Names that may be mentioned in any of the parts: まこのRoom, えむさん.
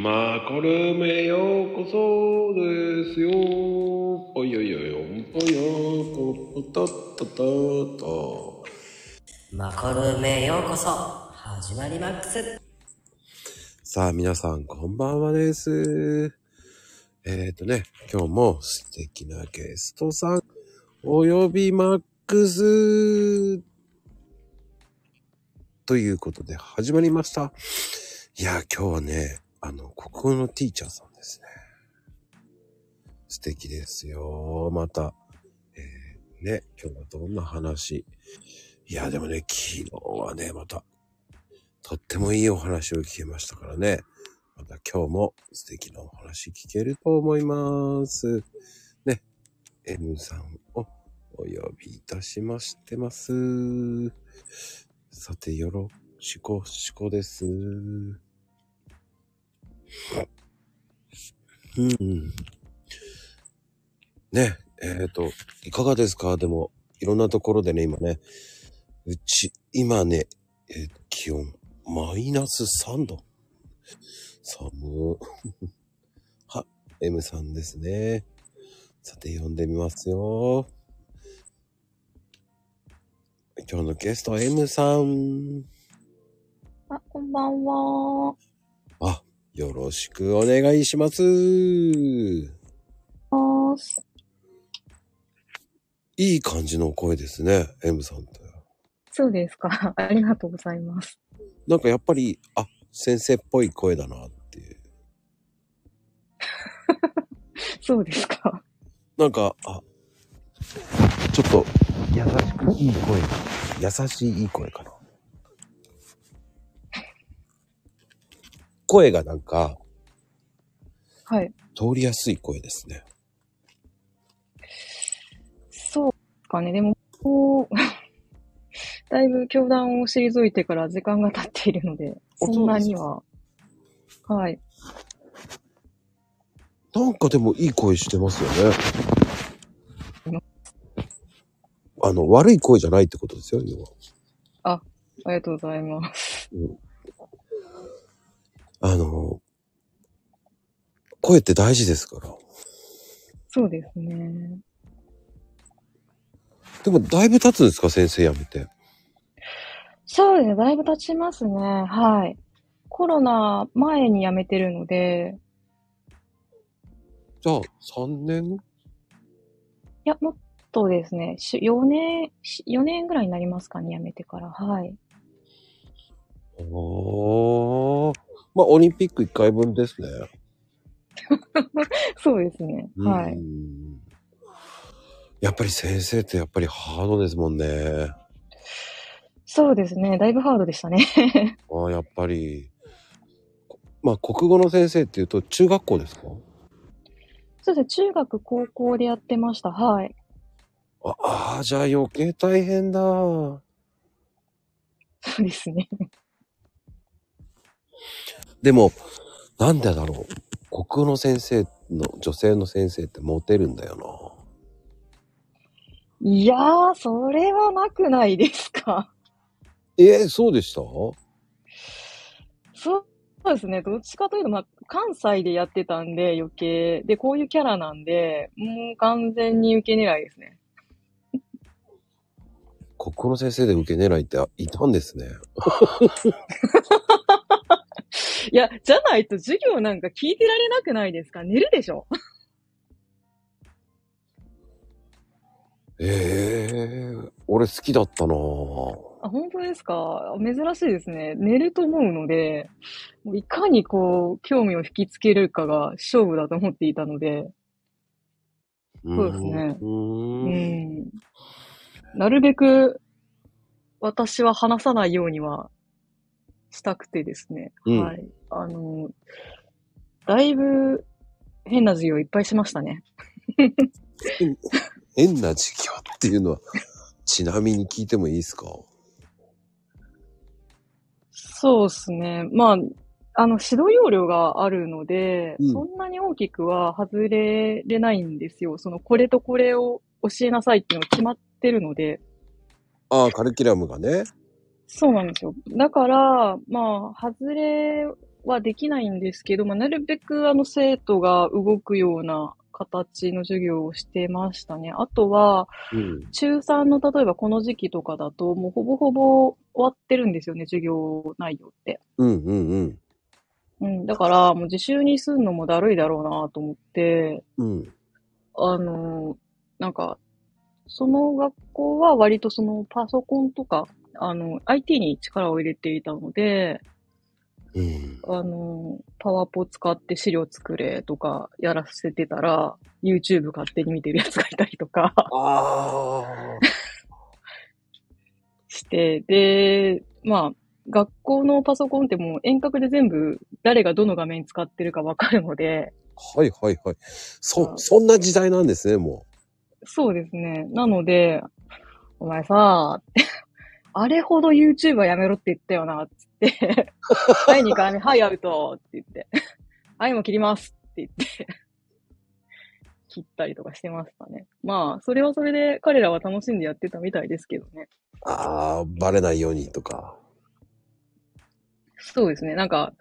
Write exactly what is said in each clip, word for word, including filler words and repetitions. マコルメようこそですよ。おいおいおいおいおたたたた。マコルメようこそ始まりマックス。さあ皆さんこんばんはです。えっとね今日も素敵なゲストさんお呼びマックスということで始まりました。いや今日はね。あの、国語のティーチャーさんですね。素敵ですよ。また、えー、ね、今日はどんな話。いや、でもね、昨日はね、また、とってもいいお話を聞けましたからね。また今日も素敵なお話聞けると思います。ね、M さんをお呼びいたしましてます。さて、よろしこしこです。うんねえーといかがですか。でもいろんなところでね今ねうち今ね、えー、気温マイナスさんど寒は M さんですね。さて呼んでみますよ。今日のゲストは M さん。あこんばんは。あよろしくお願いします。いい感じの声ですね、M さんって。そうですか。ありがとうございます。なんかやっぱり、あ、先生っぽい声だなっていう。そうですか。なんか、あ、ちょっと優しくいい声、優しいいい声かな。声がなんか、はい。通りやすい声ですね。そうかね。でも、こう、だいぶ教団を退いてから時間が経っているので、そんなには。はい。なんかでもいい声してますよね。あの、悪い声じゃないってことですよ、今。あ、ありがとうございます。うんあの、声って大事ですから。そうですね。でも、だいぶ経つんですか、先生辞めて。そうですね、だいぶ経ちますね。はい。コロナ前に辞めてるので。じゃあ、さんねん？いや、もっとですね、よねん、よねんぐらいになりますかね、辞めてから。はい。おー。まあ、オリンピックいっかいぶんですね。そうですね。はい。やっぱり先生ってやっぱりハードですもんね。そうですね。だいぶハードでしたね。あやっぱり。まあ、国語の先生っていうと、中学校ですか？そうですね。中学、高校でやってました。はい。ああ、じゃあ余計大変だ。そうですね。でもなんでだろう。国語の先生の女性の先生ってモテるんだよな。いやーそれはなくないですか。えー、そうでした？そうですね。どっちかというと、まあ、関西でやってたんで余計でこういうキャラなんでもう完全に受け狙いですね。国語の先生で受け狙いっていたんですね。いや、じゃないと授業なんか聞いてられなくないですか？寝るでしょ。ええー、俺好きだったなぁ。あ、本当ですか？珍しいですね。寝ると思うので、もういかにこう、興味を引きつけるかが勝負だと思っていたので。そうですね。うん。うんなるべく、私は話さないようには、したくてですね、うん、はいあのだいぶ変な授業いっぱいしましたね。変な授業っていうのはちなみに聞いてもいいですか？そうですね。まああの指導要領があるので、うん、そんなに大きくは外れれないんですよ。そのこれとこれを教えなさいっていうのが決まってるので。ああカリキュラムがね。そうなんですよ。だから、まあ、外れはできないんですけど、まあ、なるべくあの生徒が動くような形の授業をしてましたね。あとは、うん、中さんの例えばこの時期とかだと、もうほぼほぼ終わってるんですよね、授業内容って。うんうんうん。うん、だから、もう自習にするのもだるいだろうなと思って、うん、あの、なんか、その学校は割とそのパソコンとか、あの、アイティー に力を入れていたので、うん、あの、パワポ使って資料作れとかやらせてたら、YouTube 勝手に見てるやつがいたりとかあして、で、まあ、学校のパソコンってもう遠隔で全部誰がどの画面使ってるかわかるので。はいはいはい。そ、そんな時代なんですね、もう。そうですね。なので、お前さ、あれほど YouTube はやめろって言ったよな、ではいにかいめはいアウトって言ってはいも切りますって言って切ったりとかしてましたね。まあそれはそれで彼らは楽しんでやってたみたいですけどね。ああバレないようにとか。そうですね。なんか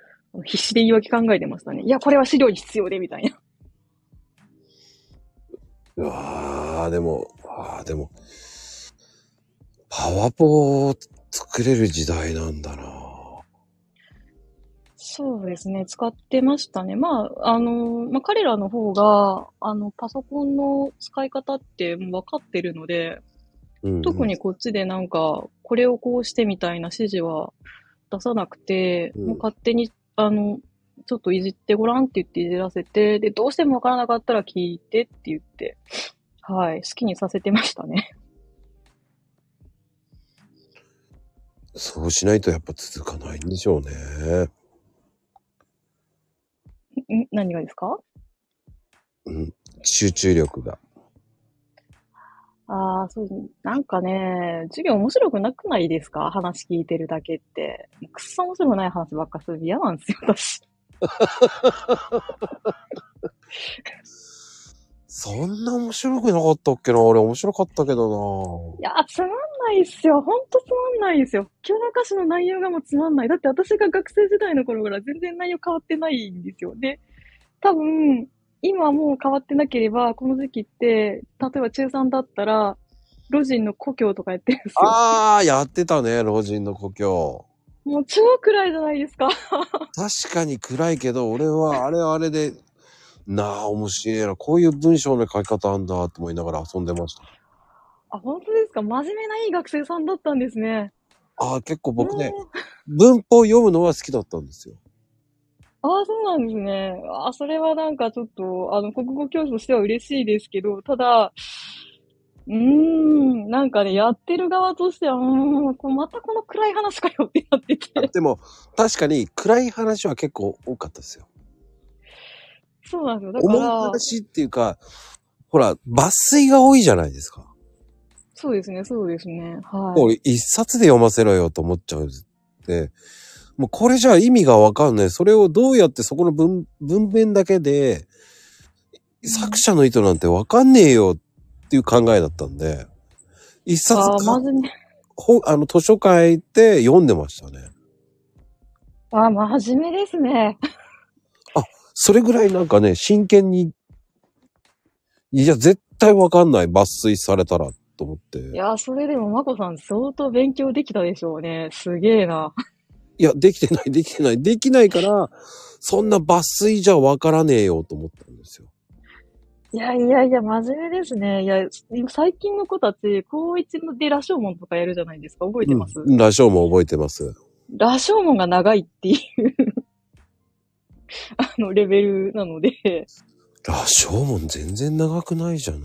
必死で言い訳考えてましたね。いやこれは資料に必要でみたいな。うわーでもあーでもパワポを作れる時代なんだな。そうですね。使ってましたね。まあ、あの、まあ、彼らの方が、あの、パソコンの使い方ってもう分かってるので、うんうん、特にこっちでなんか、これをこうしてみたいな指示は出さなくて、うん、もう勝手に、あの、ちょっといじってごらんって言っていじらせて、で、どうしても分からなかったら聞いてって言って、はい、好きにさせてましたね。そうしないとやっぱ続かないんでしょうね。ん何がですか？うん、集中力が。ああ、そうですね。なんかね、授業面白くなくないですか？話聞いてるだけって。くっそ面白くない話ばっかする嫌なんですよ、私。そんな面白くなかったっけな？俺面白かったけどな。いや、つまんないっすよ。ほんとつまんないっすよ。教科書の内容がもうつまんない。だって私が学生時代の頃から全然内容変わってないんですよ。で、多分、今もう変わってなければ、この時期って、例えば中さんだったら、老人の故郷とかやってるんですよ。あー、やってたね、老人の故郷。もう超暗いじゃないですか。確かに暗いけど、俺はあれあれで、なあ、面白いな。こういう文章の書き方あんだと思いながら遊んでました。あ、本当ですか？真面目ないい学生さんだったんですね。ああ、結構僕ね、文法読むのは好きだったんですよ。ああ、そうなんですね。あ、それはなんかちょっと、あの、国語教師としては嬉しいですけど、ただ、うーん、なんかね、やってる側としては、うーん、こまたこの暗い話かよってなってきて。でも、確かに暗い話は結構多かったですよ。そうなんですよ。だから。重い話っていうか、ほら、抜粋が多いじゃないですか。そうですね、そうですね。はい。俺、一冊で読ませろよと思っちゃうって、もうこれじゃ意味がわかんない。それをどうやってそこの文、文面だけで、作者の意図なんてわかんねえよっていう考えだったんで、一冊か、あ、まずね、ほ、あの、図書館行って読んでましたね。あ、真面目ですね。それぐらいなんかね、真剣に、いや、絶対わかんない、抜粋されたら、と思って。いや、それでも、まこさん、相当勉強できたでしょうね。すげえな。いや、できてない、できてない、できないから、そんな抜粋じゃわからねえよ、と思ったんですよ。いやいやいや、真面目ですね。いや、最近の子たち、高一で羅生門とかやるじゃないですか。覚えてます？うん、羅生門覚えてます。羅生門が長いっていう。あのレベルなので、羅生門全然長くないじゃない。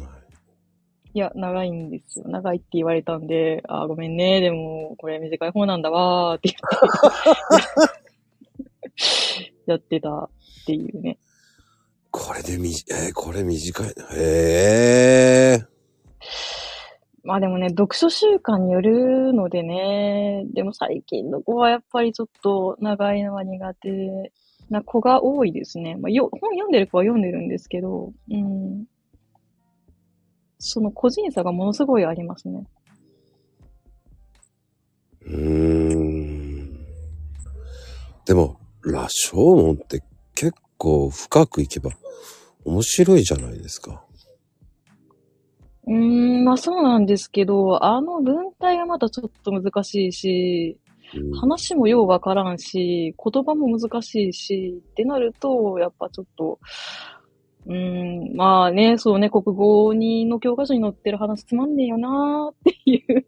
いや長いんですよ。長いって言われたんで、あごめんね、でもこれ短い方なんだわーって言ってやってたっていうね。これでみ、えー、これ短い。へー。まあでもね、読書習慣によるのでね、でも最近の子はやっぱりちょっと長いのは苦手。な子が多いですね。まあ、よ、本読んでる子は読んでるんですけど、うん、その個人差がものすごいありますね。うーん。でも、羅生門って結構深く行けば面白いじゃないですか。うーん、まあそうなんですけど、あの文体がまたちょっと難しいし、うん、話もようわからんし、言葉も難しいし、ってなると、やっぱちょっと、うーん、まあね、そうね、国語にの教科書に載ってる話つまんねえよなーっていう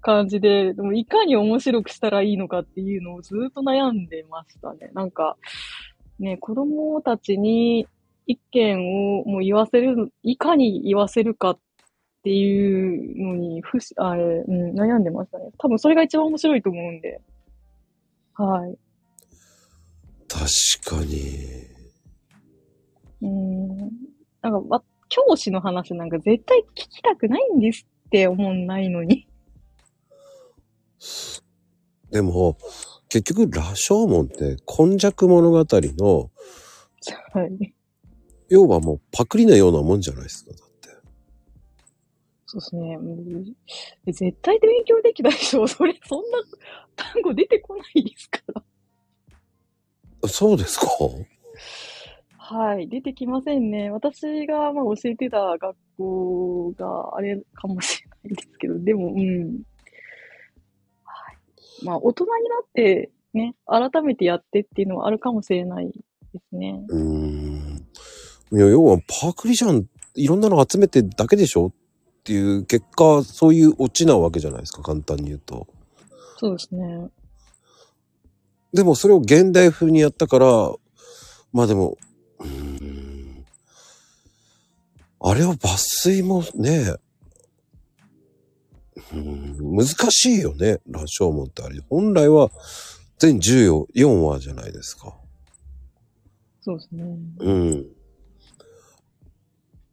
感じで、でもいかに面白くしたらいいのかっていうのをずっと悩んでましたね。なんか、ね、子供たちに意見をもう言わせる、いかに言わせるかっていうのに不思、あれ、うん、悩んでましたね。多分それが一番面白いと思うんで。はい。確かに。うん。なんか、わ、教師の話なんか絶対聞きたくないんですって思んないのに。でも、結局、羅生門って、今昔物語の、はい。要はもうパクリのようなもんじゃないですか、だって。そうですね。絶対で勉強できないでしょ。それ、そんな単語出てこないですから。そうですか？はい、出てきませんね。私がまあ教えてた学校があれかもしれないですけど、でも、うん。はい、まあ、大人になってね、改めてやってっていうのはあるかもしれないですね。うーん。いや、要はパークリじゃん、いろんなの集めてだけでしょっていう結果、そういうオチなわけじゃないですか、簡単に言うと。そうですね。でもそれを現代風にやったから、まあでも、うーん、あれを抜粋もね、うーん、難しいよね、羅生門ってあれ。本来は全じゅうよんわじゃないですか。そうですね。うん。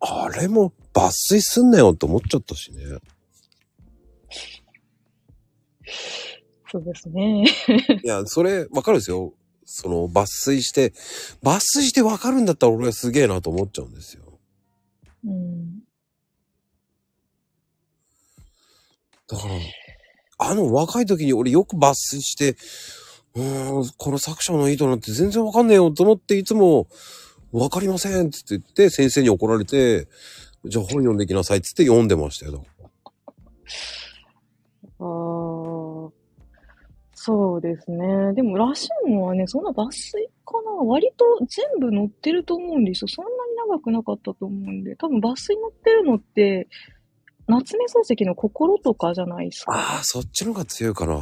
あれも抜粋すんなよって思っちゃったしね。そうですね。いや、それわかるですよ。その抜粋して、抜粋してわかるんだったら俺はすげえなと思っちゃうんですよ。うん。だから、あの若い時に俺よく抜粋して、うーん、この作者のいいとなんて全然わかんねえよと思っていつも、わかりませんって言って先生に怒られて、じゃあ本読んできなさいって言って読んでましたよ。ああ、そうですね。でも羅生門はね、そんな抜粋かな。割と全部載ってると思うんですよ。そんなに長くなかったと思うんで、多分抜粋載ってるのって夏目漱石の心とかじゃないですか。ああ、そっちの方が強いかな。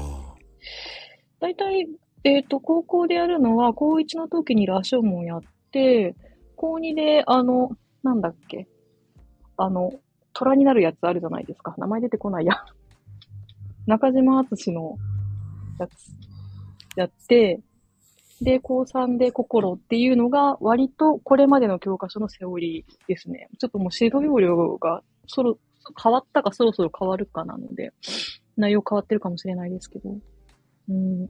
だいたいえっと高校でやるのは高いちの時に羅生門やって。で、高にで、あの、なんだっけ、あの、虎になるやつあるじゃないですか。名前出てこないや。中島敦のやつ、やって、で、高さんで心っていうのが、割とこれまでの教科書のセオリーですね。ちょっともう指導要領がそろ、変わったかそろそろ変わるかなので、内容変わってるかもしれないですけど。うん。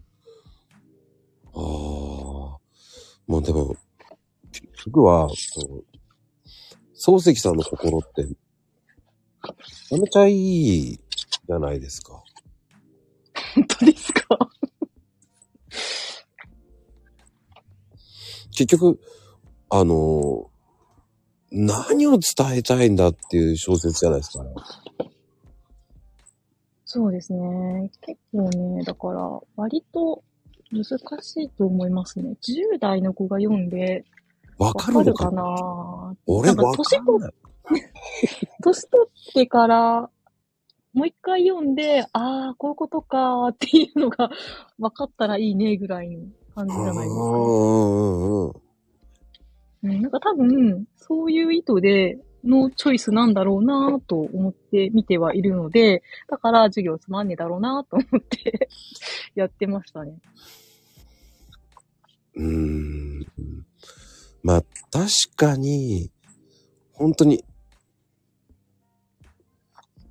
ああ、まあでも、僕は、漱石さんの心って、めちゃめちゃいいじゃないですか。本当ですか？結局、あの、何を伝えたいんだっていう小説じゃないですかね。そうですね。結構ね、だから、割と難しいと思いますね。じゅう代の子が読んで、わかるのかな？わかるかな？俺わかんない。年取ってから、もう一回読んで、ああ、こういうことかっていうのが分かったらいいねぐらいの感じじゃないですか。うんうん、なんか多分、そういう意図でのチョイスなんだろうなぁと思って見てはいるので、だから授業つまんねえだろうなぁと思ってやってましたね。うーん。まあ確かに本当に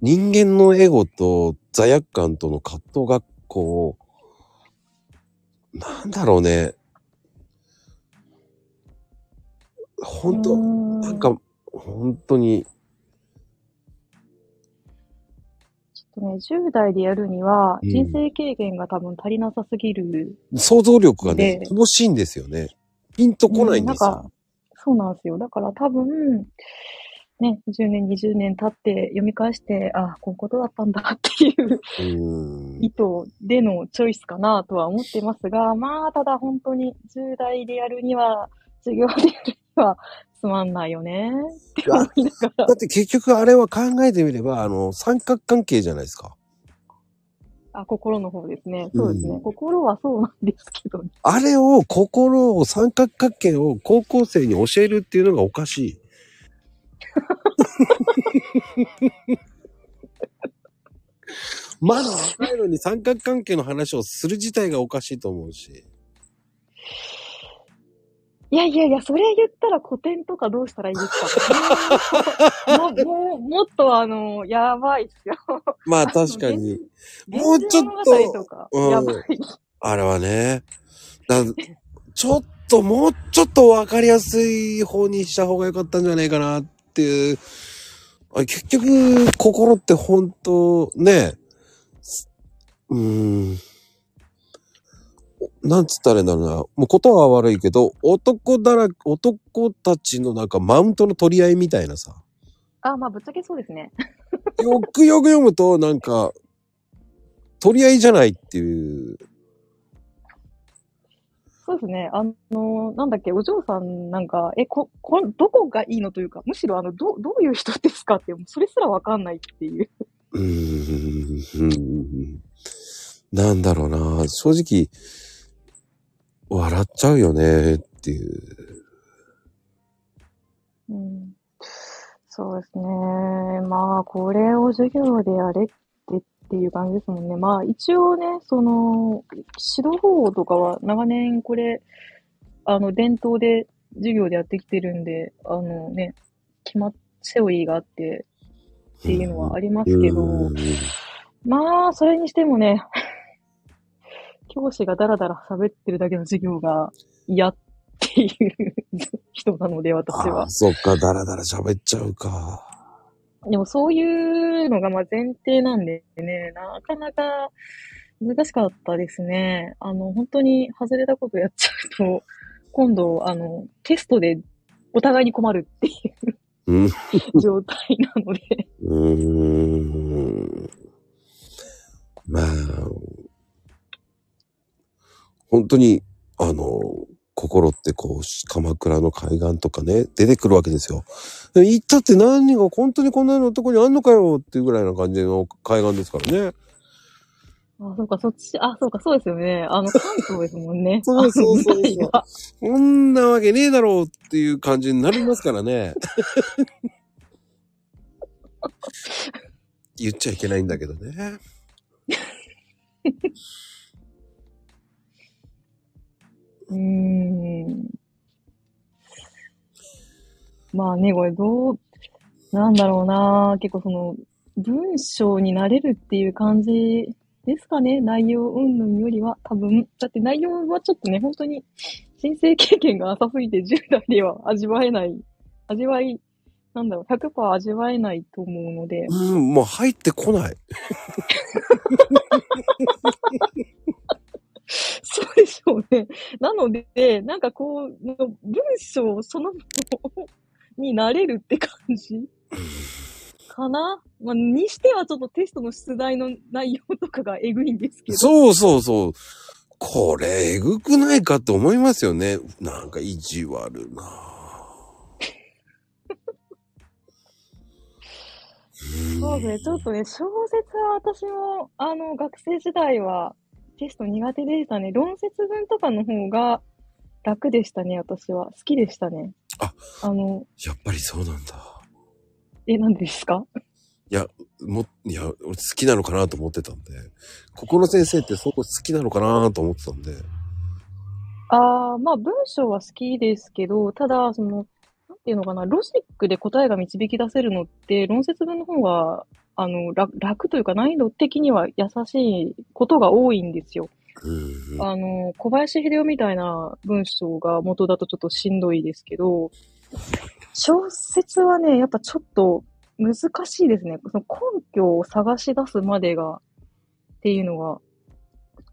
人間のエゴと罪悪感との葛藤がこうなんだろうね、本当なんか本当にとね、じゅう代でやるには人生経験が多分足りなさすぎる、うん、想像力がね乏しいんですよね。ピンとこないんですよ、うん、なんかそうなんですよ。だから多分ね、じゅうねんにじゅうねん経って読み返して、ああこういうことだったんだっていう意図でのチョイスかなとは思ってますが、まあただ本当にじゅう代でやるには授業でやるにはつまんないよねって思いながら。だって結局あれは考えてみればあの三角関係じゃないですか。あ、心の方ですね。そうですね、うん、心はそうなんですけど、ね、あれを心を三角関係を高校生に教えるっていうのがおかしいまだ若いのに三角関係の話をする自体がおかしいと思うし、いやいやいや、それ言ったら古典とかどうしたらいいですかも, も, もっとあのやばいっすよまあ確かにもうちょっと、うん、やばいあれはね、だちょっともうちょっと分かりやすい方にした方が良かったんじゃないかなっていう。結局心って本当ね、うーん、なんつったらいいんだろうな、もう言葉は悪いけど男だら男たちのなんかマウントの取り合いみたいなさあ、まあぶっちゃけそうですねよくよく読むとなんか取り合いじゃないっていう。そうですね。あの、なんだっけ、お嬢さんなんか、え、こ、こ、どこがいいのというか、むしろあの、ど、どういう人ですかって、それすらわかんないっていう。うーん。なんだろうな。正直、笑っちゃうよねっていう。うん。そうですね。まあ、これを授業でやれって。っていう感じですもんね。まあ一応ね、その指導方法とかは長年これあの伝統で授業でやってきてるんで、あのね、決まっセオリーがあってっていうのはありますけど、うん、まあそれにしてもね、教師がダラダラ喋ってるだけの授業が嫌っていう人なので私は。あ、そっか、ダラダラ喋っちゃうか。でもそういうのがまあ前提なんでね、なかなか難しかったですね。あの、本当に外れたことやっちゃうと、今度、あの、テストでお互いに困るっていう状態なので。うーん。まあ、本当に、あの、心ってこう鎌倉の海岸とかね出てくるわけですよ。行ったって何が本当にこんなのとこにあんのかよっていうぐらいな感じの海岸ですからね。あ、そうか、そっち、あ、そうか、そうですよね。あの関東ですもんね。そうそうそうそう。こんなわけねえだろうっていう感じになりますからね。言っちゃいけないんだけどね。うーん、まあね、これどうなんだろうな、結構その文章になれるっていう感じですかね、内容云々よりは多分。だって内容はちょっとね、本当に人生経験が浅すぎてじゅう代では味わえない、味わいなんだろう、 ひゃくパーセント 味わえないと思うので、うん、もう入ってこないそうでしょうね。なので、なんかこう、文章そのものになれるって感じかな、まあ、にしてはちょっとテストの出題の内容とかがえぐいんですけど。そうそうそう。これ、えぐくないかって思いますよね。なんか意地悪なそうですね。ちょっとね、小説は私も、あの、学生時代は、テスト苦手でしたね。論説文とかの方が楽でしたね。私は好きでしたね。あ、あの、やっぱりそうなんだ。え、なんでですか？いや、も、いや、俺好きなのかなと思ってたんで、ここの先生ってそこ好きなのかなと思ってたんで。ああ、まあ文章は好きですけど、ただそのなんていうのかな、ロジックで答えが導き出せるのって論説文の方があの 楽, 楽というか難易度的には優しいことが多いんですよ。あの小林秀夫みたいな文章が元だとちょっとしんどいですけど、小説はねやっぱちょっと難しいですね。その根拠を探し出すまでがっていうのが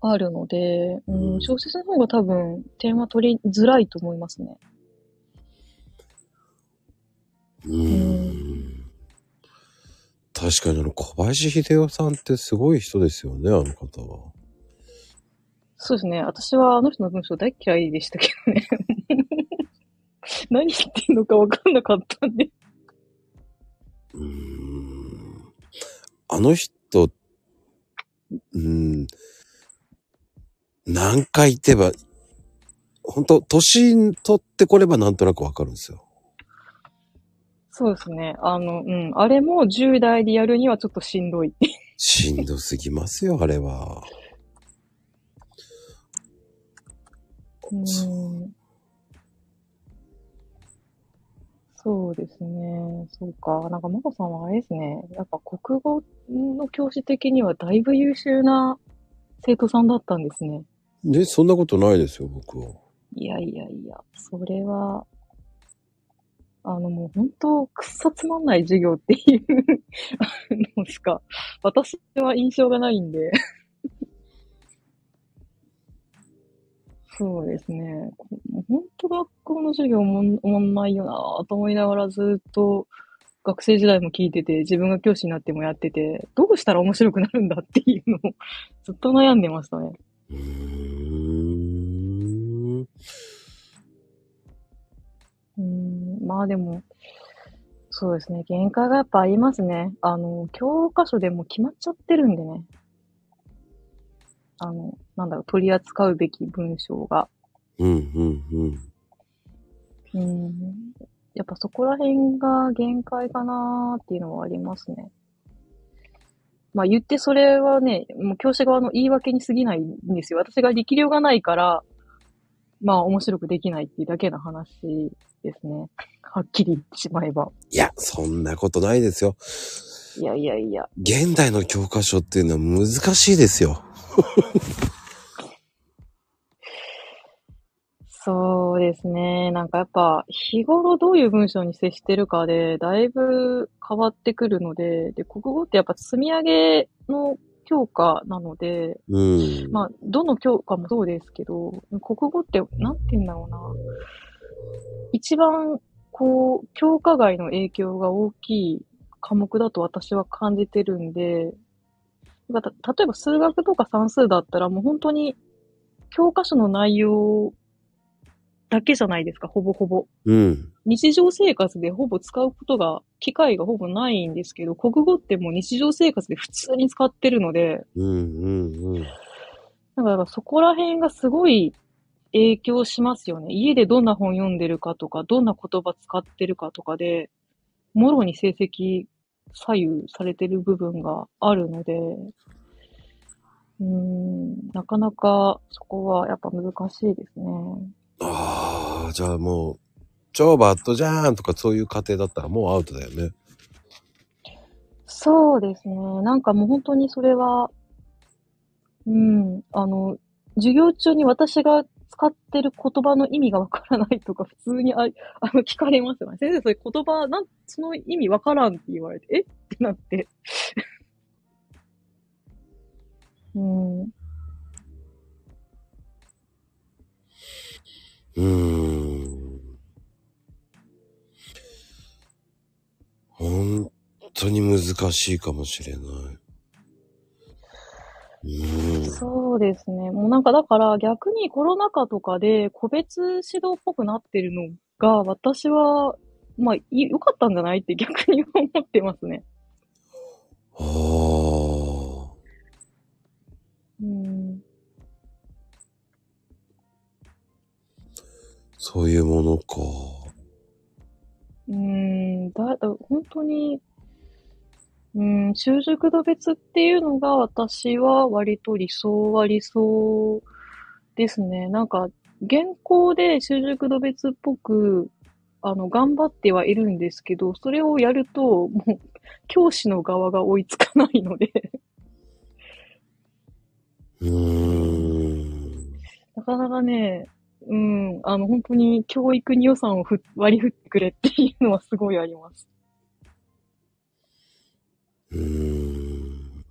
あるので、うん、小説の方が多分点は取りづらいと思いますね。うーん、うん、確かにあの小林秀夫さんってすごい人ですよね、あの方は。そうですね。私はあの人の文章大嫌いでしたけどね。何言ってんのか分かんなかったんで。うーん。あの人、うーん。何回言ってば、本当年取ってこればなんとなくわかるんですよ。そうですね。あの、うん。あれもじゅう代でやるにはちょっとしんどい。しんどすぎますよ、あれは。うん、そうですね。そうか。なんか、マコさんはあれですね。やっぱ国語の教師的にはだいぶ優秀な生徒さんだったんですね。で、そんなことないですよ、僕は。いやいやいや、それは、あの、もう本当、くっさつまんない授業っていうのしか、私は印象がないんで。そうですね。本当学校の授業もおもんないよなと思いながらずっと学生時代も聞いてて、自分が教師になってもやってて、どうしたら面白くなるんだっていうのをずっと悩んでましたね。うーん。うーん、まあでも、そうですね。限界がやっぱありますね。あの、教科書でも決まっちゃってるんでね。あの、なんだろう、取り扱うべき文章が。うん、うん、うん。うん。やっぱそこら辺が限界かなーっていうのはありますね。まあ言ってそれはね、もう教師側の言い訳に過ぎないんですよ。私が力量がないから、まあ面白くできないっていうだけの話ですね。はっきり言ってしまえば。いや、そんなことないですよ。いやいやいや。現代の教科書っていうのは難しいですよ。そうですね。なんかやっぱ日頃どういう文章に接してるかでだいぶ変わってくるので、で国語ってやっぱ積み上げの教科なので、うん、まあどの教科もそうですけど、国語ってなんて言うんだろうな、一番こう教科外の影響が大きい科目だと私は感じてるんで。例えば数学とか算数だったらもう本当に教科書の内容だけじゃないですか、ほぼほぼ。うん、日常生活でほぼ使うことが、機会がほぼないんですけど、国語ってもう日常生活で普通に使ってるので、うんうんうん、だからそこら辺がすごい影響しますよね。家でどんな本読んでるかとか、どんな言葉使ってるかとかで、もろに成績左右されてる部分があるので、うーん、なかなかそこはやっぱ難しいですね。ああ、じゃあもう超バッドじゃーんとかそういう過程だったらもうアウトだよね。そうですね。なんかもう本当にそれは、うん、あの授業中に私が使ってる言葉の意味がわからないとか普通に あ, あの聞かれますよね。先生それ言葉なんその意味わからんって言われて、えってなってうん、うーん、本当に難しいかもしれない。そうですね。もうなんかだから逆にコロナ禍とかで個別指導っぽくなってるのが私はまあ良かったんじゃないって逆に思ってますね。ああ。うん。そういうものか。うーん、だ、本当に。うん、習熟度別っていうのが私は割と理想は理想ですね。なんか、現行で習熟度別っぽく、あの、頑張ってはいるんですけど、それをやると、もう、教師の側が追いつかないので。うーん。なかなかね、うん、あの、本当に教育に予算をふ割り振ってくれっていうのはすごいあります。うーん。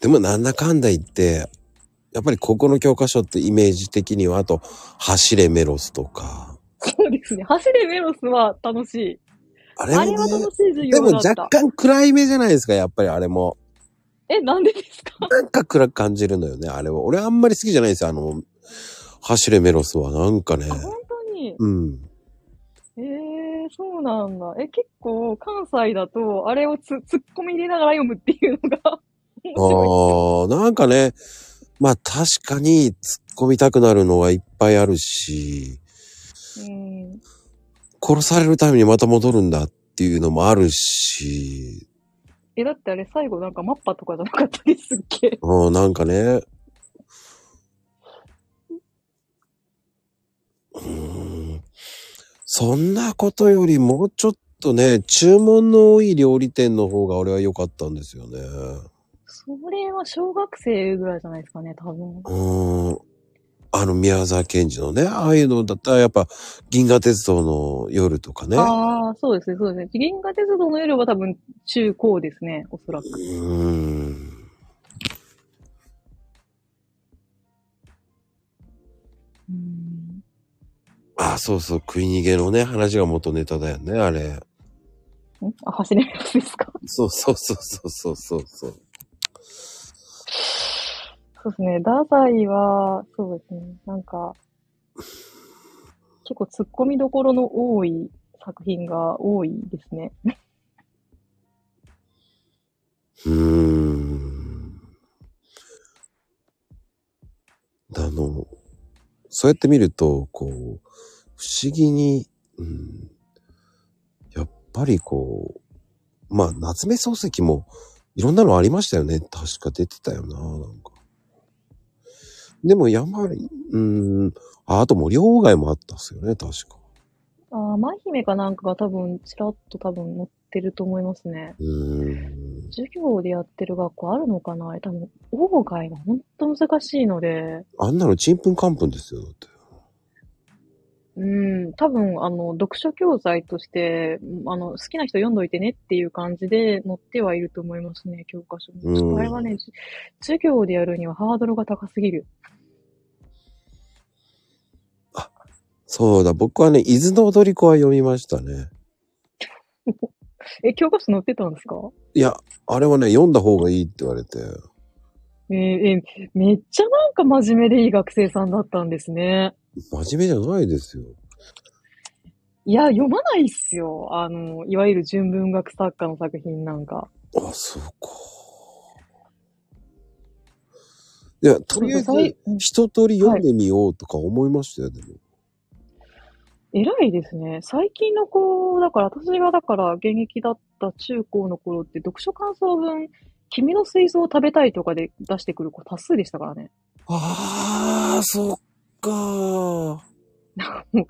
でもなんだかんだ言って、やっぱりここの教科書ってイメージ的には、あと、走れメロスとか。そうですね。走れメロスは楽しい。あれも、ね、あれは楽しい授業だった。でも若干暗い目じゃないですか、やっぱりあれも。え、なんでですか？なんか暗く感じるのよね、あれは。俺あんまり好きじゃないですよ、あの、走れメロスは。なんかね。あ、本当に？うん。ええー、そうなんだ。え、結構、関西だと、あれをつ、突っ込み入れながら読むっていうのが面白い。ああ、なんかね、まあ確かに突っ込みたくなるのはいっぱいあるし、うん、殺されるためにまた戻るんだっていうのもあるし。え、だってあれ最後なんかマッパとかじゃなかったですっけ？うん、なんかね。うん。そんなことよりもうちょっとね、注文の多い料理店の方が俺は良かったんですよね。それは小学生ぐらいじゃないですかね、多分。うん。あの、宮沢賢治のね、ああいうのだったらやっぱ、銀河鉄道の夜とかね。ああ、そうですね、そうですね。銀河鉄道の夜は多分、中高ですね、おそらく。うん。うん。ああ、そうそう、食い逃げのね、話が元ネタだよね、あれ。ん？あ、走れるやつですか？そうそうそうそうそうそう。そうですね。太宰は、そうですね。なんか、結構突っ込みどころの多い作品が多いですね。うーん。あの、そうやって見ると、こう、不思議に、うん、やっぱりこう、まあ、夏目漱石もいろんなのありましたよね。確か出てたよな、なんか。でも山、うん、あ、あと森鴎外もあったっすよね、確か。ああ、舞姫かなんかが多分、ちらっと多分載ってると思いますね。うん。授業でやってる学校あるのかな？多分、鴎外がほんと難しいので。あんなのちんぷんかんぷんですよ、だって。うん、多分、あの、読書教材として、あの、好きな人読んどいてねっていう感じで載ってはいると思いますね、教科書に。これはね、授業でやるにはハードルが高すぎる。あ、そうだ、僕はね、伊豆の踊り子は読みましたね。え、教科書載ってたんですか？いや、あれはね、読んだ方がいいって言われて。えー、えー、めっちゃなんか真面目でいい学生さんだったんですね。真面目じゃないですよ。いや、読まないっすよ。あの、いわゆる純文学作家の作品なんか。あ、そうか。いや、とりあえず、一通り読んでみようとか思いましたよ、はい、でも。偉いですね。最近の子、だから、私がだから、現役だった中高の頃って、読書感想文、君の水槽を食べたいとかで出してくる子多数でしたからね。ああ、そうか。かえーっ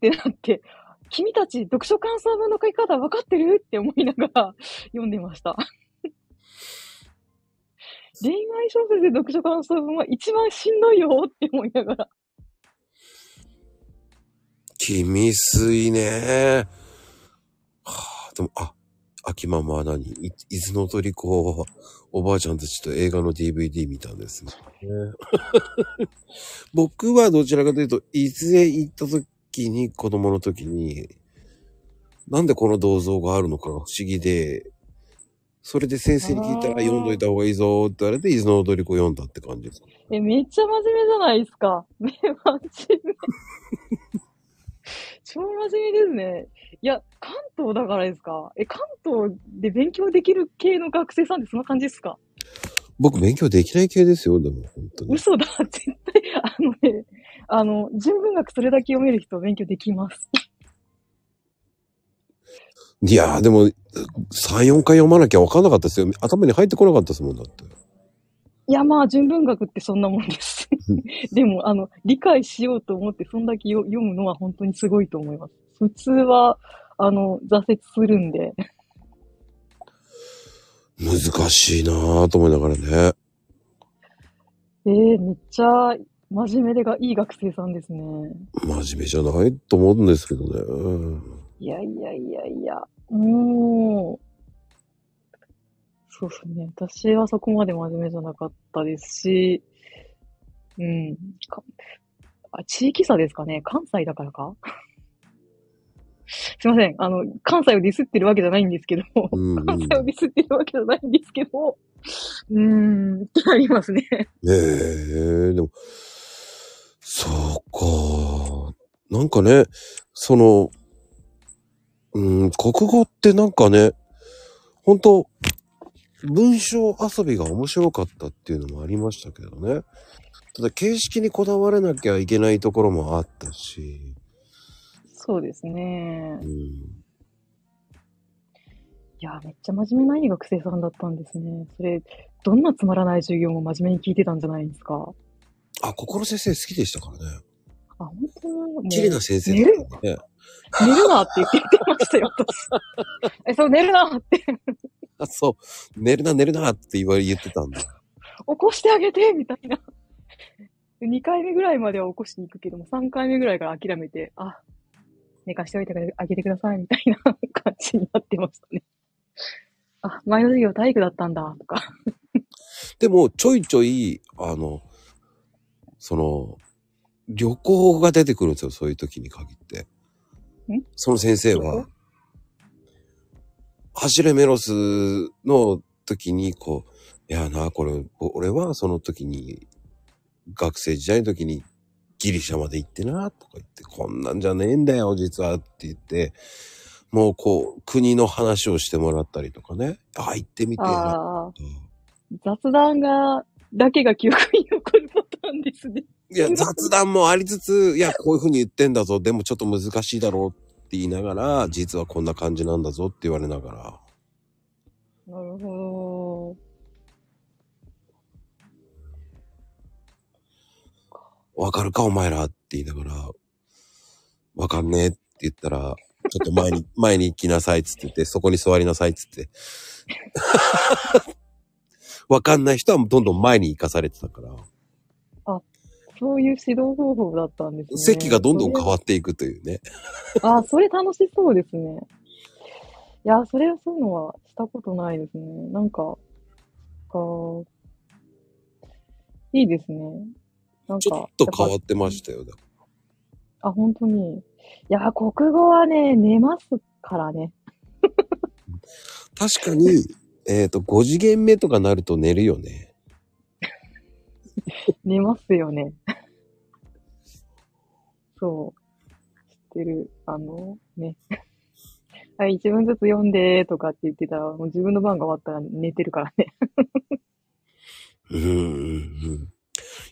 てなって、君たち読書感想文の書き方分かってるって思いながら読んでました。恋愛小説で読書感想文は一番しんどいよって思いながら。君水ね。はあ、でも、あ、秋ママは何？伊豆の鳥子、おばあちゃんたちと映画の ディーブイディー 見たんですね。僕はどちらかというと、伊豆へ行った時に、子供の時に、なんでこの銅像があるのかが不思議で、それで先生に聞いたら読んどいた方がいいぞって言われて、伊豆の踊り子読んだって感じですか、ね。え、めっちゃ真面目じゃないですか。ね、真面目。超真面目ですね。いや、関東だからですか？え、関東で勉強できる系の学生さんってそんな感じですか？僕、勉強できない系ですよ、でも、本当に。嘘だ、絶対、あのね、あの、純文学それだけ読める人は勉強できます。いやー、でも、さん、よんかい読まなきゃ分かんなかったですよ。頭に入ってこなかったですもんだって。いや、まあ、純文学ってそんなもんです。でも、あの、理解しようと思って、そんだけ読むのは本当にすごいと思います。普通は、あの、挫折するんで。難しいなぁと思いながらね。えー、めっちゃ、真面目でがいい学生さんですね。真面目じゃないと思うんですけどね。いやいやいやいや、もう、そうですね。私はそこまで真面目じゃなかったですし、うん。かあ地域差ですかね。関西だからかすいません。あの、関西をディスってるわけじゃないんですけど、うんうん、関西をディスってるわけじゃないんですけど、うーん、ってなりますね。ええー、でも、そうか。なんかね、その、うん、国語ってなんかね、本当文章遊びが面白かったっていうのもありましたけどね。ただ形式にこだわらなきゃいけないところもあったし。そうですね。うん、いや、めっちゃ真面目ない学生さんだったんですね。それ、どんなつまらない授業も真面目に聞いてたんじゃないですか。あ、心先生好きでしたからね。あ、本当に綺麗な先生だったんで、ね。寝るなって言ってましたよ、私。え、そう、寝るなって。あ、そう、寝るな、寝るなって言われ、言ってたんだ。起こしてあげて、みたいな。にかいめぐらいまでは起こしに行くけども、さんかいめぐらいから諦めて、あ、寝かしておいてあげてください、みたいな感じになってましたね。あ、前の授業体育だったんだ、とか。でも、ちょいちょい、あの、その、旅行が出てくるんですよ、そういう時に限って。その先生は、走れメロスの時に、こう、いやな、これ、俺はその時に、学生時代の時にギリシャまで行ってな、とか言って、こんなんじゃねえんだよ、実は、って言って、もうこう、国の話をしてもらったりとかね、あ、行ってみてな。雑談が、だけが記憶に残るパターンですね。いや、雑談もありつつ、いや、こういう風に言ってんだぞ、でもちょっと難しいだろうって言いながら、実はこんな感じなんだぞって言われながら。なるほど。わかるか、お前らって言いながら、わかんねえって言ったら、ちょっと前に、前に行きなさいっつってて、そこに座りなさいっつって。わかんない人はどんどん前に行かされてたから。そういう指導方法だったんですね。席がどんどん変わっていくというね。あ、それ楽しそうですね。いや、それはそういうのはしたことないですね。なんか、かいいですね。なんかちょっと変わってましたよ。あ、本当に。いや、国語はね、寝ますからね。確かに、えっと、ご次元目とかなると寝るよね。寝ますよね。そう。知ってる。あの、ね。はい、一文ずつ読んでとかって言ってたら、もう自分の番が終わったら寝てるからね。うんうんうん。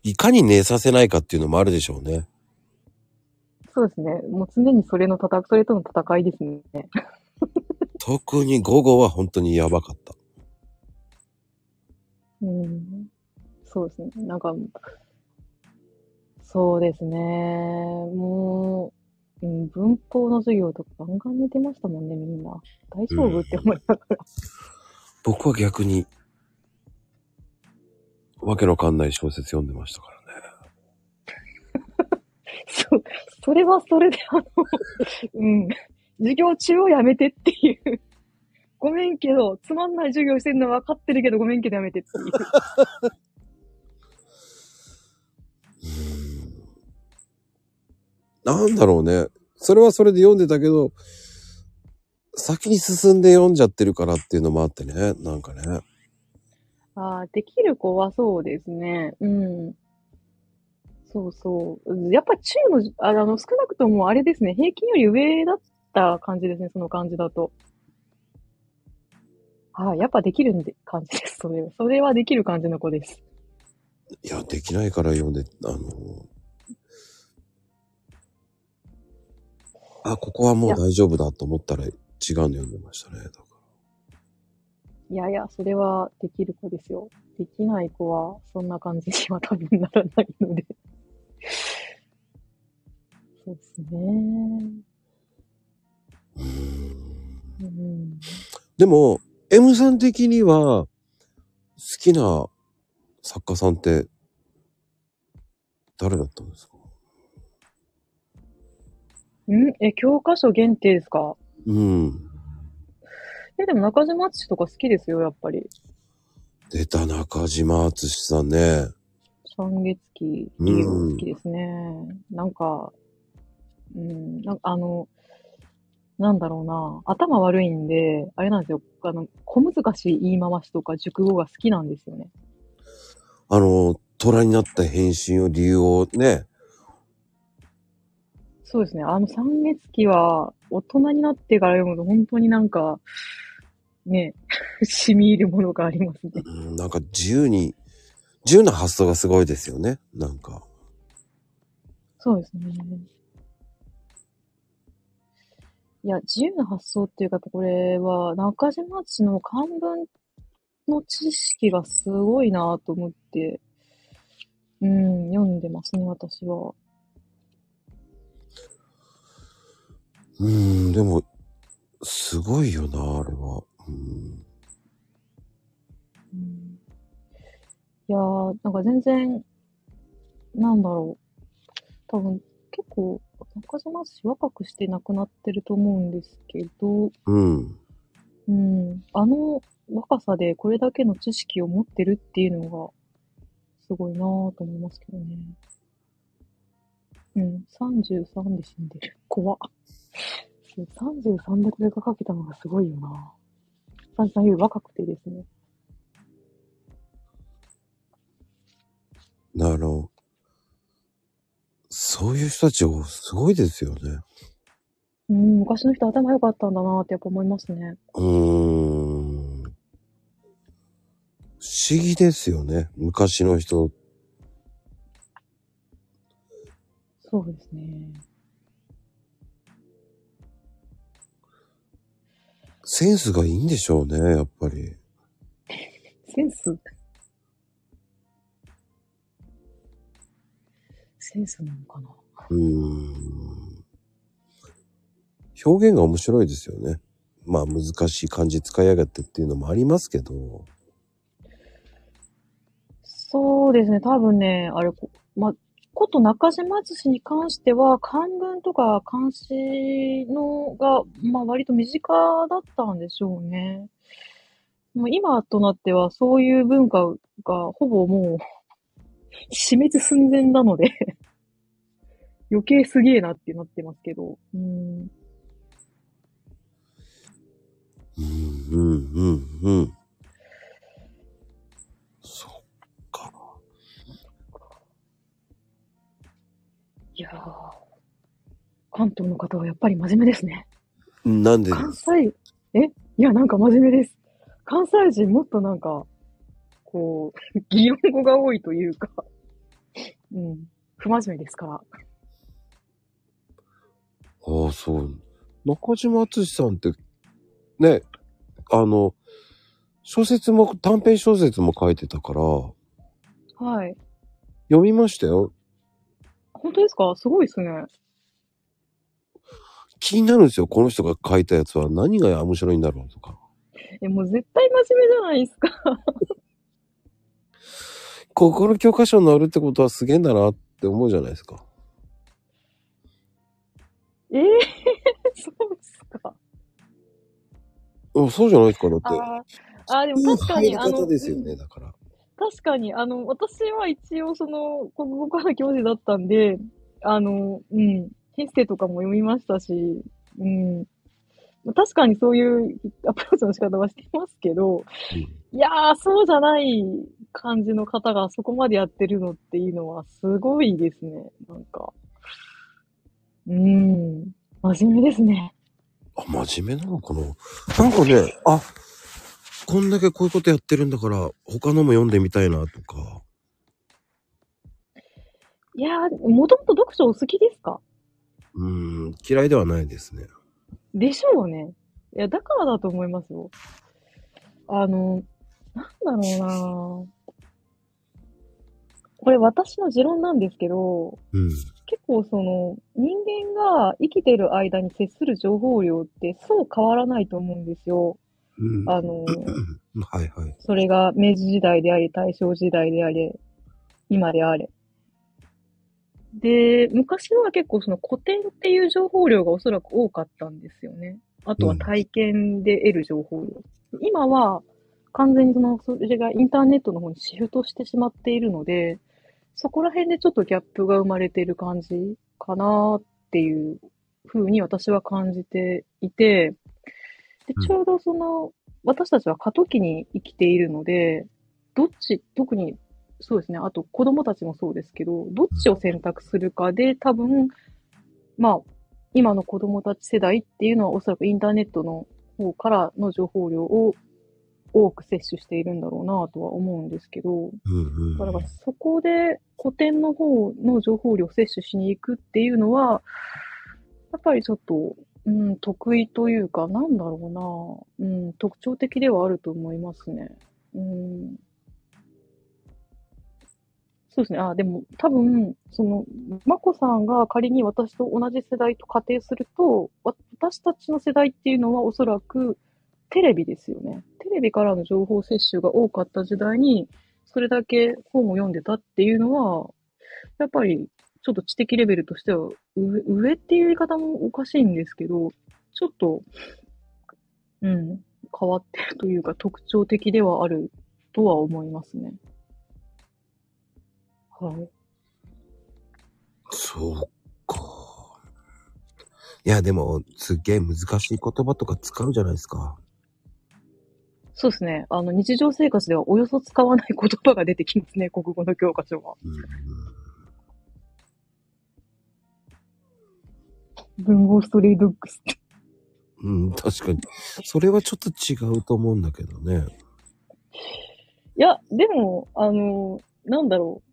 いかに寝させないかっていうのもあるでしょうね。そうですね。もう常にそれの戦、それとの戦いですね。特に午後は本当にやばかった。うん。そうですね。なんか、そうですね。もう、うん、文法の授業とかガンガン寝てましたもんね、みんな。大丈夫って思いながら。僕は逆に、わけのわかんない小説読んでましたからね。そう、それはそれで、あの、うん、授業中をやめてっていう。ごめんけど、つまんない授業してるのは分かってるけど、ごめんけどやめてっていう。なんだろうね。それはそれで読んでたけど、先に進んで読んじゃってるからっていうのもあってね、なんかね。ああ、できる子はそうですね。うん。そうそう。やっぱ中の、あの、少なくともあれですね、平均より上だった感じですね、その感じだと。ああ、やっぱできるんで感じです、それは。それはできる感じの子です。いや、できないから読んで、あのー、あ、ここはもう大丈夫だと思ったら違うの読んでましたね。だからいやいや、それはできる子ですよ。できない子はそんな感じには多分ならないので。そうですね。うーん。うん。でも、M さん的には好きな作家さんって誰だったんですか？んえ、教科書限定ですか？うん。え、でも中島敦とか好きですよ、やっぱり。出た中島敦さんね。三月期、いいお月ですね。うん、なんか、うん、なんかあの、なんだろうな、頭悪いんで、あれなんですよ、あの、小難しい言い回しとか熟語が好きなんですよね。あの、虎になった返信を理由をね。そうですね、あの三月期は大人になってから読むと本当になんか、ね、染み入るものがありますね。うん、なんか自由に、自由な発想がすごいですよね、なんか。そうですね。いや、自由な発想っていうか、これは中島敦の漢文の知識がすごいなと思って、うん、読んでますね、私は。うん、でも、すごいよな、あれは。うん、うん、いやー、なんか全然、なんだろう。多分、結構、中島氏若くして亡くなってると思うんですけど、うん、うん、あの若さでこれだけの知識を持ってるっていうのがすごいなぁと思いますけどね。うん、さんじゅうさんで死んでる。怖っ。さんじゅうさんでこれが書けたのがすごいよなぁ。さんじゅうさんより若くてですね。なるほど。そういう人たちをすごいですよね。うん、昔の人頭良かったんだなってやっぱ思いますね。うーん。不思議ですよね、昔の人。そうですね。センスがいいんでしょうね、やっぱり。センスセンスなのかな。うーん。表現が面白いですよね。まあ難しい漢字使いやがってっていうのもありますけど。そうですね。多分ね、あれ、まあ、こと中島敦に関しては漢文とか漢詩のがまあ割と身近だったんでしょうね。もう今となってはそういう文化がほぼもう。死滅寸前なので、余計すげえなってなってますけど。うん。うん、うん、うん、うん。そっか。いやー、関東の方はやっぱり真面目ですね。なんで？関西、え？いや、なんか真面目です。関西人もっとなんか、こう、擬音語が多いというか、うん、不真面目ですから。ああ、そう。中島敦さんって、ね、あの、小説も、短編小説も書いてたから。はい。読みましたよ。本当ですか？すごいですね。気になるんですよ。この人が書いたやつは何が面白いんだろうとか。え、もう絶対真面目じゃないですか。ここの教科書に載るってことはすげえんだなって思うじゃないですか。ええー、そうですか。あ、そうじゃないですか、だって。ああ、でも確かに、あの、ですよね、だから。確かに、あの、私は一応その、国語科の教授だったんで、あの、うん、エッセイとかも読みましたし、うん。確かにそういうアプローチの仕方はしてますけど、いやー、そうじゃない感じの方がそこまでやってるのっていうのはすごいですね。なんか。うーん。真面目ですね。あ、真面目なのかな？なんかね、あ、こんだけこういうことやってるんだから、他のも読んでみたいなとか。いやー、もともと読書お好きですか？うーん、嫌いではないですね。でしょうね。いや、だからだと思いますよ。あの、なんだろうなこれ私の持論なんですけど、うん、結構その、人間が生きてる間に接する情報量ってそう変わらないと思うんですよ。うん、あの、はいはい。それが明治時代であれ、大正時代であれ、今であれ。で、昔は結構その古典っていう情報量がおそらく多かったんですよね。あとは体験で得る情報量。うん、今は完全にその、それがインターネットの方にシフトしてしまっているので、そこら辺でちょっとギャップが生まれている感じかなっていうふうに私は感じていて、でちょうどその、私たちは過渡期に生きているので、どっち、特にそうですね、あと子供たちもそうですけど、どっちを選択するかで多分、まあ、今の子供たち世代っていうのはおそらくインターネットの方からの情報量を多く摂取しているんだろうなとは思うんですけど、うんうん、だからそこで古典の方の情報量を摂取しに行くっていうのは、やっぱりちょっと、うん、得意というか、なんだろうな、うん、特徴的ではあると思いますね。うん、そうですね。あ、でも多分、その、まこさんが仮に私と同じ世代と仮定すると、私たちの世代っていうのはおそらくテレビですよね。テレビからの情報摂取が多かった時代に、それだけ本を読んでたっていうのは、やっぱり、ちょっと知的レベルとしては上、上っていう言い方もおかしいんですけど、ちょっと、うん、変わってるというか特徴的ではあるとは思いますね。はい。そうか。いや、でも、すっげえ難しい言葉とか使うじゃないですか。そうですね。あの、日常生活ではおよそ使わない言葉が出てきますね、国語の教科書は。うん、文豪ストレイドッグスって。うん、確かに。それはちょっと違うと思うんだけどね。いや、でも、あの、なんだろう。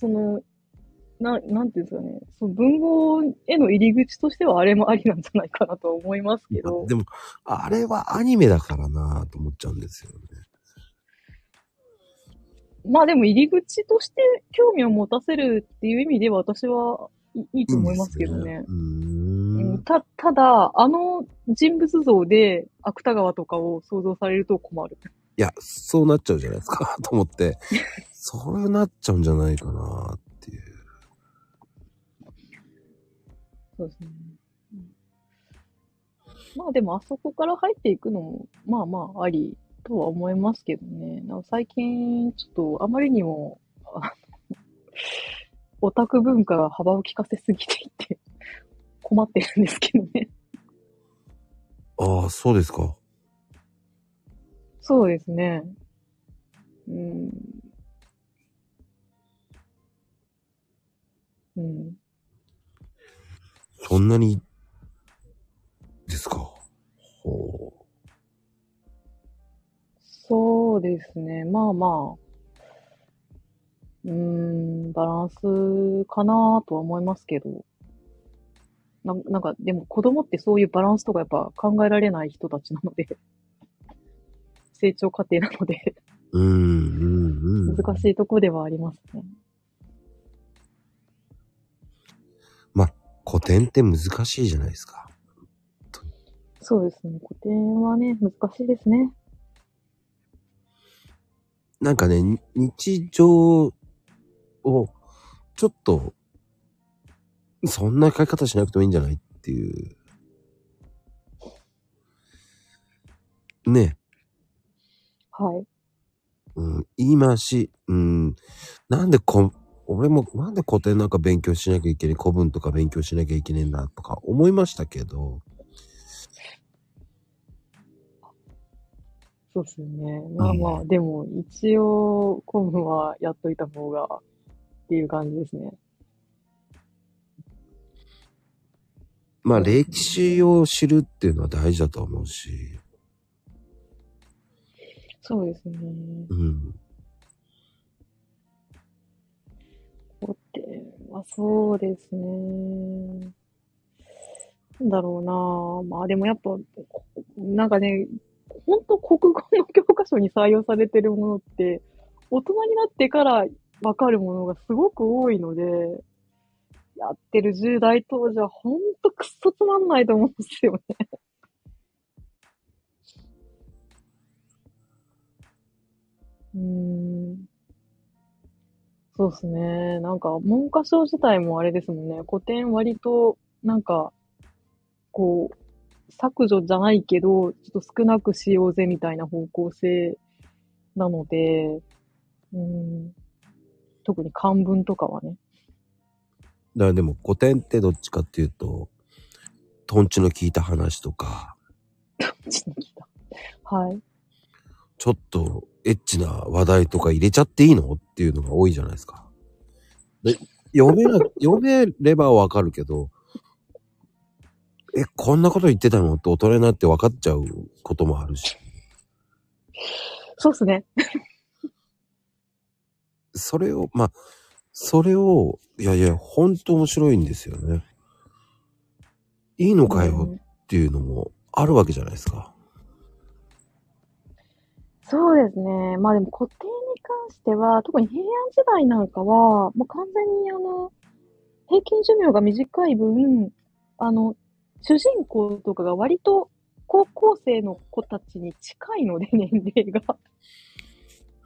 その、な、なんていうんですかね。その文豪への入り口としてはあれもありなんじゃないかなとは思いますけど。でも、あれはアニメだからなぁと思っちゃうんですよね。まあでも入り口として興味を持たせるっていう意味では私は、いいと思いますけどね。うーん、た、ただ、あの人物像で芥川とかを想像されると困る。いや、そうなっちゃうじゃないですか、と思って。そうなっちゃうんじゃないかな、っていう。そうですね。まあでも、あそこから入っていくのも、まあまあ、ありとは思いますけどね。なんか最近、ちょっと、あまりにも、オタク文化が幅を利かせすぎていて困ってるんですけどね。ああ、そうですか。そうですね。うん。うん。そんなにですか。ほう。そうですね。まあまあ。うーん、バランスかなぁとは思いますけど。な、なんか、でも子供ってそういうバランスとかやっぱ考えられない人たちなので、成長過程なので、うんうんうん、難しいとこではありますね。まあ、古典って難しいじゃないですか。そうですね。古典はね、難しいですね。なんかね、日常を、ちょっと、そんな書き方しなくてもいいんじゃないっていう。ね。はい。うん、今し、うん、なんでこ、俺もなんで古典なんか勉強しなきゃいけない、古文とか勉強しなきゃいけないんだとか思いましたけど。そうですよね。まあまあ、うん、でも一応、古文はやっといた方が、っていう感じですね。まあ、歴史を知るっていうのは大事だと思うし。そうですね。うん。古典はそうですね。なんだろうな。まあでもやっぱ、なんかね、本当国語の教科書に採用されてるものって、大人になってからわかるものがすごく多いので、やってるじゅう代当時は本当くっそつまんないと思うんですよね。うーん。そうですね。なんか文科省自体もあれですもんね。古典割となんか、こう、削除じゃないけど、ちょっと少なくしようぜみたいな方向性なので、うん、特に漢文とかはね。だからでも古典ってどっちかっていうと、とんちの聞いた話とか。とんちの聞いた。はい。ちょっとエッチな話題とか入れちゃっていいのっていうのが多いじゃないですか。で読めな、読めればわかるけど、え、こんなこと言ってたのって大人になって分かっちゃうこともあるし。そうっすね。それを、まあ、それを、いやいや、ほんと面白いんですよね。いいのかよっていうのもあるわけじゃないですか。うん、そうですね。まあでも古典に関しては、特に平安時代なんかは、もう完全にあの、平均寿命が短い分、あの、主人公とかが割と高校生の子たちに近いので、年齢が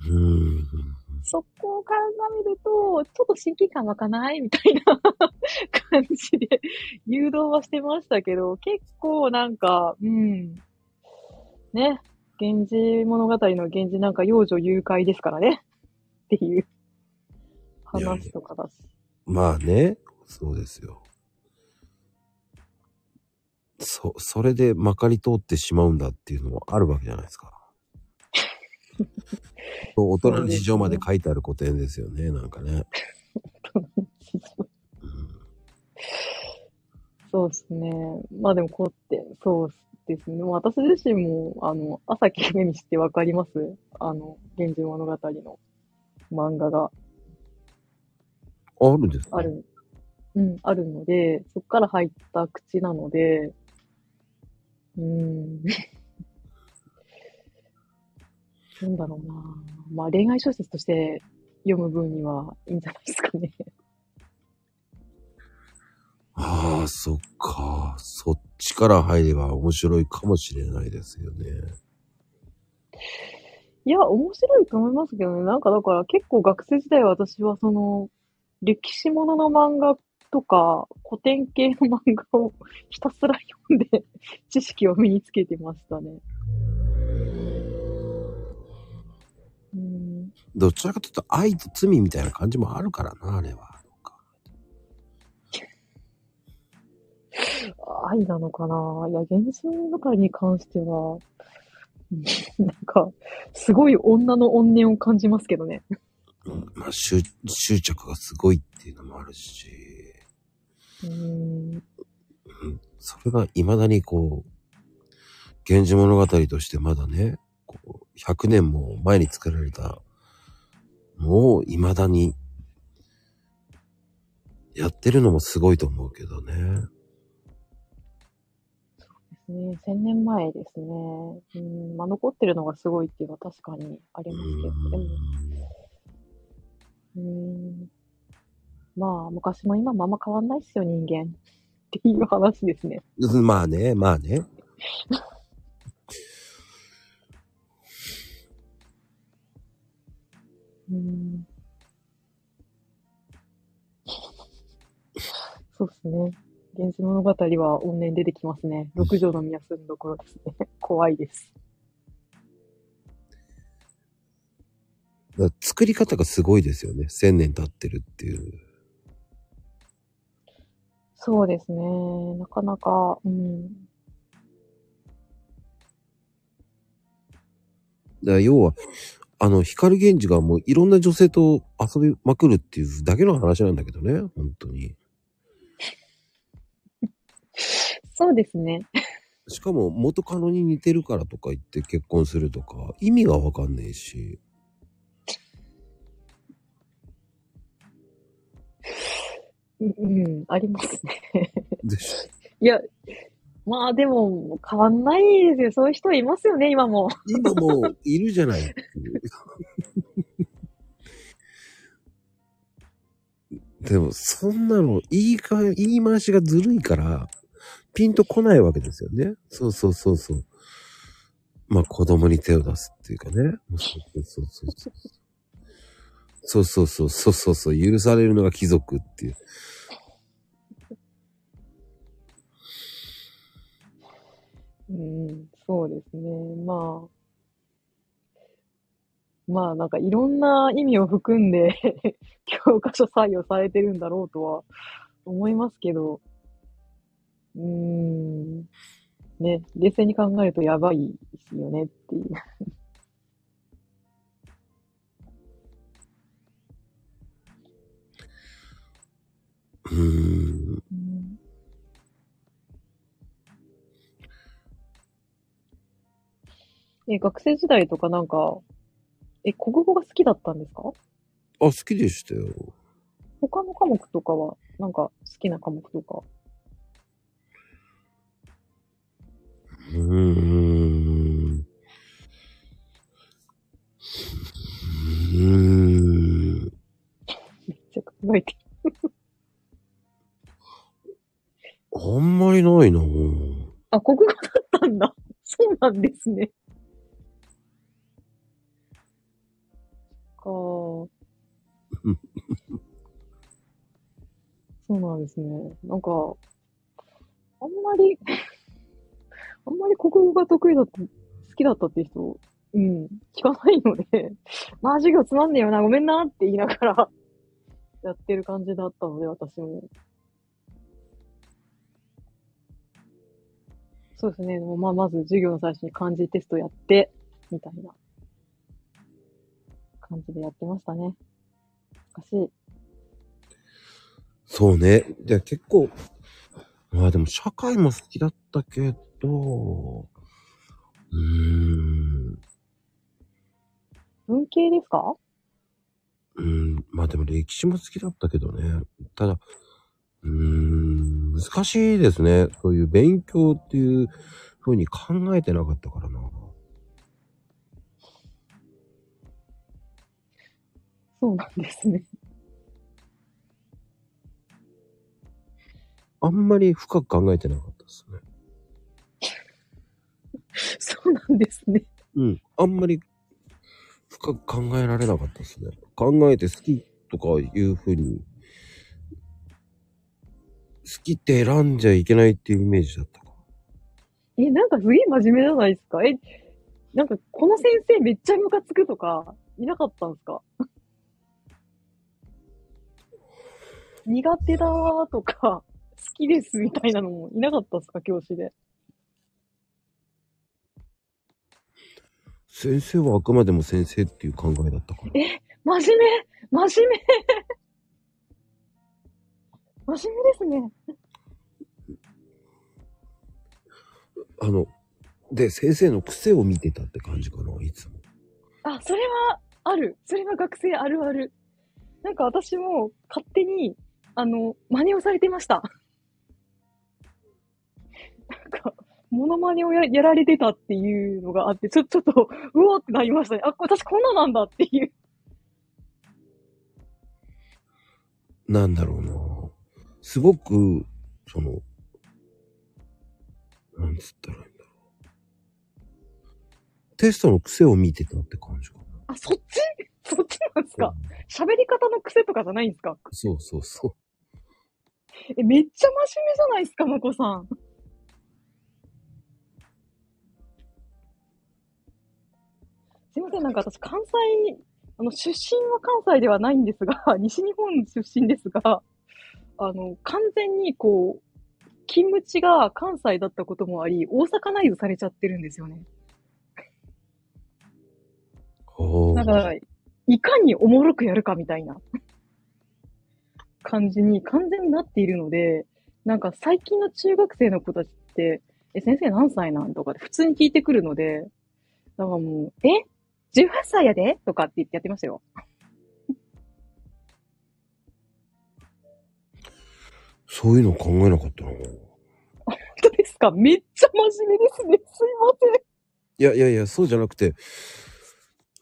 うーん。そこを鑑みると、ちょっと親近感湧かないみたいな感じで誘導はしてましたけど、結構なんか、うん。ね。源氏物語の源氏なんか幼女誘拐ですからね。っていう話とかだし。まあね。そうですよ。そ、それでまかり通ってしまうんだっていうのもあるわけじゃないですか。大人の事情まで書いてある古典ですよね、なんかね。そうですね。まあでもこうって、そうですね。私自身も、あの、朝木めみしってわかります？あの、源氏物語の漫画が。あるんですか？ある。うん、あるので、そっから入った口なので、うーん。なんだろうなぁ。まあ恋愛小説として読む分にはいいんじゃないですかね。ああ、そっか。そっちから入れば面白いかもしれないですよね。いや、面白いと思いますけどね。なんかだから結構学生時代は私はその、歴史ものの漫画とか古典系の漫画をひたすら読んで知識を身につけてましたね。うん、どちらかというと愛と罪みたいな感じもあるからな、あれは。愛なのかな。いや、源氏物語に関してはなんかすごい女の怨念を感じますけどね。まあ、執着がすごいっていうのもあるし、うーん、それが未だにこう源氏物語としてまだね、こうひゃくねんも前に作られた、もう未だにやってるのもすごいと思うけどね。そうですね、せんねんまえですね。うん、まあ、残ってるのがすごいっていうのは確かにありますけど、でもうーん、まあ昔も今もあんま変わんないっすよ人間っていう話ですね。まあね、まあね。うーん、そうですね。源氏物語は怨念出てきますね。六条の宮住むところですね。怖いです。作り方がすごいですよね。せんねん経ってるっていう。そうですね。なかなか、うん。だから要は、あの、光源氏がもういろんな女性と遊びまくるっていうだけの話なんだけどね、本当に。そうですね。しかも元カノに似てるからとか言って結婚するとか、意味がわかんねえし。うん、ありますね。いや、まあでも、変わんないですよ。そういう人いますよね、今も。今もいるじゃない。でも、そんなの言いか、言い回しがずるいから、ピンとこないわけですよね。そうそうそうそう。まあ、子供に手を出すっていうかね。そうそうそうそう。そうそうそうそうそうそう、許されるのが貴族っていう。うん、そうですね。まあ、まあなんかいろんな意味を含んで教科書採用されてるんだろうとは思いますけど、うーんね、冷静に考えるとやばいですよねっていううーん。え、学生時代とかなんか、え、国語が好きだったんですか？あ、好きでしたよ。他の科目とかは、なんか好きな科目とか。うーん。うーん。めっちゃ考えてる。あんまりないな。あ、国語だったんだ。そうなんですね。か。そうなんですね。なんか、あんまり、あんまり国語が得意だった、好きだったって人、うん、聞かないので、まあ授業つまんねえよな、ごめんなって言いながらやってる感じだったので、私も。そうですね。まあ、まず授業の最初に漢字テストやって、みたいな感じでやってましたね。懐かしい。そうね。いや、結構、まあでも社会も好きだったけど、うーん。文系ですか？うん。まあでも歴史も好きだったけどね。ただ、うーん、難しいですね。そういう勉強っていう風に考えてなかったからな。そうなんですね。あんまり深く考えてなかったですね。そうなんですね。うん、あんまり深く考えられなかったですね。考えて好きとかいう風に。好きって選んじゃいけないっていうイメージだったか。え、なんかすげえ真面目じゃないですか。え、なんかこの先生めっちゃムカつくとかいなかったんですか？苦手だーとか好きですみたいなのもいなかったんですか、教師で。先生はあくまでも先生っていう考えだったから。え、真面目真面目真面目ですね。あの、で、先生の癖を見てたって感じかな、いつも。あ、それはある。それは学生あるある。なんか私も勝手に、あの、真似をされてました。なんか、モノマネを や, やられてたっていうのがあって、ちょ、ちょっと、うおーってなりましたね。あ、私こんななんだっていう。なんだろうな。すごく、その、なんつったらいいんだろう。テストの癖を見てたって感じかな。あ、そっち？そっちなんですか？喋り方の癖とかじゃないんですか？そうそうそう。え、めっちゃ真面目じゃないですか、まこさん。すいません、なんか私、関西、あの、出身は関西ではないんですが、西日本出身ですが、あの、完全にこう、勤務地が関西だったこともあり、大阪ナイズされちゃってるんですよね。おー。だから、いかにおもろくやるかみたいな感じに完全になっているので、なんか最近の中学生の子たちって、え、先生何歳なんとかって普通に聞いてくるので、だからもう、え ?じゅうはっ 歳やでとかって言ってやってましたよ。そういうの考えなかったな。本当ですか？めっちゃ真面目ですね。すいません。いやいやいや、そうじゃなくて、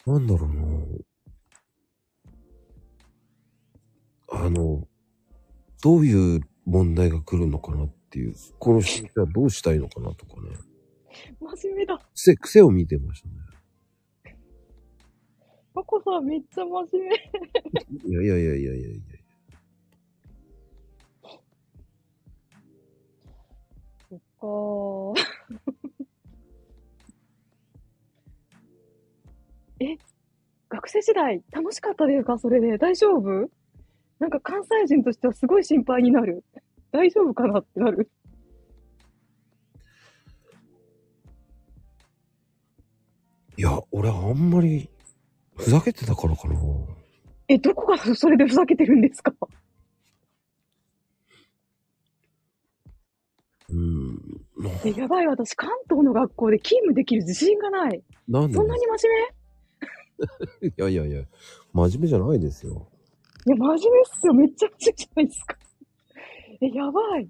なんだろうな。あの、どういう問題が来るのかなっていう、この人はどうしたいのかなとかね。真面目だ。癖、癖を見てましたね。まこさんめっちゃ真面目。いやいやいやいやいやいや。そっか。え、学生時代楽しかったですか？それで大丈夫？なんか関西人としてはすごい心配になる。大丈夫かなってなる。いや、俺あんまりふざけてたからかな。え、どこがそれでふざけてるんですか？うーん。え、やばい、私関東の学校で勤務できる自信がない。なんで？そんなに真面目？いやいやいや、真面目じゃないですよ。いや、真面目っすよ。めっちゃ真面目じゃないですか。え、やばい。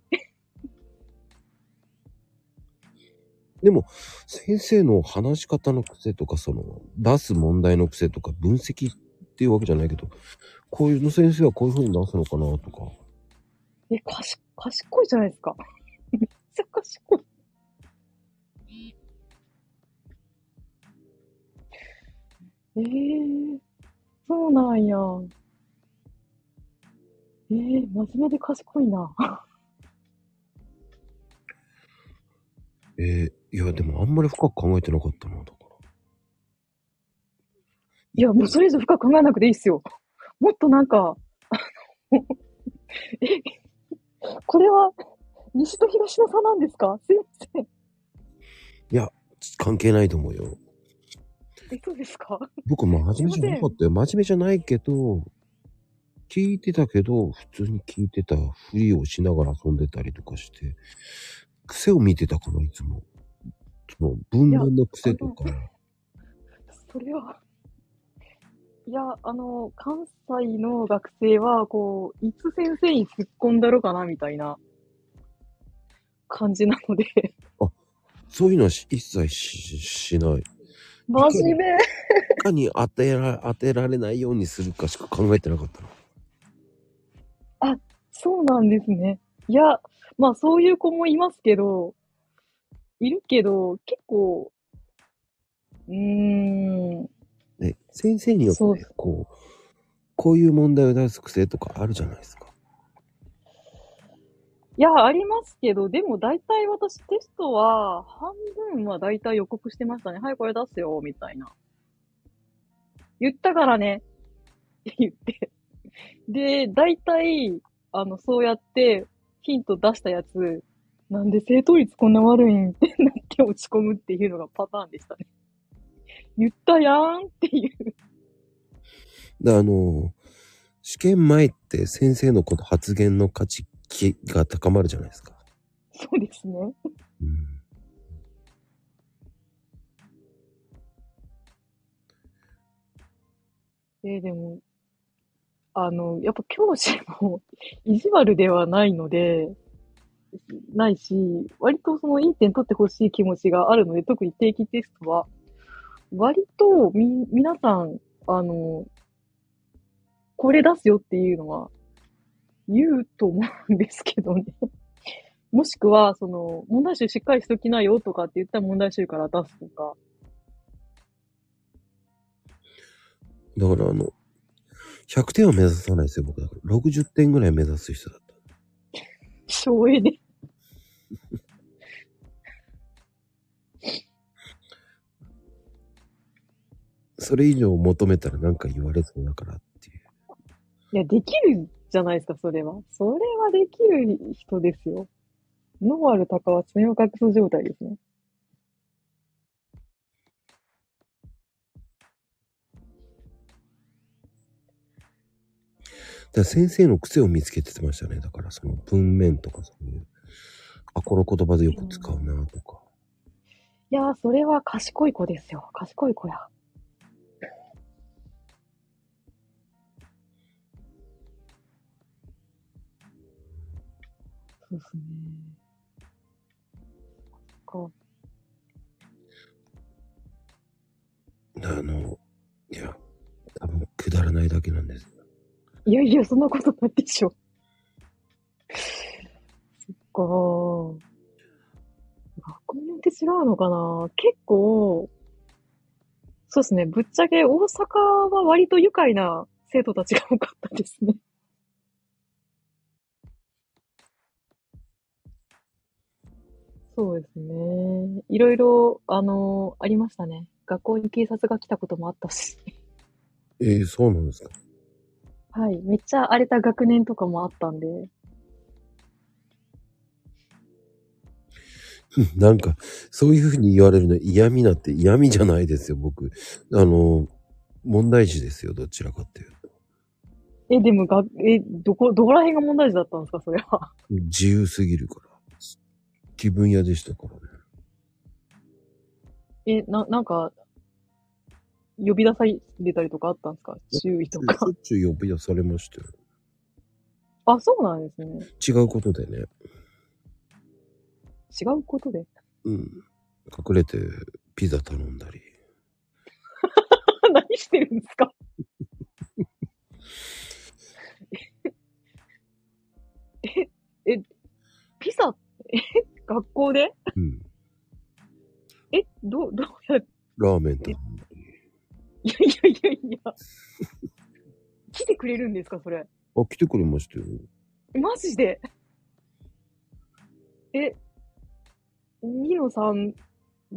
でも、先生の話し方の癖とか、その、出す問題の癖とか、分析っていうわけじゃないけど、こういうの先生はこういう風に出すのかなとか。え、かし、賢いじゃないですか。めっちゃ賢い。ええー、そうなんや。ええー、真面目で賢いな。ええー、いや、でもあんまり深く考えてなかったな、だから。いや、もうそれ以上深く考えなくていいっすよ。もっとなんか、え、これは、西と東の差なんですか？すいません。いや、関係ないと思うよ。え、そうですか？僕、真面目じゃなかったよ。真面目じゃないけど、聞いてたけど、普通に聞いてたふりをしながら遊んでたりとかして、癖を見てたから、いつも。その、分断の癖とか。それは、いや、あの、関西の学生は、こう、いつ先生に突っ込んだろかな、みたいな感じなので。あ、そういうのは一切 し, しない。真面目。いかに当てら、当てられないようにするかしか考えてなかったの。あ、そうなんですね。いや、まあそういう子もいますけど、いるけど、結構、うーん。ね、先生によって、こう、こういう問題を出す癖とかあるじゃないですか。いや、ありますけど、でも大体私テストは、半分は大体予告してましたね。はい、これ出すよ、みたいな。言ったからね、って言って。で、大体、あの、そうやってヒント出したやつ、なんで正答率こんな悪いんってなって落ち込むっていうのがパターンでしたね。言ったやーんっていう。あの、試験前って先生のこの発言の価値、気が高まるじゃないですか。そうですね。うん。えー、でもあのやっぱ教師も意地悪ではないのでないし、割とそのいい点取ってほしい気持ちがあるので、特に定期テストは割とみ皆さんあのこれ出すよっていうのは。言うと思うんですけどね。もしくは、その、問題集しっかりしときなよとかって言ったら問題集から出すとか。だからあの、ひゃくてんは目指さないですよ、僕だから。ろくじゅってんぐらい目指す人だった。省エネ。それ以上求めたらなんか言われそうだからっていう。いや、できる。じゃないですか、それは。それはできる人ですよ。ノーアルタカは爪を隠す状態ですね。だから先生の癖を見つけててましたね。だからその文面とかそういう、あ、この言葉でよく使うなとか。いやー、それは賢い子ですよ。賢い子や。そうですね。こう。あの、いや、多分くだらないだけなんです。いやいや、そんなことないでしょ。そっか。学校によって違うのかな。結構、そうですね。ぶっちゃけ大阪は割と愉快な生徒たちが多かったですね。そうですね。いろいろ、あのー、ありましたね。学校に警察が来たこともあったし。ええー、そうなんですか。はい。めっちゃ荒れた学年とかもあったんで。なんか、そういうふうに言われるの嫌味なんて嫌味じゃないですよ、僕。あの、問題児ですよ、どちらかっていうと。え、でもが、え、どこ、どこら辺が問題児だったんですか、それは。自由すぎるから。気分屋でしたからね。え、な、なんか、呼び出されたりとかあったんですか？注意とか。しょっちゅう呼び出されましたよ。あ、そうなんですね。違うことでね。違うことで？うん。隠れてピザ頼んだり。何してるんですか？え、え、ピザ、え、学校で？うん。え、どう、どうやって？ラーメン頼んだり。いやいやいやいや。来てくれるんですか、それ？あ、来てくれましたよ。マジで？え、にのさん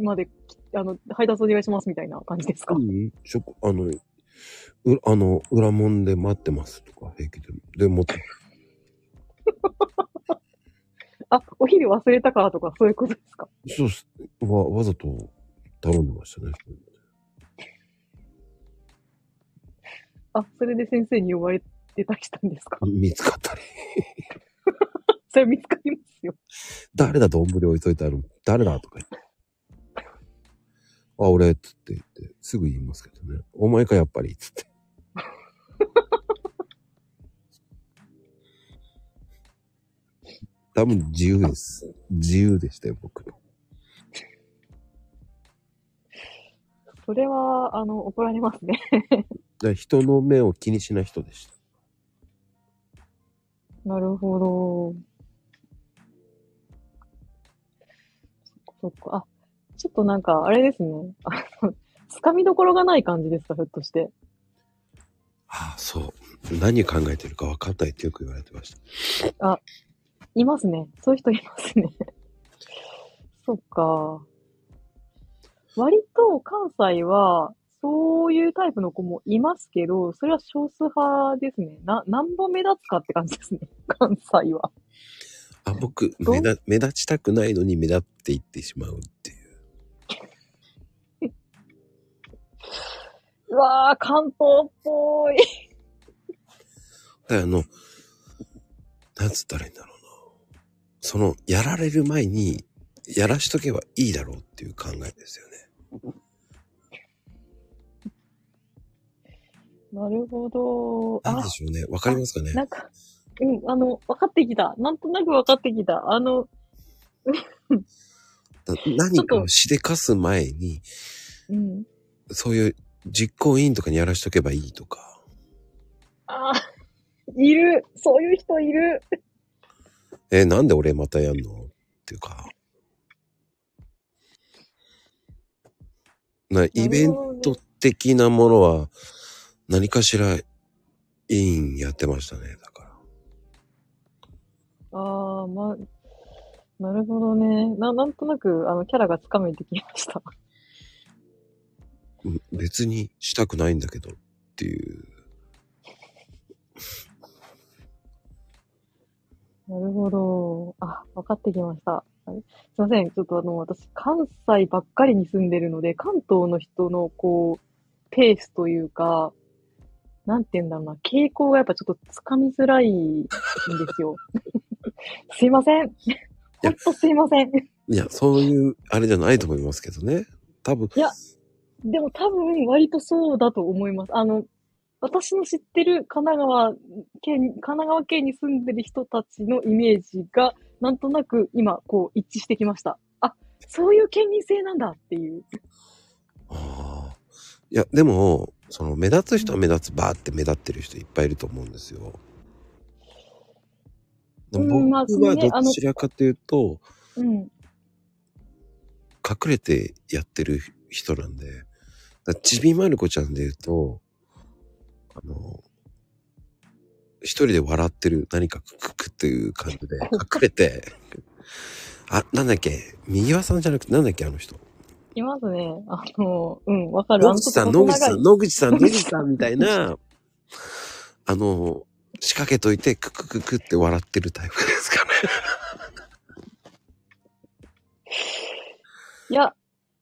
まで、あの、配達お願いしますみたいな感じですか？うん、食、あの、う、あの、裏門で待ってますとか、平気で、で、持って。あ、お昼忘れたからとか、そういうことですか？そうっす。わ、わざと頼んでましたね。あ、それで先生に呼ばれてたりしたんですか？見つかったり。それ見つかりますよ。誰だ、丼置いといてある。誰だとか言って。あ、俺、つって言って、すぐ言いますけどね。お前か、やっぱり、つって。多分、自由です。自由でしたよ、僕。それは、あの、怒られますね。人の目を気にしない人でした。なるほど。そっか。あ、ちょっとなんか、あれですね。つかみどころがない感じですか、ひょっとして。ああ、そう。何考えてるか分かんないってよく言われてました。あ、いますね。そういう人いますね。そっか。割と関西は、そういうタイプの子もいますけど、それは少数派ですね。な、何本目立つかって感じですね。関西は。あ、僕、目立、目立ちたくないのに目立っていってしまうっていう。うわぁ、関東っぽい。あの、なんつったらいいんだろうな。その、やられる前に、やらしとけばいいだろうっていう考えですよね。なるほど。なんでしょうね。わかりますかね。なんか、うん、あの、わかってきた。なんとなくわかってきた。あの、何かをしでかす前に、うん、そういう実行委員とかにやらしとけばいいとか。ああ、いる。そういう人いる。えー、なんで俺またやんのっていうか。な、イベント的なものは、何かしら委員やってましたね、だから。ああ、ま、なるほどね。な、なんとなく、あの、キャラがつかめてきました。別にしたくないんだけどっていう。なるほど。あ、わかってきました。すいません。ちょっとあの、私、関西ばっかりに住んでるので、関東の人の、こう、ペースというか、なんて言うんだろうな、傾向がやっぱちょっとつかみづらいんですよ。すいません。ほんとすいません。いや、そういう、あれじゃないと思いますけどね。多分。いや、でも多分割とそうだと思います。あの、私の知ってる神奈川県、神奈川県に住んでる人たちのイメージが、なんとなく今、こう、一致してきました。あ、そういう県民性なんだっていう。ああ。いや、でも、その目立つ人は目立つ、バーって目立ってる人いっぱいいると思うんですよ。僕はどちらかというと、うん、隠れてやってる人なんで、ちびまる子ちゃんで言うと、あの、一人で笑ってる、何かククっていう感じで、隠れて、あ、なんだっけ、右輪さんじゃなくて、なんだっけ、あの人。いますね。あの、うん、わかる。野口さん、野口さん、野口さん、野口さんみたいな、あの、仕掛けといて、ククククって笑ってるタイプですかね。いや、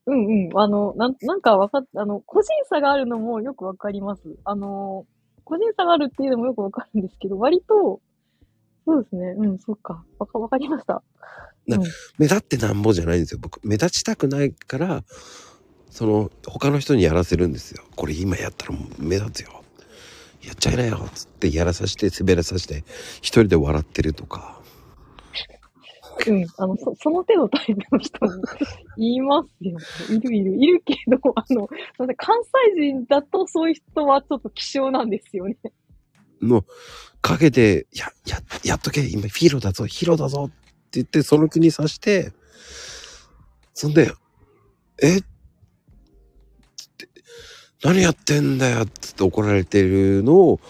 うんうん、あの、なん、なんかわかっ、あの、個人差があるのもよくわかります。あの、個人差があるっていうのもよくわかるんですけど、割と、そうですね。うん、そっか。わか、わかりました、うん。目立ってなんぼじゃないんですよ。僕、目立ちたくないから、その、他の人にやらせるんですよ。これ今やったら目立つよ。やっちゃいなよ。つってやらさせて、滑らさせて、一人で笑ってるとか。うん、あの、そ、その手のタイプの人もいますよ。いるいる。いるけど、あの、関西人だとそういう人はちょっと希少なんですよね。の陰で、や、や、やっとけ、今、ヒーローだぞ、ヒーローだぞって言って、その国刺して、そんで、えって、何やってんだよって怒られてるのを、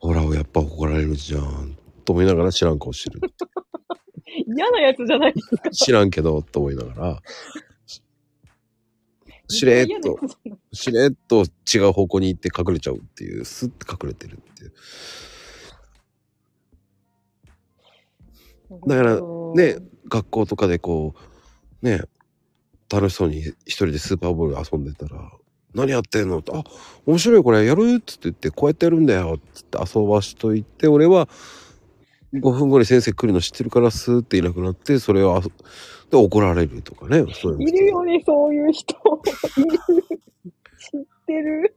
ほら、やっぱ怒られるじゃん、と思いながら知らん顔してる。嫌なやつじゃないですか。知らんけど、と思いながら、しれっと、しれっと違う方向に行って隠れちゃうっていう、スッて隠れてるっていう。だからね、学校とかでこうね、楽しそうに一人でスーパーボール遊んでたら、何やってんのって、あ、面白いこれやるっつって言って、こうやってやるんだよっつって遊ばしといて、俺はごふんごに先生来るの知ってるからスーっていなくなって、それをで怒られるとかね。そういういるよね、そういう人。いる。知ってる。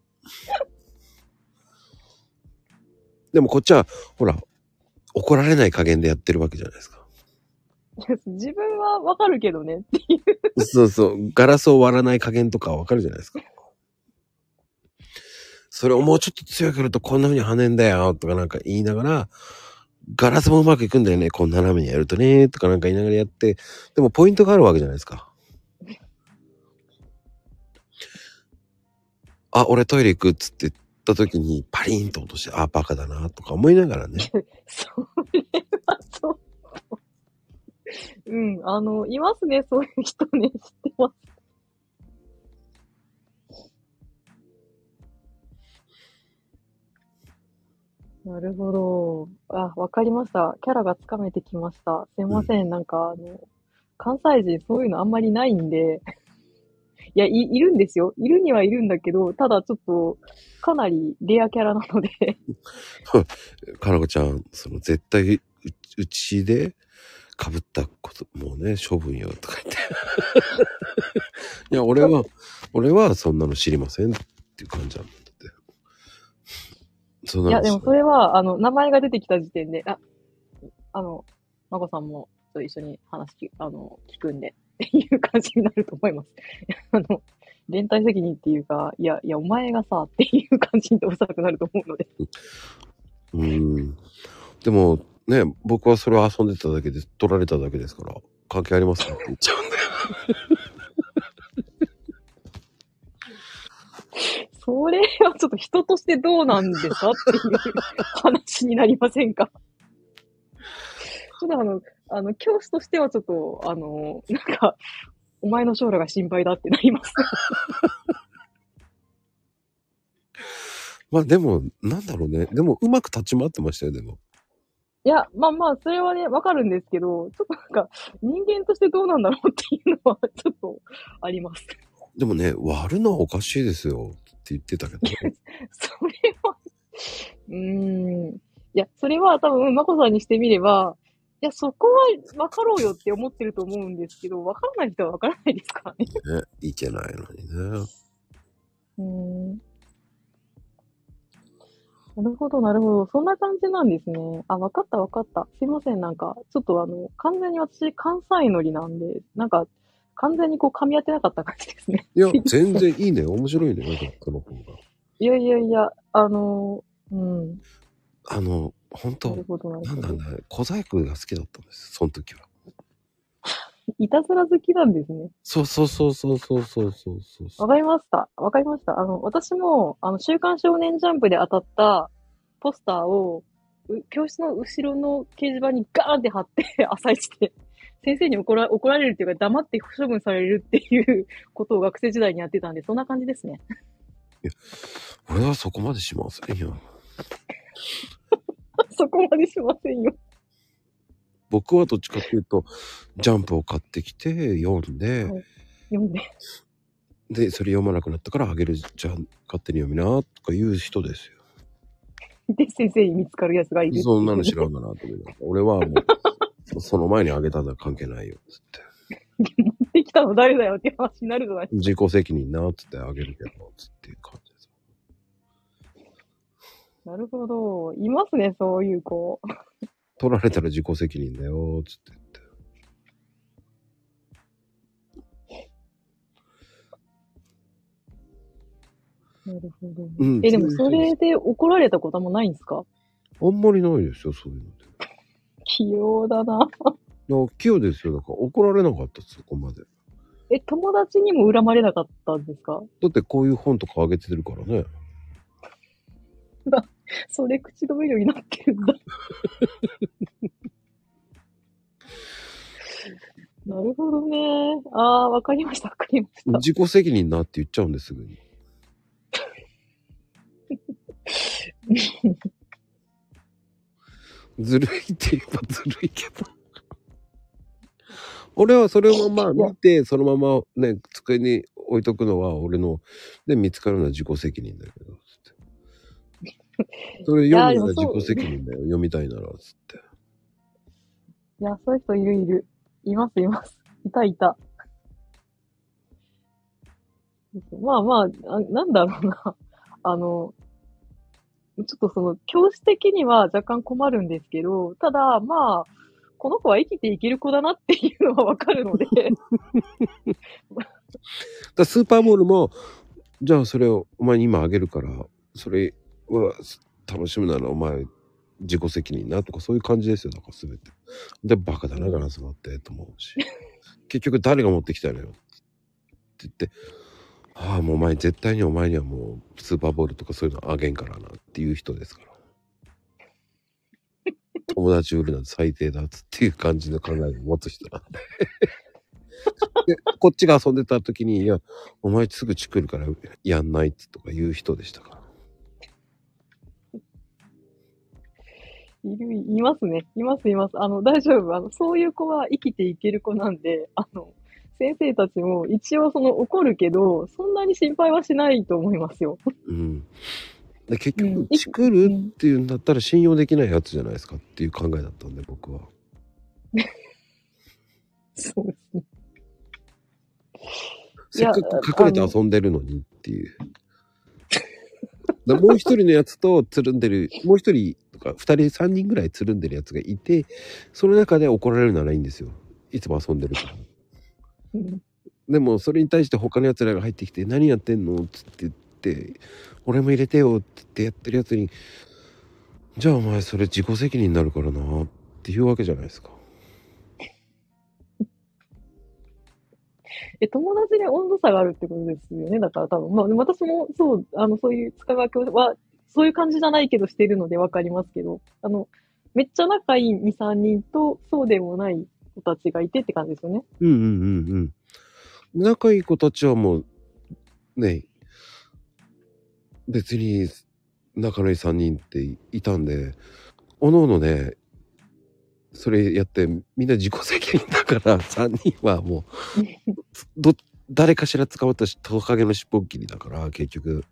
でもこっちはほら、怒られない加減でやってるわけじゃないですか。自分はわかるけどねっていう。そうそう。ガラスを割らない加減とかわかるじゃないですか。それをもうちょっと強くやるとこんな風に跳ねんだよとかなんか言いながら、ガラスもうまくいくんだよね。こう斜めにやるとねとかなんか言いながらやって、でもポイントがあるわけじゃないですか。あ、俺トイレ行くっつって。た時にパリンと落として、あ、バカだなとか思いながらね。それはちょっと、うん、あの、いますね、そういう人ね。知ってます。なるほど。あ、わかりました。キャラがつかめてきました。すいません、うん、なんかあの、関西人そういうのあんまりないんで。いや、い、いるんですよ。いるにはいるんだけど、ただちょっと、かなりレアキャラなので。かなこちゃん、その、絶対う、うちで被ったこと、もうね、処分よ、とか言って。いや、俺は、俺はそんなの知りませんっていう感じなんだって。そんなの。いや、でもそれは、あの、名前が出てきた時点で、あ、あの、まこさんも、と一緒に話き、あの、聞くんで。っていう感じになると思います。あの、連帯責任っていうか、いや、いや、お前がさ、っていう感じにおそらくなると思うので。うん。でも、ね、僕はそれを遊んでただけで、取られただけですから、関係ありますかって言っちゃうんだよ。それはちょっと人としてどうなんですかっていう話になりませんか。ちょっとあの、あの、教師としてはちょっと、あの、なんか、お前の将来が心配だってなります。まあでも、なんだろうね。でも、うまく立ち回ってましたよ、でも。いや、まあまあ、それはね、わかるんですけど、ちょっとなんか、人間としてどうなんだろうっていうのは、ちょっと、あります。でもね、割るのはおかしいですよ、って言ってたけど。それは、うーん。いや、それは多分、まこさんにしてみれば、いや、そこは分かろうよって思ってると思うんですけど、分からない人は分からないですからね。ね、いけないのにね。うーん。なるほど、なるほど。そんな感じなんですね。あ、分かった、分かった。すいません、なんか、ちょっとあの、完全に私、関西乗りなんで、なんか、完全にこう、噛み合ってなかった感じですね。いや、全然いいね。面白いね、この方が。いやいやいや、あの、うん。あの、本当なんだね、小細工が好きだったんです。その時は。いたずら好きなんですね。そうそうそうそうそうそうそうそう。わかりました。わかりました。あの、私もあの週刊少年ジャンプで当たったポスターを教室の後ろの掲示板にガーンって貼って朝一で先生に怒ら、怒られるっていうか、黙って不処分されるっていうことを学生時代にやってたんで、そんな感じですね。いや、俺はそこまでしませんよ。そこまでしませんよ。僕はどっちかっていうと、ジャンプを買ってきて、読んで、はい、読んで。で、それ読まなくなったから、あげる、じゃあ、勝手に読みな、とか言う人ですよ。で、先生に見つかるやつがいる。そんなの知らんだな、と思いながら。俺はもう、その前にあげたんだ関係ないよ、つって。持ってきたの誰だよって話になるじゃない。自己責任な、つってあげるけど、つっていう感じです。なるほど。いますね、そういう子。取られたら自己責任だよ、つって。なるほど。うん、え、でもそれで怒られたこともないんですか？あんまりないですよ、そういうのって。器用だな。器用ですよ、だから怒られなかったそこまで。え、友達にも恨まれなかったんですか？だってこういう本とかあげてるからね。それ口止め料になってるんだ。なるほどね。あー、わかりました、わかりました。自己責任なって言っちゃうんです、すぐに。ずるいって言えばずるいけど俺はそれをまあ見てそのままね机に置いとくのは俺ので見つかるのは自己責任だけどつってそれ読むのは自己責任だよ読みたいならつっていやそういう人いるいるいますいますいたいたまあまあなんだろうなあのちょっとその教師的には若干困るんですけど、ただまあこの子は生きていける子だなっていうのはわかるのでだスーパーボールもじゃあそれをお前に今あげるからそれは楽しむならお前自己責任なとかそういう感じですよだから全てでバカだなガラスだってと思うし結局誰が持ってきたのよって言ってああもうお前絶対にお前にはもうスーパーボールとかそういうのあげんからなっていう人ですから友達売るなんて最低だっていう感じの考えを持つ人なんでこっちが遊んでた時にいやお前すぐチクるからやんないっつとか言う人でしたからいるいますねいますいますあの大丈夫あのそういう子は生きていける子なんであの先生たちも一応その怒るけどそんなに心配はしないと思いますよ。うん。で結局チクるっていうんだったら信用できないやつじゃないですかっていう考えだったんで僕は。そうですね。せっかく隠れて遊んでるのにっていう。だもう一人のやつとつるんでるもう一人とか二人三人ぐらいつるんでるやつがいてその中で怒られるならいいんですよ。いつも遊んでるから。でもそれに対して他のやつらが入ってきて何やってんのつって言って俺も入れてよって言ってやってるやつにじゃあお前それ自己責任になるからなっていうわけじゃないですかえ友達に温度差があるってことですよねだから多分、まあ、私もそうあのそういう塚川教授はそういう感じじゃないけどしてるので分かりますけどあのめっちゃ仲いい に,さん 人とそうでもない子たちがいてって感じですよね。うんうんうんうん。仲いい子たちはもうね別に仲のいいさんにんっていたんでおのおのねそれやってみんな自己責任だからさんにんはもうど誰かしら捕まったしトカゲの尻尾っきりだから結局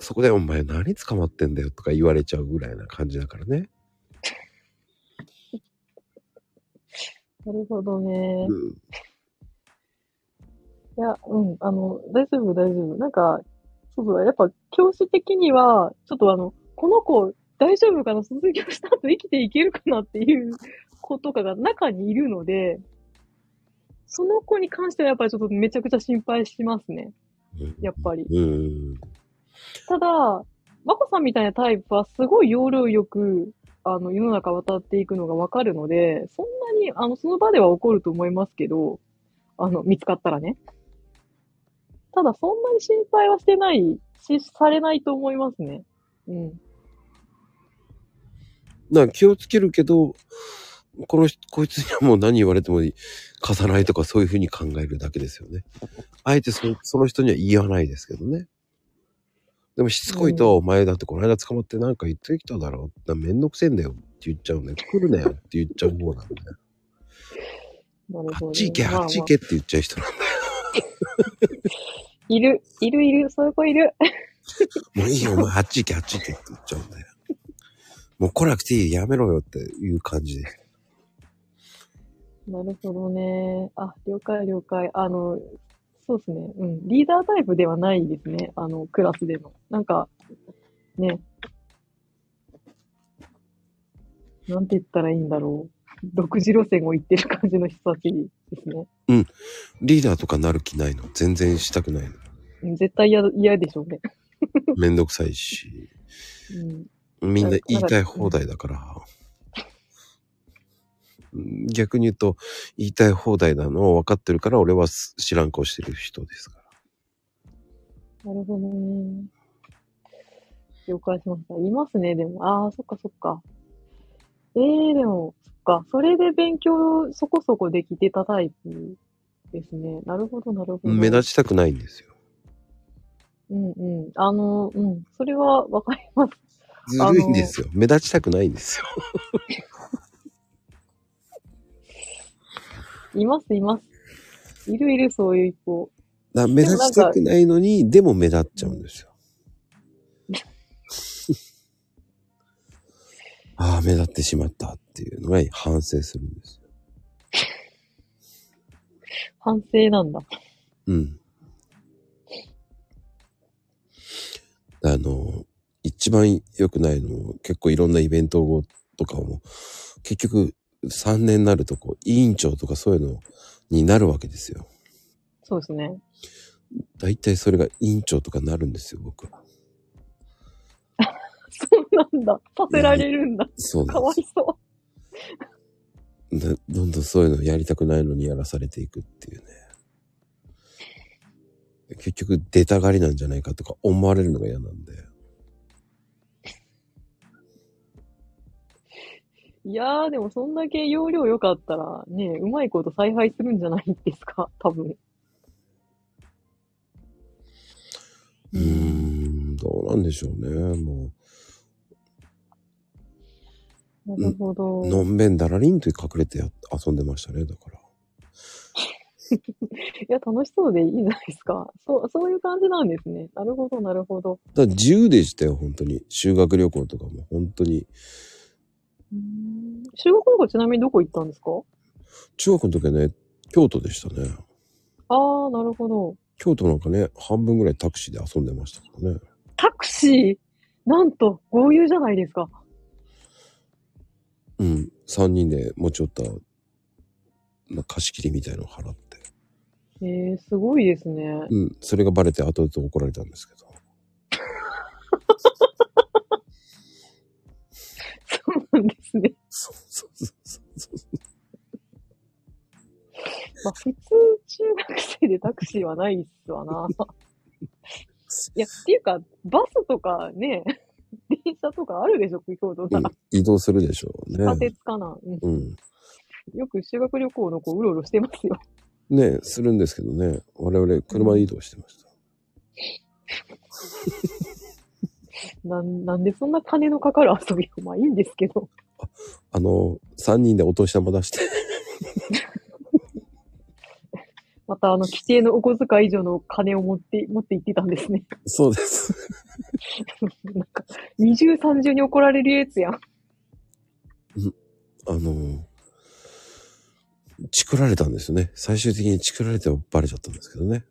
そこでお前何捕まってんだよとか言われちゃうぐらいな感じだからね。なるほどね。うん、いや、うん、あの、大丈夫、大丈夫。なんか、そうそう、やっぱ、教師的には、ちょっとあの、この子、大丈夫かな？卒業した後生きていけるかな？っていう子とかが中にいるので、その子に関してはやっぱりちょっとめちゃくちゃ心配しますね。やっぱり。うん、ただ、まこさんみたいなタイプはすごい要領よく、あの、世の中渡っていくのがわかるので、そんなに、あの、その場では起こると思いますけど、あの、見つかったらね。ただ、そんなに心配はしてないし、されないと思いますね。うん。なんか気をつけるけど、この人、こいつにはもう何言われてもいい。貸さないとかそういうふうに考えるだけですよね。あえてその、その人には言わないですけどね。でもしつこいと、お前だってこの間捕まってなんか言ってきただろう。だめんどくせえんだよって言っちゃうんだよ。来るなよって言っちゃう方なんだよ。あっち行け、あっち行けって言っちゃう人なんだよ。いる、いる、いる、そういう子いる。もういいよ、お前あっち行け、あっち行けって言っちゃうんだよ。もう来なくていい、やめろよっていう感じで。なるほどね。あ、了解了解。あの、そうですね。うん。リーダータイプではないですね。あの、クラスでの。なんか、ね。なんて言ったらいいんだろう。独自路線を行ってる感じの人たちですね。うん。リーダーとかなる気ないの。全然したくないの。絶対嫌、嫌でしょうね。めんどくさいし。うん、みんな言いたい放題だから。逆に言うと言いたい放題なのを分かってるから俺は知らん顔してる人ですから。なるほどね。了解しました。いますね。でもああそっかそっか。えー、でもそっか、それで勉強そこそこできてたタイプですね。なるほどなるほど。目立ちたくないんですよ。うんうん。あのうん、それは分かります。ずるいんですよ。目立ちたくないんですよ。いますいます。いるいる、そういう子。だ目立ちたくないのに、でも目立っちゃうんですよ。ああ、目立ってしまったっていうのが反省するんですよ。反省なんだ。うん。あの、一番良くないの、結構いろんなイベントとかも、結局、さんねんになるとこう委員長とかそういうのになるわけですよ。そうですね。だいたいそれが委員長とかなるんですよ、僕は。そうなんだ。させられるんだ。そうなんです。かわいそう。でどんどんそういうのやりたくないのにやらされていくっていうね。結局出たがりなんじゃないかとか思われるのが嫌なんで。いやー、でもそんだけ容量良かったらね、うまいこと采配するんじゃないですか、多分。うーん、どうなんでしょうね、もう。なるほど。のんべんだらりんと隠れてや遊んでましたね、だから。いや、楽しそうでいいじゃないですか。そう、そういう感じなんですね。なるほど、なるほど。だから自由でしたよ、本当に。修学旅行とかも、本当に。修学旅行ちなみにどこ行ったんですか？中学の時はね、京都でしたね。ああ、なるほど。京都なんかね、半分ぐらいタクシーで遊んでましたからね。タクシー？なんと、豪遊じゃないですか。うん、さんにんで持ち寄った、まあ、貸し切りみたいのを払って。へえー、すごいですね。うん、それがバレて後々怒られたんですけど。そうなんですね。そうそうそうそう。まあ、普通中学生でタクシーはないっすわな。いや、っていうか、バスとかね、電車とかあるでしょ、京都さ、うん。移動するでしょうね。仮設かな。うん。うん、よく修学旅行の子、うろうろしてますよ。ねえ、するんですけどね。我々、車で移動してました。な, なんでそんな金のかかる遊びはまあいいんですけど。あ、あのさんにんでお年玉出してまたあの規定のお小遣い以上の金を持って持って行ってたんですね。そうですなんか二重三重に怒られるやつやん。あのチクられたんですよね。最終的にチクられてバレちゃったんですけどね。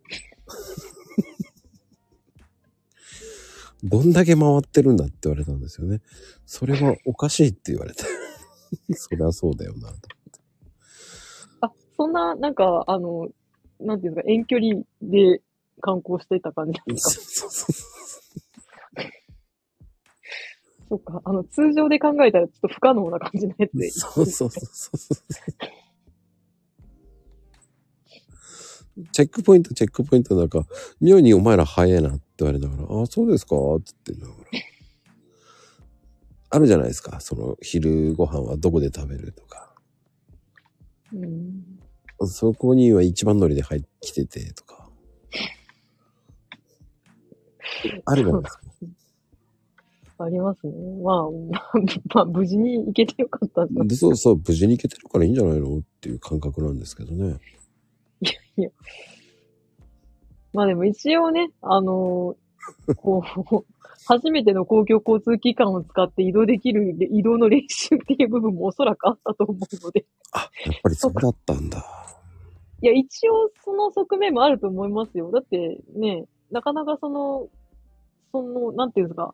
どんだけ回ってるんだって言われたんですよね。それはおかしいって言われて。そりゃそうだよなと。あ、そんな、なんか、あの、なんていうんですか、遠距離で観光していた感じですか。そうそうそう。そうか、あの、通常で考えたらちょっと不可能な感じのやつで。そうそうそうそう。チェックポイント、チェックポイントなんか、妙にお前ら早いな。あれだから、ああ、そうですかって言ってんだから。あるじゃないですか。その、昼ご飯はどこで食べるとか。うん、そこには一番乗りで入ってきててとかあるじゃないですか。ありますね。まあ、まあ、無事に行けてよかったんだ。そうそう、無事に行けてるからいいんじゃないのっていう感覚なんですけどね。いやいや。まあでも一応ね、あのー、こう、初めての公共交通機関を使って移動できる移動の練習っていう部分もおそらくあったと思うので。あ、やっぱりそうだったんだ。いや、一応その側面もあると思いますよ。だってね、なかなかその、その、なんていうんですか、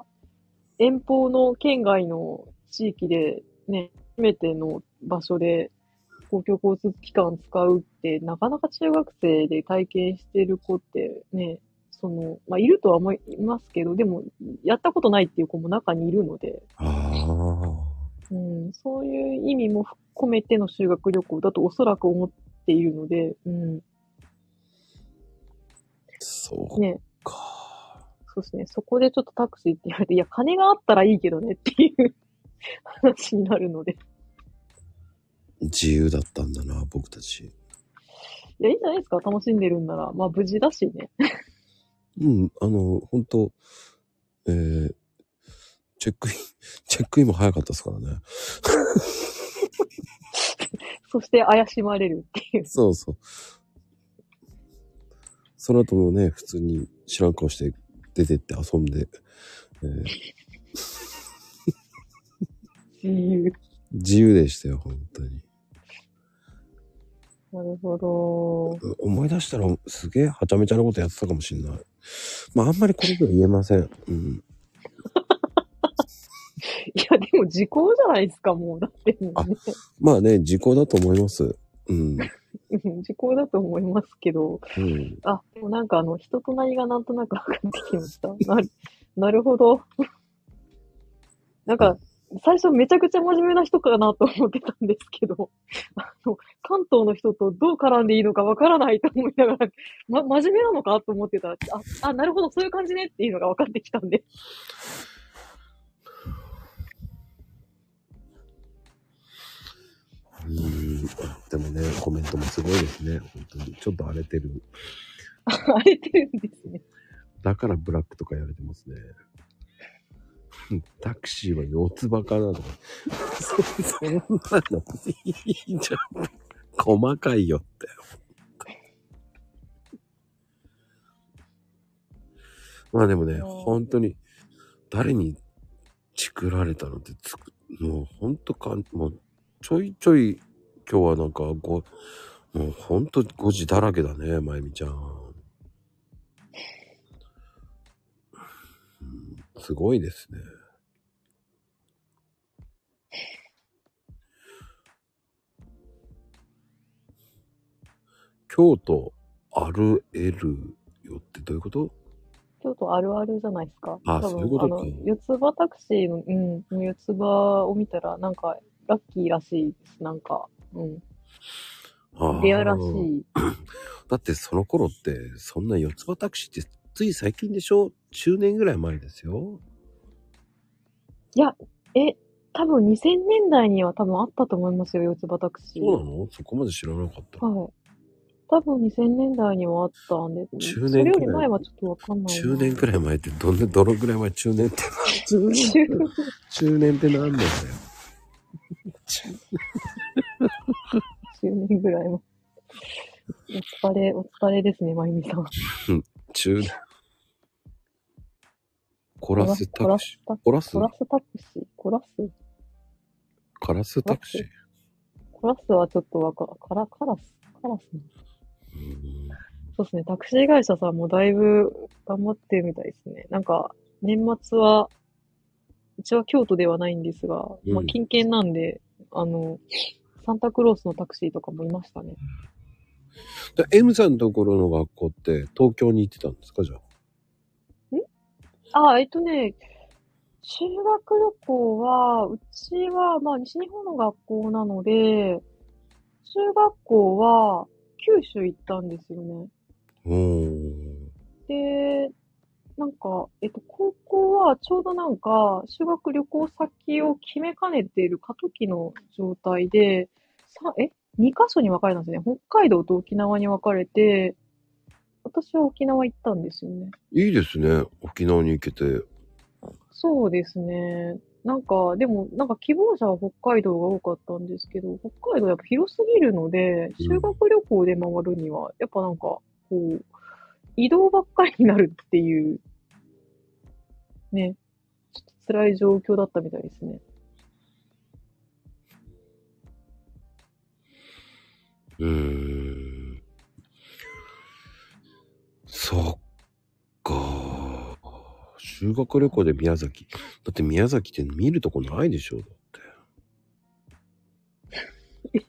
遠方の県外の地域でね、初めての場所で公共交通機関使うって、なかなか中学生で体験してる子ってね、その、まあ、いるとは思いますけど、でも、やったことないっていう子も中にいるので、あ、うん、そういう意味も込めての修学旅行だとおそらく思っているので、うん。そう。ね。そうですね。そこでちょっとタクシーって言われて、いや、金があったらいいけどねっていう話になるので。自由だったんだな、僕たち。いや、いいんじゃないですか。楽しんでるんなら。まあ、無事だしね。うん、あの、本当えー、チェックイン、チェックインも早かったですからね。そして怪しまれるっていう。そうそう。その後もね、普通に知らん顔して出てって遊んで、えー、自由自由でしたよ、本当に。なるほど。思い出したらすげえはちゃめちゃなことやってたかもしれない。まああんまりこれでは言えません、うん、いやでも時効じゃないですか、もうだってもうね。あ、まあね、時効だと思います。うん時効だと思いますけど、うん、あ、でもなんかあの人となりがなんとなく分かってきました。なる、なるほど。なんか最初めちゃくちゃ真面目な人かなと思ってたんですけど、あの関東の人とどう絡んでいいのか分からないと思いながら、ま、真面目なのかと思ってたら、あ、あ、なるほど、そういう感じねっていうのが分かってきたんで。うん、でもね、コメントもすごいですね。本当にちょっと荒れてる。荒れてるんですね。だからブラックとかやれてますね。タクシーは四つ葉かなとか。そんなのいいじゃん。細かいよって。まあでもね、本当に誰にチクられたのってつく、もう本当か、もう。ちょいちょい今日はなんかご、もうほんとごじだらけだね、まゆみちゃん、うん、すごいですね。京都あるえるよってどういうこと？京都あるあるじゃないですか。あ、そういうことか。四つ葉タクシーの、うん、四つ葉を見たらなんかラッキーらしいです。なんか、うん。レアらしい。だってその頃って、そんな四つ葉タクシーってつい最近でしょ？ じゅう 年ぐらい前ですよ。いや、え、多分にせんねんだいには多分あったと思いますよ、四つ葉タクシー。そうなの？そこまで知らなかった。はい。多分にせんねんだいにはあったんですね。じゅうねんくらい。それより前はちょっとわかんないな。じゅうねんくらい前ってどんな、どのくらい前？中年って何？中年って何なんだよ。じゅうねんぐらいもお疲れお疲れですね、まゆみさん。じゅうねん。コラスタクシーコラスタクシーコラスカラスタクシーコラスはちょっとわかカラカラスカラス、うん、そうですね。タクシー会社さんもだいぶ頑張ってるみたいですね。なんか年末はうちは京都ではないんですが、まあ、近県なんで、うん、あの、サンタクロースのタクシーとかもいましたね。だ M さんのところの学校って東京に行ってたんですか、じゃあ。ん？ああ、えっとね、修学旅行は、うちは、まあ、西日本の学校なので、中学校は九州行ったんですよね。で、なんか、えっと、高校はちょうどなんか、修学旅行先を決めかねている過渡期の状態で、さ、えにカ所に分かれたんですね。北海道と沖縄に分かれて、私は沖縄行ったんですよね。いいですね、沖縄に行けて。そうですね。なんか、でも、なんか希望者は北海道が多かったんですけど、北海道やっぱ広すぎるので、修学旅行で回るには、やっぱなんか、こう、移動ばっかりになるっていう、ね、ちょっと辛い状況だったみたいですね。うーん。そっか。修学旅行で宮崎。だって宮崎って見るとこないでしょ、だって。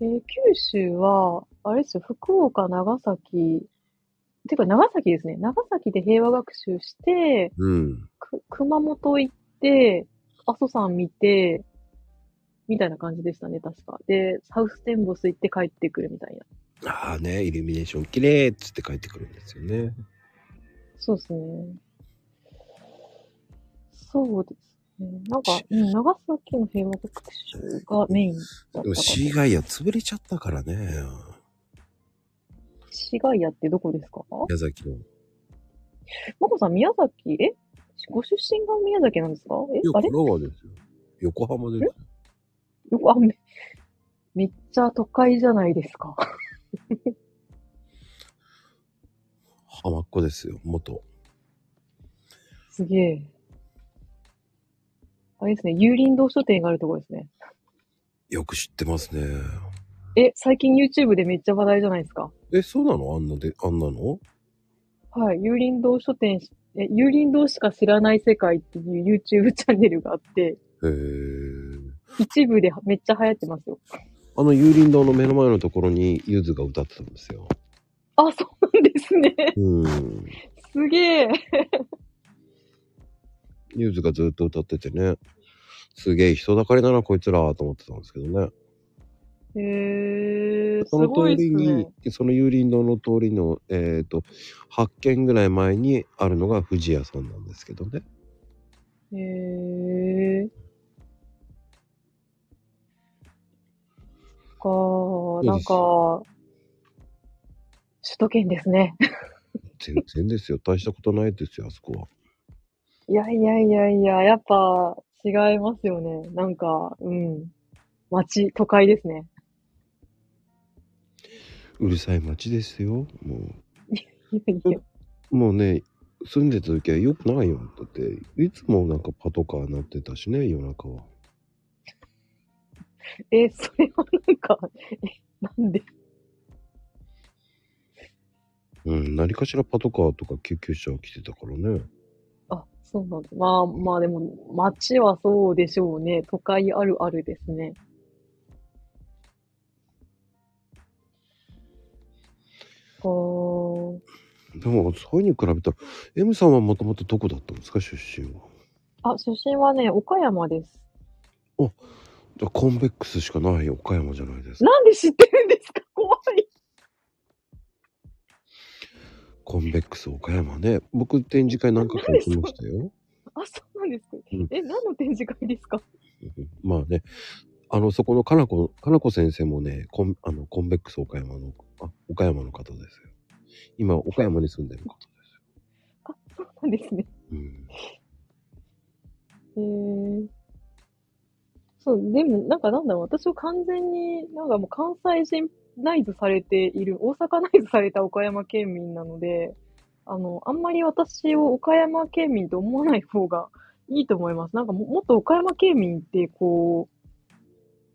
えー、九州は、あれですよ、福岡、長崎。てか長崎ですね。長崎で平和学習して、うん、熊本行って、阿蘇山見て、みたいな感じでしたね、確か。で、ハウステンボス行って帰ってくるみたいな。ああね、イルミネーション綺麗っつって帰ってくるんですよね。そうですね。そうですね。なんか、長崎の平和特集がメインだったか。でも市街屋潰れちゃったからね。市街屋ってどこですか？宮崎の。マコさん、宮崎、えご出身が宮崎なんですか？えあれはですよ。横浜ですよ。横浜、め、めっちゃ都会じゃないですか。浜っ子ですよ、元。すげえ。あれですね、有林堂書店があるところですね。よく知ってますね。え、最近 YouTube でめっちゃ話題じゃないですか。え、そうなの？あんなで、あんなの？はい、有林堂書店、え、有林堂しか知らない世界っていう YouTube チャンネルがあって、へー。一部でめっちゃ流行ってますよ。あの有林堂の目の前のところにゆずが歌ってたんですよ。あ、そうなんですね。うん。すげえ。ゆずがずっと歌っててね。すげえ人だかりだなこいつらと思ってたんですけどね。へえ。その通りに、ね、その有林堂の通りのえっ、ー、とはちけんぐらい前にあるのが富士屋さんなんですけどね。へえ。かー、なんか。首都圏ですね。全然ですよ。大したことないですよ、あそこは。いやいやいやいや、やっぱ違いますよね。なんか、うん。街、都会ですね。うるさい街ですよ、もう。いやいや。もうね、住んでた時はよくないよ。だって、いつもなんかパトカー鳴ってたしね、夜中は。え、それはなんか、え、なんで？うん、何かしらパトカーとか救急車が来てたからね。あ、そうなんだ。まあまあでも、街はそうでしょうね。都会あるあるですね。こう。でも、そういうふうに比べたら、M さんはもともとどこだったんですか、出身は。あ、出身はね、岡山です。あ、じゃあコンベックスしかない岡山じゃないですか。なんで知ってるんですか、怖い。コンベックス岡山ね、僕展示会何回か行きましたよ。あ、そうなんですか。え、何の展示会ですか。まあね、あのそこのかなこかなこ先生もね、コンあのコンベックス岡山のあ岡山の方ですよ。今岡山に住んでる方です。あ、そうなんですね。うん。えー、そうでもなんかなんだろう、私は完全になんかもう関西人内図されている、大阪内図された岡山県民なので、あの、あんまり私を岡山県民と思わない方がいいと思います。なんか も, もっと岡山県民ってこう、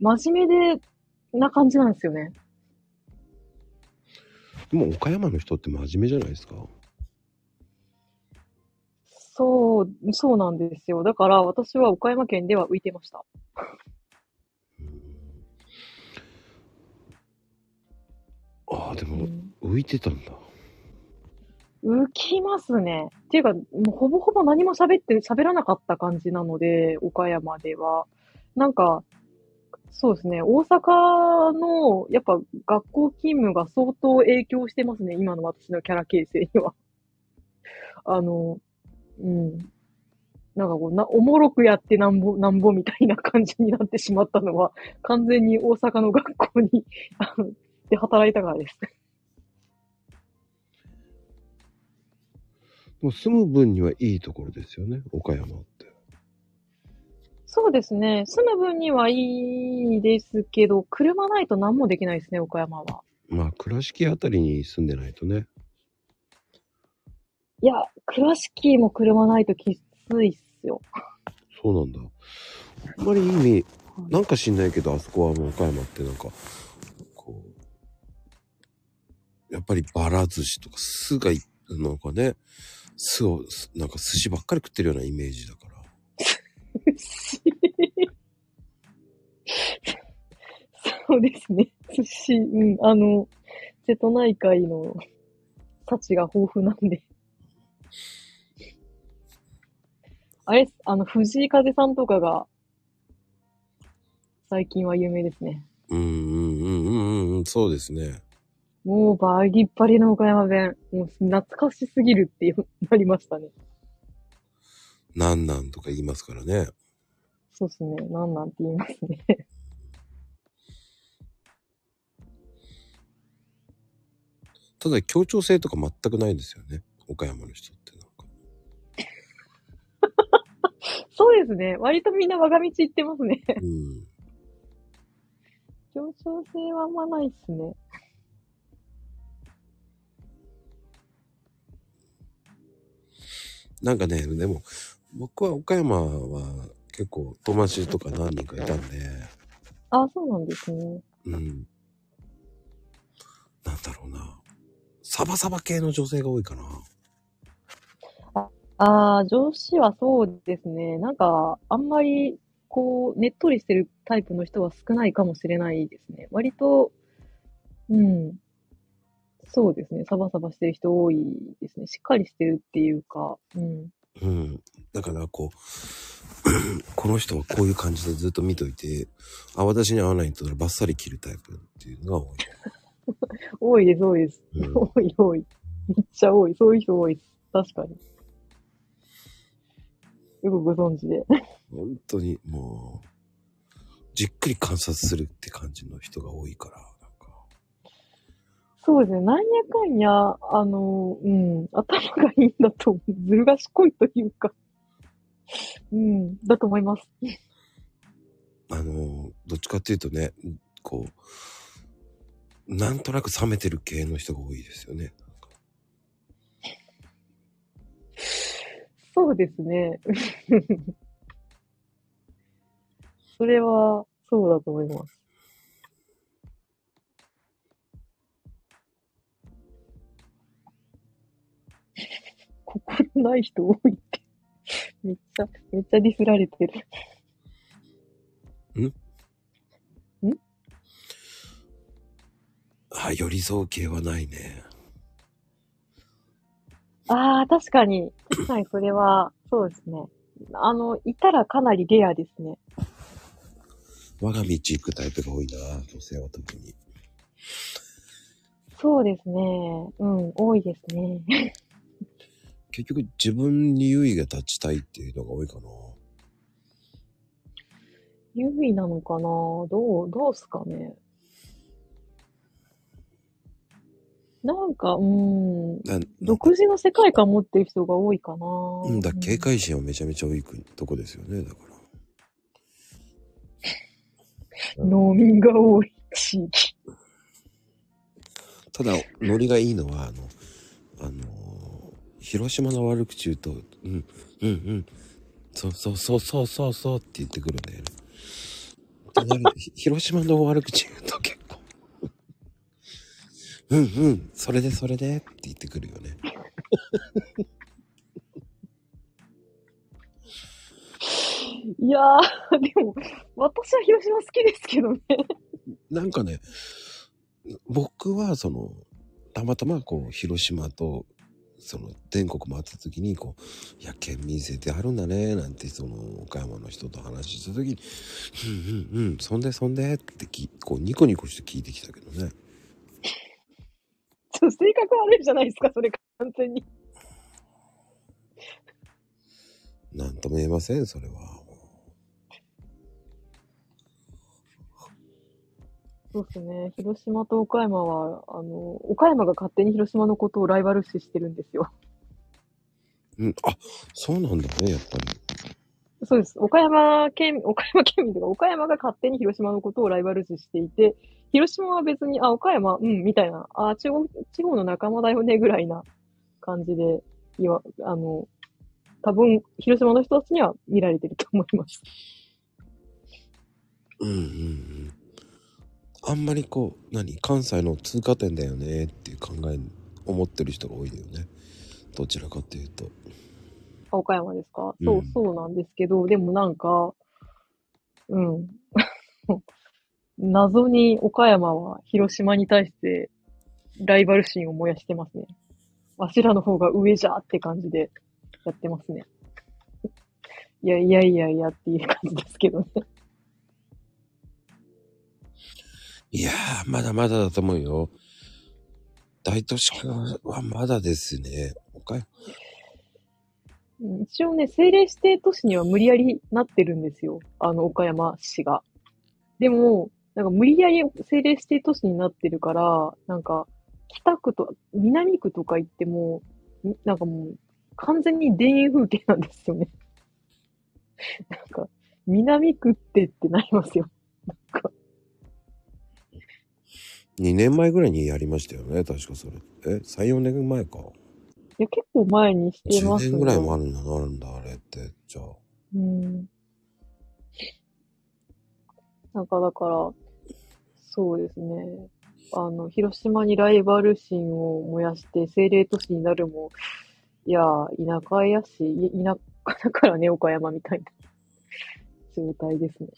真面目でな感じなんですよね。でも岡山の人って真面目じゃないですか。そう、そうなんですよ。だから私は岡山県では浮いてました。ああ、でも、浮いてたんだ。浮きますね。っていうか、もうほぼほぼ何も喋って、喋らなかった感じなので、岡山では。なんか、そうですね、大阪の、やっぱ学校勤務が相当影響してますね、今の私のキャラ形成には。あの、うん。なんかこうな、おもろくやってなんぼ、なんぼみたいな感じになってしまったのは、完全に大阪の学校にあので働いたからです。もう住む分にはいいところですよね、岡山って。そうですね、住む分にはいいですけど、車ないと何もできないですね、岡山は。まあ、倉敷あたりに住んでないとね。いや、倉敷も車ないときついっすよ。そうなんだ。あんまり意味、なんか知んないけど、あそこはもう岡山ってなんか、こう、やっぱりばら寿司とか酢がいっぱい、なんかね、酢を、なんか寿司ばっかり食ってるようなイメージだから。そうですね。寿司、うん、あの、瀬戸内海の幸が豊富なんで。あれ、あの、藤井風さんとかが、最近は有名ですね。うんうんうんうんうん、そうですね。もうバリバリの岡山弁、もう懐かしすぎるってなりましたね。なんなんとか言いますからね。そうですね、なんなんって言いますね。ただ協調性とか全くないですよね、岡山の人ってなんか。そうですね、割とみんな我が道行ってますね。うん。協調性はあんまないですね。なんかね、でも僕は岡山は結構友達とか何人かいたんで。ああ、そうなんですね。うん。なんだろうな。サバサバ系の女性が多いかな。ああ、女子はそうですね。なんかあんまりこうねっとりしてるタイプの人は少ないかもしれないですね。割と、うん。そうですね。サバサバしてる人多いですね。しっかりしてるっていうか。うん。うん。だから、こう、この人はこういう感じでずっと見といて、あ、私に合わないとバッサリ切るタイプっていうのが多い。多いです、多いです。うん、多い、多い。めっちゃ多い。そういう人多いです。確かに。よくご存知で。本当に、もう、じっくり観察するって感じの人が多いから。そうですね。なんやかんや、あの、うん、頭がいいんだと思う。ずる賢いというか、うん、だと思います。あの、どっちかっていうとね、こう、なんとなく冷めてる系の人が多いですよね。そうですね。それは、そうだと思います。心ない人多いってめっちゃめっちゃディスられてる。ん？ん？あ、寄り添う系はないね。ああ、確かに確かにそれはそうですね。あのいたらかなりレアですね。我が道行くタイプが多いな、女性は特に。そうですね。うん、多いですね。結局自分に優位が立ちたいっていうのが多いかな。優位なのかな、どうどうすかね。なんかうーん、独自の世界観持ってる人が多いかな。うんだ、警戒心はめちゃめちゃ多いとこですよね。だから農民が多い地域。ただノリがいいのはあのあの。広島の悪口言うと、うん、うん、うん、そうそうそうそうそうそうって言ってくるんだよね。広島の悪口言うと結構、うん、うん、それでそれでって言ってくるよね。いやー、でも、私は広島好きですけどね。なんかね、僕はその、たまたまこう、広島と、その全国回った時にこう、いや県民性ってあるんだねなんてその岡山の人と話した時に、うんうんうん、そんでそんでってきこうニコニコして聞いてきたけどね。ちょっと性格悪いじゃないですか、それ完全に。なんとも言えません、それは。そうですね。広島と岡山は、あの、岡山が勝手に広島のことをライバル視してるんですよ。うん、あ、そうなんだね、やっぱり。そうです。岡山県、岡山県民とか、岡山が勝手に広島のことをライバル視していて、広島は別に、あ、岡山、うん、みたいな、あ、地方、地方の仲間だよね、ぐらいな感じで、いわ、あの、多分、広島の人たちには見られてると思います。うんうんうん。あんまりこう、何、関西の通過点だよね、っていう考え、思ってる人が多いよね。どちらかというと。岡山ですか、うん、そう、そうなんですけど、でもなんか、うん。謎に岡山は広島に対してライバル心を燃やしてますね。わしらの方が上じゃって感じでやってますね。いやいやいやいやっていう感じですけどね。いやー、まだまだだと思うよ。大都市はまだですね。岡山。一応ね、政令指定都市には無理やりなってるんですよ。あの、岡山市が。でも、なんか無理やり政令指定都市になってるから、なんか、北区と、南区とか行っても、なんかもう、完全に田園風景なんですよね。なんか、南区ってってなりますよ。なんか。にねんまえぐらいにやりましたよね、確かそれ。え、さん、よねんまえか。いや、結構前にしてますね。じゅうねんぐらいもあるんだ、なるんだ、あれって。じゃあ。うん。なんかだから、そうですね。あの、広島にライバル心を燃やして、政令都市になるも、いや、田舎やし、田舎だからね、岡山みたいな状態ですね。で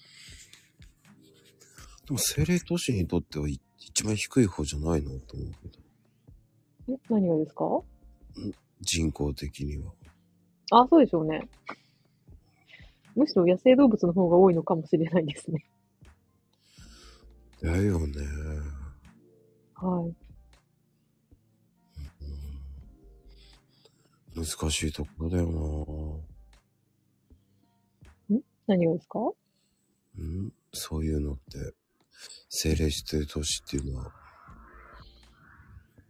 も、政令都市にとっては一番低い方じゃないのと思うけど。え、何がですか？人口的には。あ、そうでしょうね。むしろ野生動物の方が多いのかもしれないですね。だよね。はい、うん。難しいところだよな。ん？何がですか？ん？そういうのって、政令指定都市っていうのは。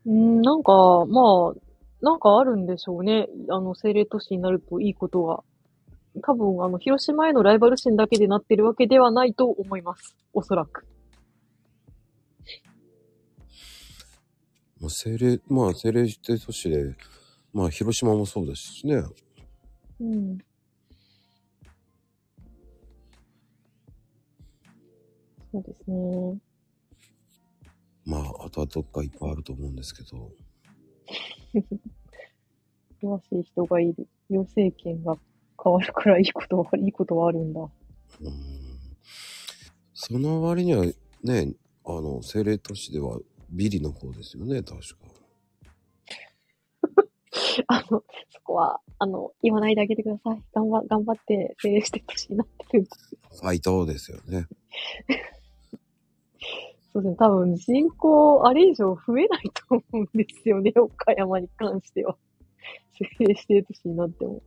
んー、なんか、まあ、なんかあるんでしょうね。あの、政令都市になるといいことは。多分、あの、広島へのライバル心だけでなってるわけではないと思います。おそらく。まあ、政令、まあ、政令指定都市で、まあ、広島もそうですしね。うん。そうですね。まあ、あとはどっかいっぱいあると思うんですけど。詳しい人がいる。養成権が変わるからいいことは、いいことはあるんだ。うーん。その割にはね、あの、政令都市ではビリの方ですよね、確か。あの、そこは、あの、言わないであげてください。頑張、頑張って政令指定都市になってる。ファイトですよね。そうですね。多分人口あれ以上増えないと思うんですよね。岡山に関しては。政令指定都市になっても。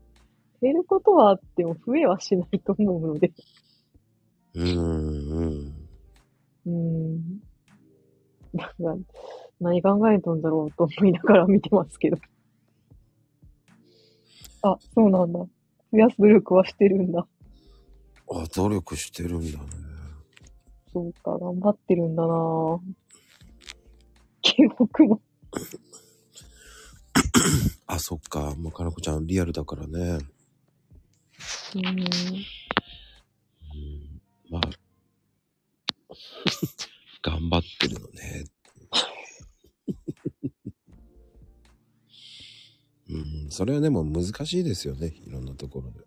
減ることはあっても増えはしないと思うので。うーん。うーん。なんか、何考えとんだろうと思いながら見てますけど。あ、そうなんだ。増やす努力はしてるんだ。あ、努力してるんだね。そうか、頑張ってるんだなぁ。記憶も。あ、そっか。もう、かなこちゃん、リアルだからね。うーん。うーん、まあ、頑張ってるのね。うん、それはでも難しいですよね。いろんなところで。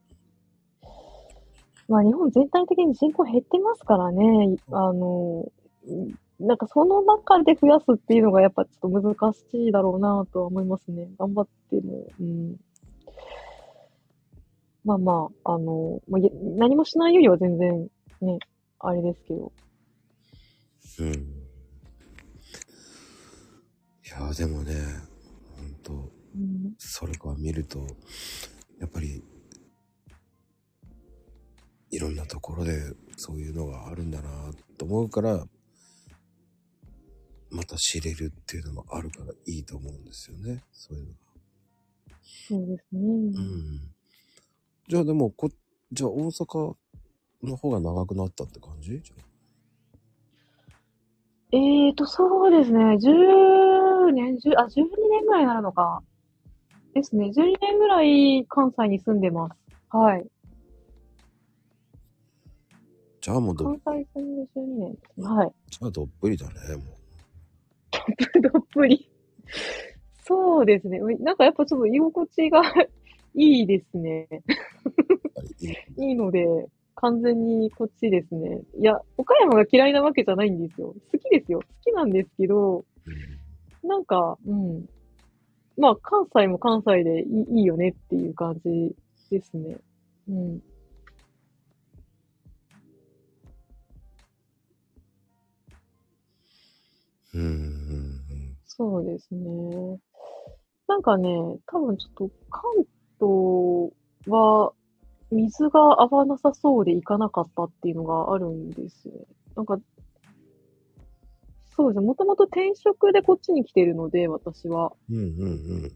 まあ日本全体的に人口減ってますからね。あの、なんかその中で増やすっていうのがやっぱちょっと難しいだろうなとは思いますね。頑張っても。うん、まあまあ、あの、まあ、何もしないよりは全然ね、あれですけど。うん。いや、でもね、ほんと、うん、それから見ると、やっぱり、ろんなところでそういうのがあるんだなと思うから、また知れるっていうのもあるからいいと思うんですよね。そういうのが。そうですね。うん。じゃあでもこ、じゃあ大阪の方が長くなったって感じ？えーと、そうですね。じゅうねん、じゅう、あ、じゅうにねんぐらいになるのか。ですね。じゅうにねんぐらい関西に住んでます。はい。じゃあもうどっ関西住んでじゅうにねんですね。はい。じゃあどっぷりだね、もう。どっぷり。そうですね。なんかやっぱちょっと居心地がいいですね。いいので、完全にこっちですね。いや、岡山が嫌いなわけじゃないんですよ。好きですよ。好きなんですけど、なんか、うん。まあ、関西も関西でいいよねっていう感じですね。うん。うんうんうん、そうですね。なんかね、多分ちょっと関東は水が合わなさそうで行かなかったっていうのがあるんですよ。なんか、そうですね。もともと転職でこっちに来てるので、私は。うんうんうん。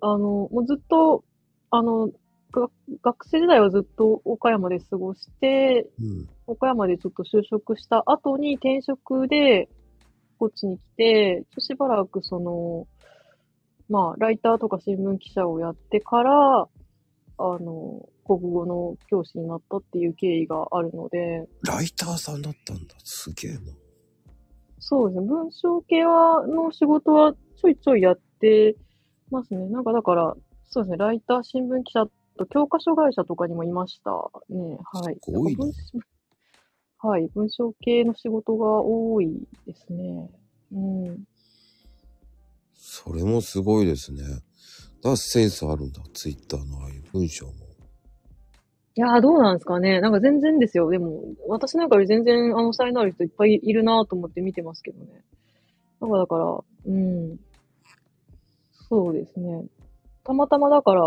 あの、もうずっと、あの、が学生時代はずっと岡山で過ごして、うん、岡山でちょっと就職した後に転職で、こっちに来て、しばらくその、まあ、ライターとか新聞記者をやってから、あの、国語の教師になったっていう経緯があるので。ライターさんだったんだ。すげえな。そうですね。文章系は、の仕事はちょいちょいやってますね。なんかだから、そうですね。ライター、新聞記者と教科書会社とかにもいましたね。はい。すごいね。はい、文章系の仕事が多いですね。うん。それもすごいですね。だ、センスあるんだ、ツイッターのああいう文章も。いやー、どうなんですかね。なんか全然ですよ。でも、私なんかより全然あの才能ある人いっぱいいるなぁと思って見てますけどね。だから、だから、うん。そうですね。たまたまだから、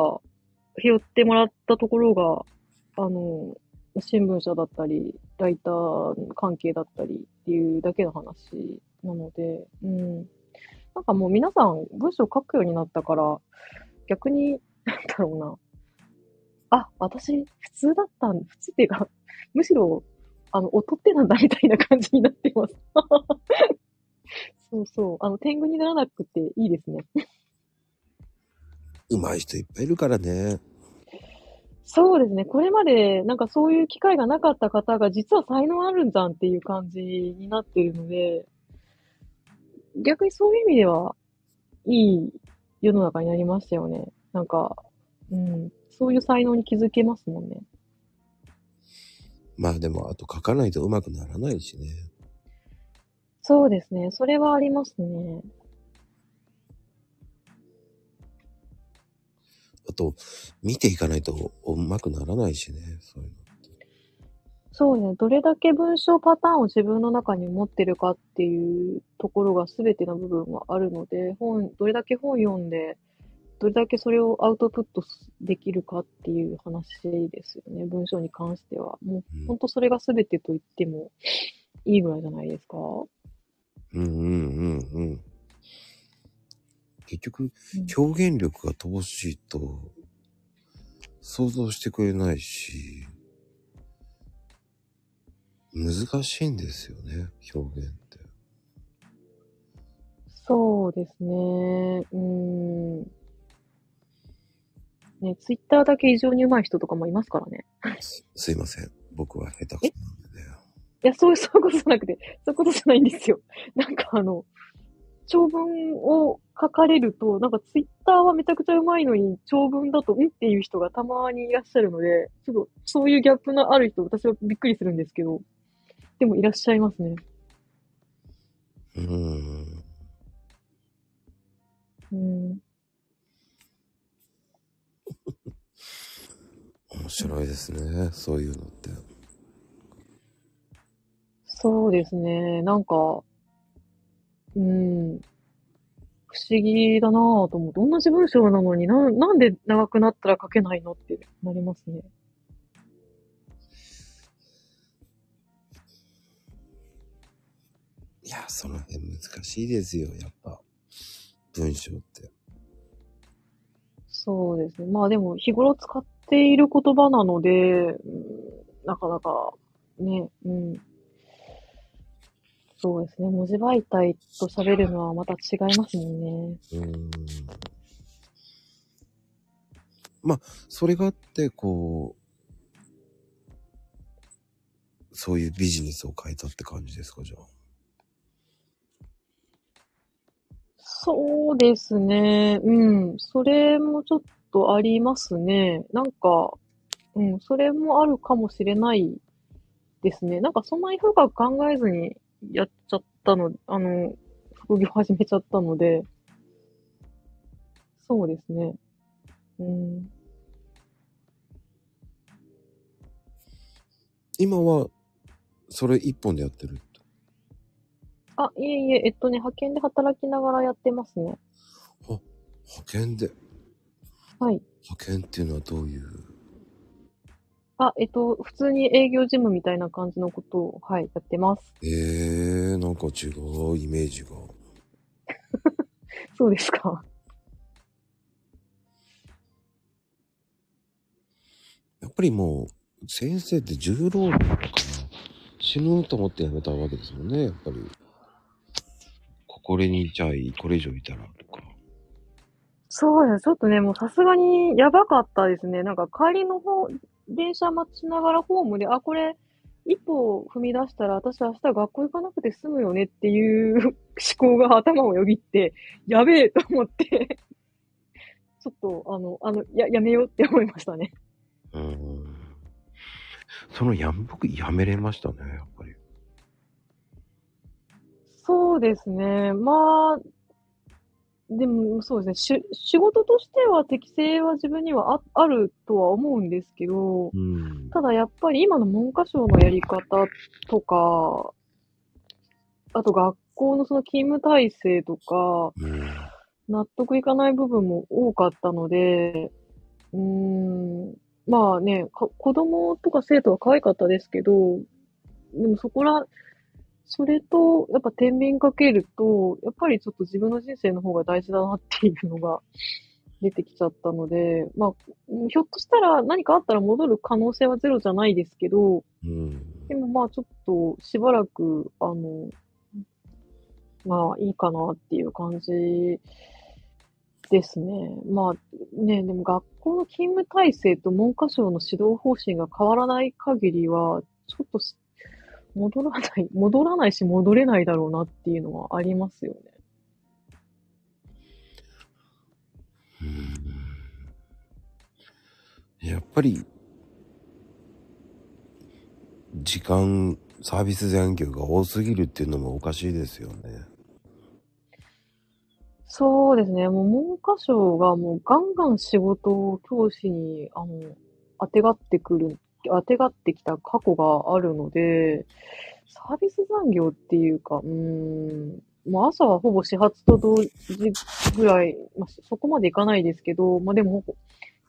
拾ってもらったところが、あの、新聞社だったり、ライター関係だったりっていうだけの話なので、うん。なんかもう皆さん文章書くようになったから、逆に、なんだろうな。あ、私、普通だったん、普通っていうか、むしろ、あの、劣ってなんだみたいな感じになってます。そうそう。あの、天狗にならなくていいですね。上手い人いっぱいいるからね。そうですね。これまで、なんかそういう機会がなかった方が、実は才能あるんじゃんっていう感じになってるので、逆にそういう意味では、いい世の中になりましたよね。なんか、うん、そういう才能に気づけますもんね。まあでも、あと書かないと上手くならないしね。そうですね。それはありますね。あと、見ていかないとうまくならないしね、そういうのって。そうね、どれだけ文章パターンを自分の中に持ってるかっていうところが全ての部分はあるので、本、どれだけ本読んで、どれだけそれをアウトプットできるかっていう話ですよね、文章に関しては。もう、うん、本当それが全てと言ってもいいぐらいじゃないですか。うんうんうんうん。結局、表現力が乏しいと、想像してくれないし、難しいんですよね、表現って。そうですね、うん。ね、ツイッターだけ異常に上手い人とかもいますからね。す, すいません、僕は下手くそなんでね。いや、そういうことじゃなくて、そういうことじゃないんですよ。なんかあの、長文を書かれると、なんかツイッターはめちゃくちゃうまいのに、長文だと、んっていう人がたまにいらっしゃるので、ちょっとそういうギャップのある人、私はびっくりするんですけど、でもいらっしゃいますね。うーん。うん。面白いですね、そういうのって。そうですね、なんか、うん、不思議だなぁと思って、同じ文章なのにな、なんで長くなったら書けないのってなりますね。や、その辺難しいですよ、やっぱ文章って。そうですね。まあでも日頃使っている言葉なので、なかなかね、うん。そうですね。文字媒体と喋るのはまた違いますもんね。うん。まあ、それがあって、こう、そういうビジネスを変えたって感じですか、じゃあ。そうですね。うん。それもちょっとありますね。なんか、うん。それもあるかもしれないですね。なんか、そんなに深く考えずに、やっちゃったの、あの、副業始めちゃったので、そうですね。うん。今は、それ一本でやってる？あ、いえいえ、えっとね、派遣で働きながらやってますね。あ、派遣で。はい。派遣っていうのはどういう？あ、えっと、普通に営業事務みたいな感じのことを、はい、やってます。えー、なんか違う、イメージが。そうですか。やっぱりもう、先生って重労働とか、死ぬと思って辞めたわけですもんね、やっぱり。これにいちゃい、これ以上いたらとか。そうです。ちょっとね、もうさすがにやばかったですね。なんか帰りの方、電車待ちながらホームで、あ、これ、一歩踏み出したら私明日学校行かなくて済むよねっていう思考が頭をよぎって、やべえと思って、ちょっと、あの、あの、や、やめようって思いましたね。うん。そのや、僕やめれましたね、やっぱり。そうですね。まあ、でもそうですね、し仕事としては適性は自分には あ, あるとは思うんですけど、うん、ただやっぱり今の文科省のやり方とか、あと学校のその勤務体制とか、うん、納得いかない部分も多かったので、うーん、まあね、子供とか生徒は可愛かったですけど、でもそこら、それと、やっぱ天秤かけると、やっぱりちょっと自分の人生の方が大事だなっていうのが出てきちゃったので、まあ、ひょっとしたら何かあったら戻る可能性はゼロじゃないですけど、うん、でもまあちょっとしばらく、あの、まあいいかなっていう感じですね。まあね、でも学校の勤務体制と文科省の指導方針が変わらない限りは、ちょっと戻らない、戻らないし戻れないだろうなっていうのはありますよね。うん。やっぱり、時間、サービス残業が多すぎるっていうのもおかしいですよね。そうですね。もう文科省がもうガンガン仕事を教師に、あの、当てがってくる。当てがってきた過去があるので、サービス残業っていうか、うーん、まあ朝はほぼ始発と同時ぐらい、まあ、そこまでいかないですけど、まあでも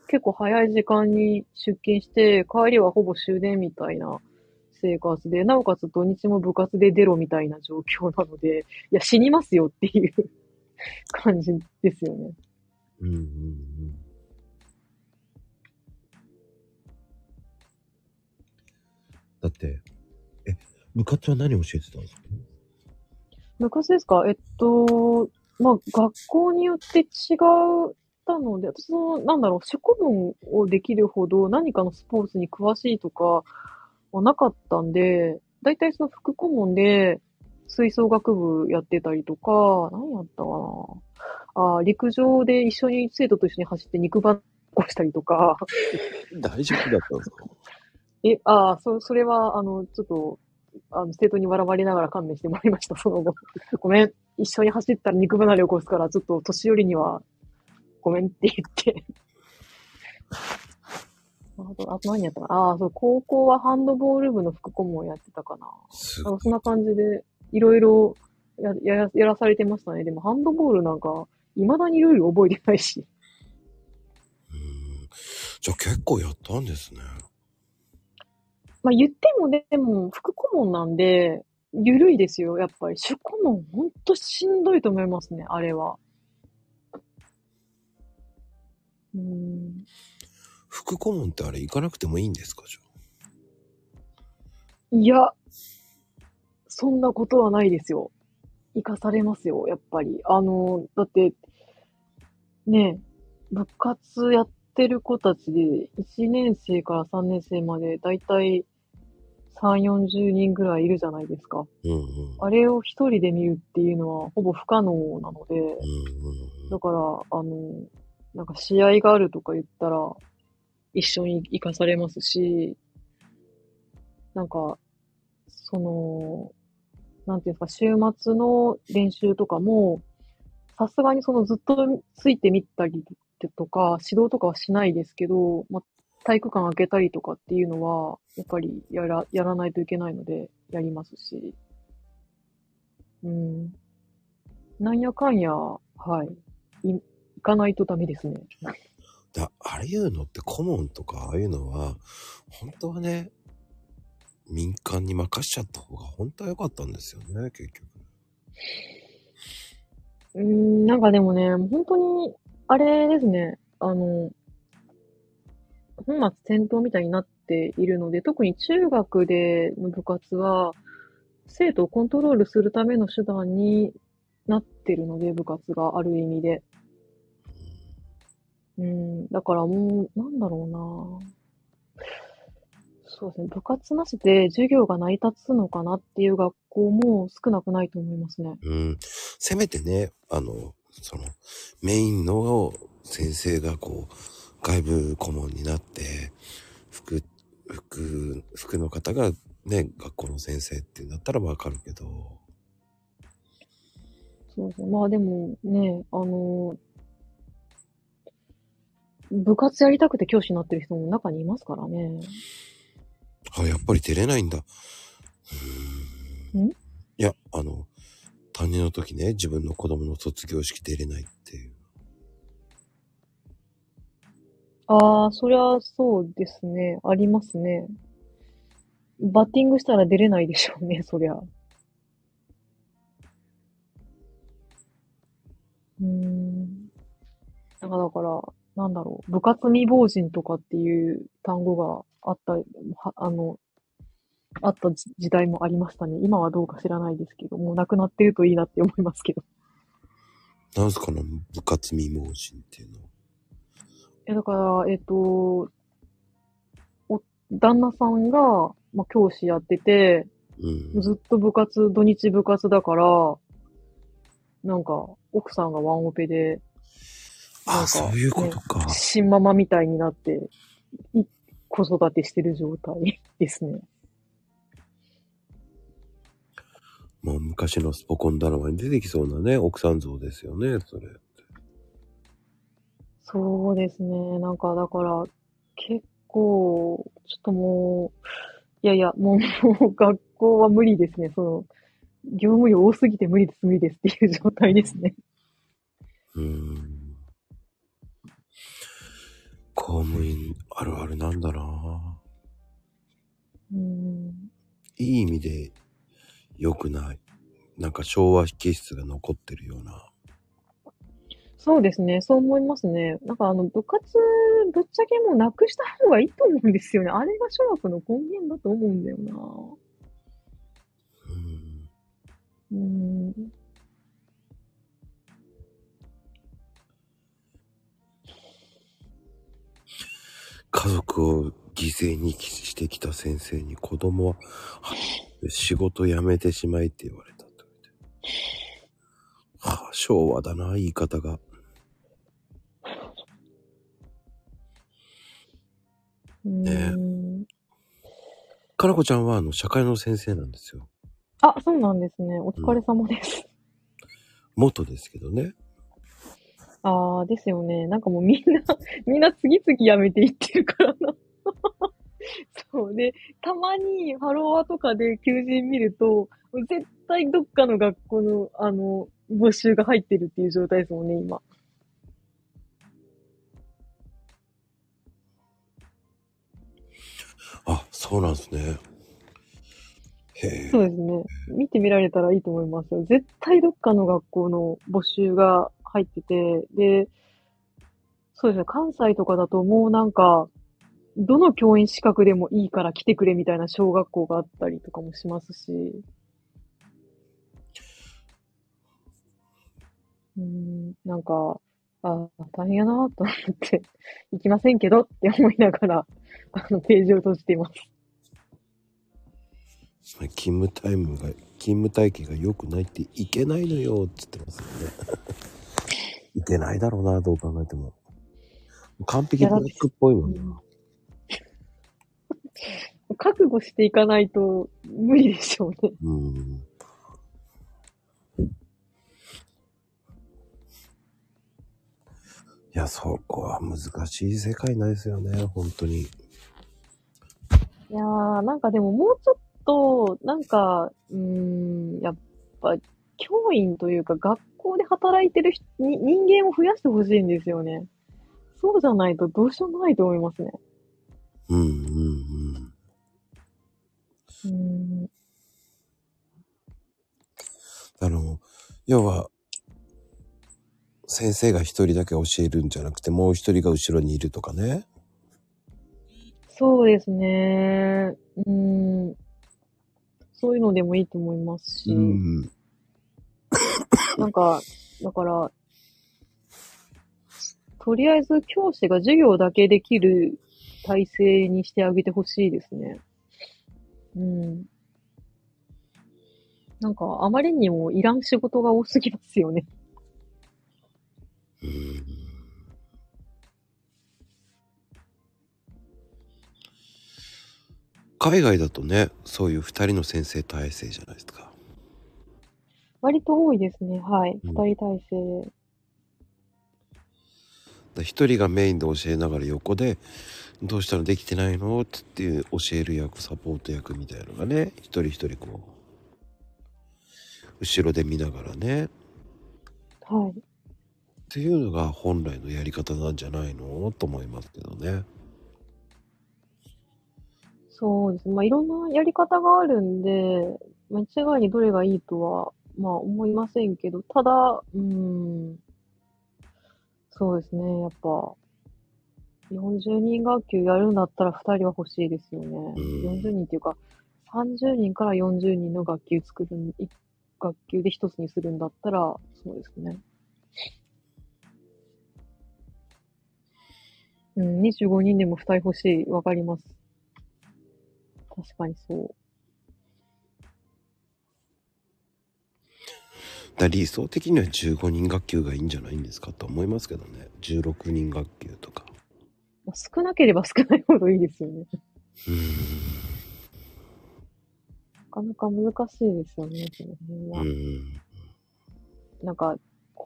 結構早い時間に出勤して、帰りはほぼ終電みたいな生活で、なおかつ土日も部活で出ろみたいな状況なので、いや死にますよっていう感じですよね。うんうんうん、だって、え、部活は何を教えてたんですか？部活ですか？えっと、まあ、学校によって違ったので、私の、なんだろう、主顧問をできるほど何かのスポーツに詳しいとかはなかったんで、だいたいその副顧問で吹奏楽部やってたりとか、何やったかなあ、陸上で一緒に生徒と一緒に走って肉ばっこしたりとか。大丈夫だったんですか？え、ああ、そ、それは、あの、ちょっと、あの、生徒に笑われながら勘弁してもらいました、その後。ごめん、一緒に走ったら肉離れ起こすから、ちょっと年寄りには、ごめんって言って。あと、あと何やったかな。ああ、そう、高校はハンドボール部の副顧問をやってたかな。あの、そんな感じで、いろいろ、や、や、やらされてましたね。でも、ハンドボールなんか、未だにルール覚えてないし。うーん。じゃあ結構やったんですね。まあ言っても、でも副顧問なんで、ゆるいですよ、やっぱり。しょこもん、ほんとしんどいと思いますね、あれは。うーん。副顧問ってあれ行かなくてもいいんですか、じゃあ。いや、そんなことはないですよ。生かされますよ、やっぱり。あの、だって、ねえ、部活やってる子たちで、いちねん生からさんねん生まで、だいたいさんじゅう、よんじゅうにんぐらいいるじゃないですか。うんうん、あれを一人で見るっていうのはほぼ不可能なので、うんうん、だから、あの、なんか試合があるとか言ったら、一緒に行かされますし、なんか、その、なんていうんですか、週末の練習とかも、さすがにそのずっとついてみたりとか、指導とかはしないですけど、ま、体育館開けたりとかっていうのは、やっぱりやら、やらないといけないので、やりますし。うん。なんやかんや、はい。い、行かないとダメですね。だ、あれいうのって顧問とかああいうのは、本当はね、民間に任しちゃった方が本当は良かったんですよね、結局。うーん、なんかでもね、本当に、あれですね、あの、本末転倒みたいになっているので、特に中学での部活は、生徒をコントロールするための手段になってるので、部活がある意味で。うん、だからもう、なんだろうな。そうですね。部活なしで授業が成り立つのかなっていう学校も少なくないと思いますね。うん。せめてね、あの、その、メインの先生がこう、外部顧問になって、服、服、服の方がね、学校の先生ってなったらわかるけど。そうですね。まあでもね、あの、部活やりたくて教師になってる人も中にいますからね。あ、やっぱり出れないんだ。ん？いや、あの、担任の時ね、自分の子供の卒業式出れないっていう。ああ、そりゃそうですね。ありますね。バッティングしたら出れないでしょうね、そりゃ。うーん。だから、だから、なんだろう。部活未亡人とかっていう単語があった、はあの、あった時代もありましたね。今はどうか知らないですけど、もうなくなってるといいなって思いますけど。なんすかね、部活未亡人っていうのは。え、だから、えっと、お、旦那さんが、まあ、教師やってて、うん、ずっと部活、土日部活だから、なんか、奥さんがワンオペで、あ、そういうことか。ね、新ママみたいになって、子育てしてる状態ですね。もう昔のスポコンドラマに出てきそうなね、奥さん像ですよね、それ。そうですね。なんか、だから、結構、ちょっともう、いやいや、もう、もう学校は無理ですね。その、業務量多すぎて無理です、無理ですっていう状態ですね。うーん。公務員あるあるなんだなぁ。うーん。いい意味で良くない。なんか昭和気質が残ってるような。そうですね。そう思いますね。なんかあの、部活、ぶっちゃけもうなくした方がいいと思うんですよね。あれが諸悪の根源だと思うんだよな。うーん。うーん。家族を犠牲にしてきた先生に子供は、仕事辞めてしまいって言われたって。はあ、昭和だな、言い方が。ねえ。かなこちゃんはあの社会の先生なんですよ。あ、そうなんですね。お疲れ様です。うん、元ですけどね。ああ、ですよね。なんかもうみんなみんな次々辞めていってるからな。そうね。たまにハロワとかで求人見ると、絶対どっかの学校のあの募集が入ってるっていう状態ですもんね、今。あ、そうなんですね。へえ。そうですね。見てみられたらいいと思いますよ。絶対どっかの学校の募集が入ってて、で、そうですね、関西とかだともうなんか、どの教員資格でもいいから来てくれみたいな小学校があったりとかもしますし。うーん、なんか、あー大変やなと思って、行きませんけどって思いながら、あの、ページを閉じています。それ勤務タイムが、勤務体系が良くないっていけないのよって言ってますよね。いけないだろうな、どう考えても。完璧ブラックっぽいもんな。覚悟していかないと無理でしょうね。うん。いや、そこは難しい世界なんですよね、本当に。いやー、なんかでももうちょっと、なんか、うーん、やっぱ、教員というか学校で働いてる人に人間を増やしてほしいんですよね。そうじゃないとどうしようもないと思いますね。うんうんうん。うん。あの、要は、先生が一人だけ教えるんじゃなくて、もう一人が後ろにいるとかね。そうですね。うん。そういうのでもいいと思いますし。うん、なんか、だから、とりあえず教師が授業だけできる体制にしてあげてほしいですね。うん。なんか、あまりにもいらん仕事が多すぎますよね。うん。海外だとね、そういうふたりの先生体制じゃないですか。割と多いですね、はい。うん、ふたり体制。一人がメインで教えながら横でどうしたらできてないのっていう教える役、サポート役みたいなのがね、一人一人こう後ろで見ながらね、はい、っていうのが本来のやり方なんじゃないのと思いますけどね。そうですね、まあいろんなやり方があるんで間違いにどれがいいとはまあ思いませんけど、ただうーん、そうですね、やっぱよんじゅうにん学級やるんだったらふたりは欲しいですよね。よんじゅうにんっていうかさんじゅうにんからよんじゅうにんの学級作る、学級で一つにするんだったらそうですね。うん、にじゅうごにんでもふたり欲しい、わかります。確かにそう。理想的にはじゅうごにん学級がいいんじゃないんですかと思いますけどね。じゅうろくにん学級とか少なければ少ないほどいいですよね。うーん、なかなか難しいですよね、その辺は。うーん、なんか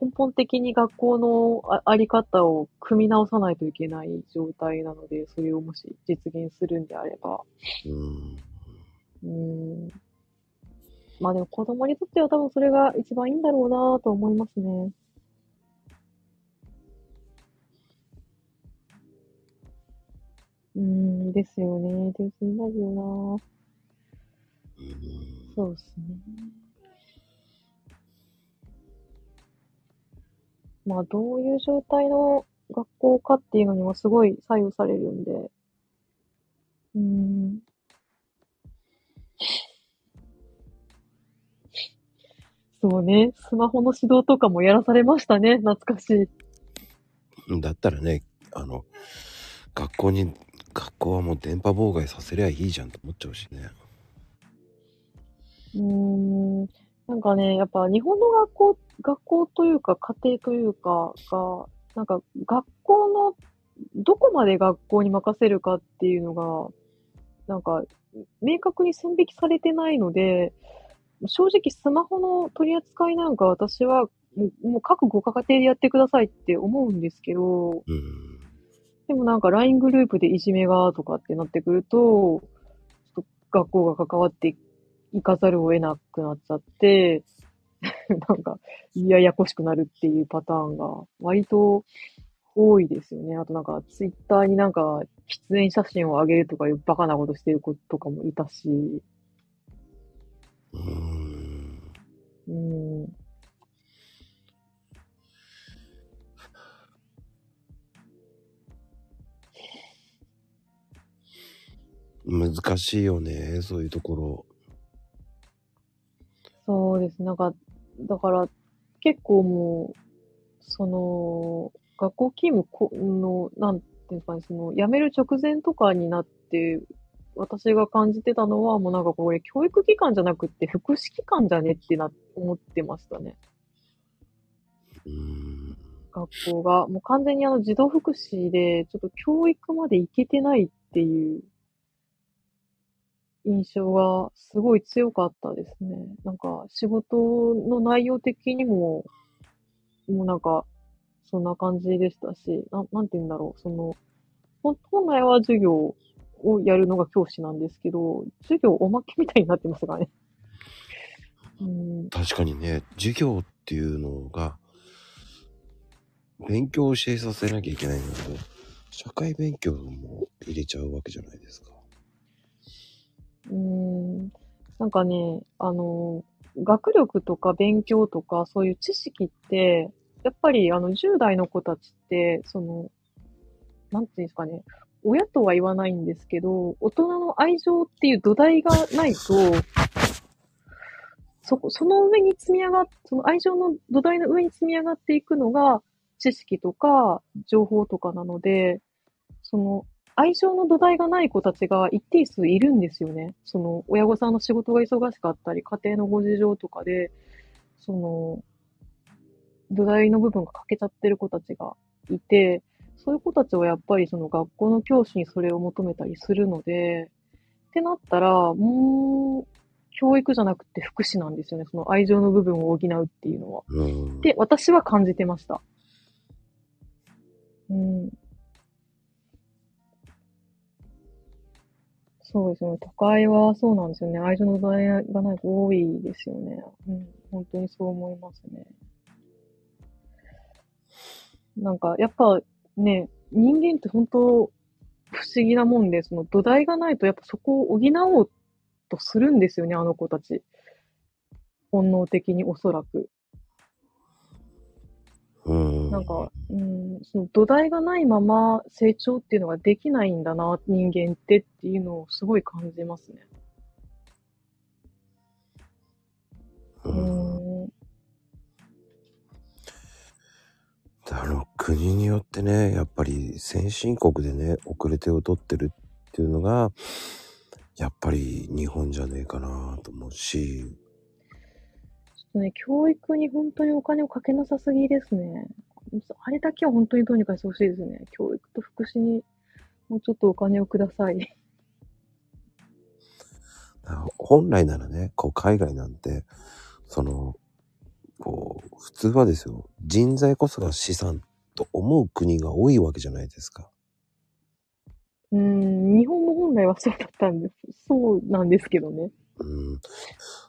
根本的に学校のあり方を組み直さないといけない状態なので、それをもし実現するんであれば、うーん、うーん、まあでも子供にとっては多分それが一番いいんだろうなぁと思いますね。うーん、ですよね。でも気になるよなぁ。そうですね。まあどういう状態の学校かっていうのにもすごい左右されるんで。うーん。そうね、スマホの指導とかもやらされましたね、懐かしい。だったらね、あの学校に学校はもう電波妨害させりゃいいじゃんと思っちゃうしね。うーん、なんかね、やっぱ日本の学校学校というか家庭というかが、なんか学校のどこまで学校に任せるかっていうのがなんか明確に線引きされてないので。正直スマホの取り扱いなんか私はもう、もう各ご家庭でやってくださいって思うんですけど、うん、でもなんか ライン グループでいじめがとかってなってくると、ちょっと学校が関わっていかざるを得なくなっちゃって、なんかややこしくなるっていうパターンが割と多いですよね。あとなんかツイッターになんか喫煙写真を上げるとかいうバカなことしてる子とかもいたし、うーん。うん。難しいよね、そういうところ。そうです。なんか、だから、結構もう、その、学校勤務この、なんていうんですかね、その、辞める直前とかになって、私が感じてたのは、もうなんかこれ、教育機関じゃなくって、福祉機関じゃねってな、思ってましたね。うーん。学校が、もう完全にあの、児童福祉で、ちょっと教育までいけてないっていう印象がすごい強かったですね。なんか仕事の内容的にも、もうなんかそんな感じでしたし、な、なんて言うんだろう、その、本来は授業をやるのが教師なんですけど、授業おまけみたいになってますからね。うん、確かにね、授業っていうのが、勉強を教えさせなきゃいけないので、社会勉強も入れちゃうわけじゃないですか。うーん、なんかね、あの、学力とか勉強とかそういう知識って、やっぱりあのじゅう代の子たちって、その、なんていうんですかね、親とは言わないんですけど、大人の愛情っていう土台がないと、そこ、その上に積み上がっ、その愛情の土台の上に積み上がっていくのが知識とか情報とかなので、その、愛情の土台がない子たちが一定数いるんですよね。その、親御さんの仕事が忙しかったり、家庭のご事情とかで、その、土台の部分が欠けちゃってる子たちがいて、そういう子たちはやっぱりその学校の教師にそれを求めたりするので、ってなったら、もう、教育じゃなくて福祉なんですよね。その愛情の部分を補うっていうのは。で、私は感じてました。うん。そうですね。都会はそうなんですよね。愛情の場合がない子多いですよね。うん。本当にそう思いますね。なんか、やっぱね、人間って本当不思議なもんで、その土台がないとやっぱそこを補おうとするんですよね、あの子たち。本能的におそらく。うん。なんか、うん、その土台がないまま成長っていうのができないんだな、人間ってっていうのをすごい感じますね。うん。あの、国によってね、やっぱり先進国でね、遅れてを取ってるっていうのが、やっぱり日本じゃねえかなと思うし、ね、教育に本当にお金をかけなさすぎですね。あれだけは本当にどうにかしてほしいですね。教育と福祉にもうちょっとお金をください。本来ならね、こう海外なんて、その、こう、普通はですよ、人材こそが資産と思う国が多いわけじゃないですか。うーん、日本も本来はそうだったんです。そうなんですけどね。うん、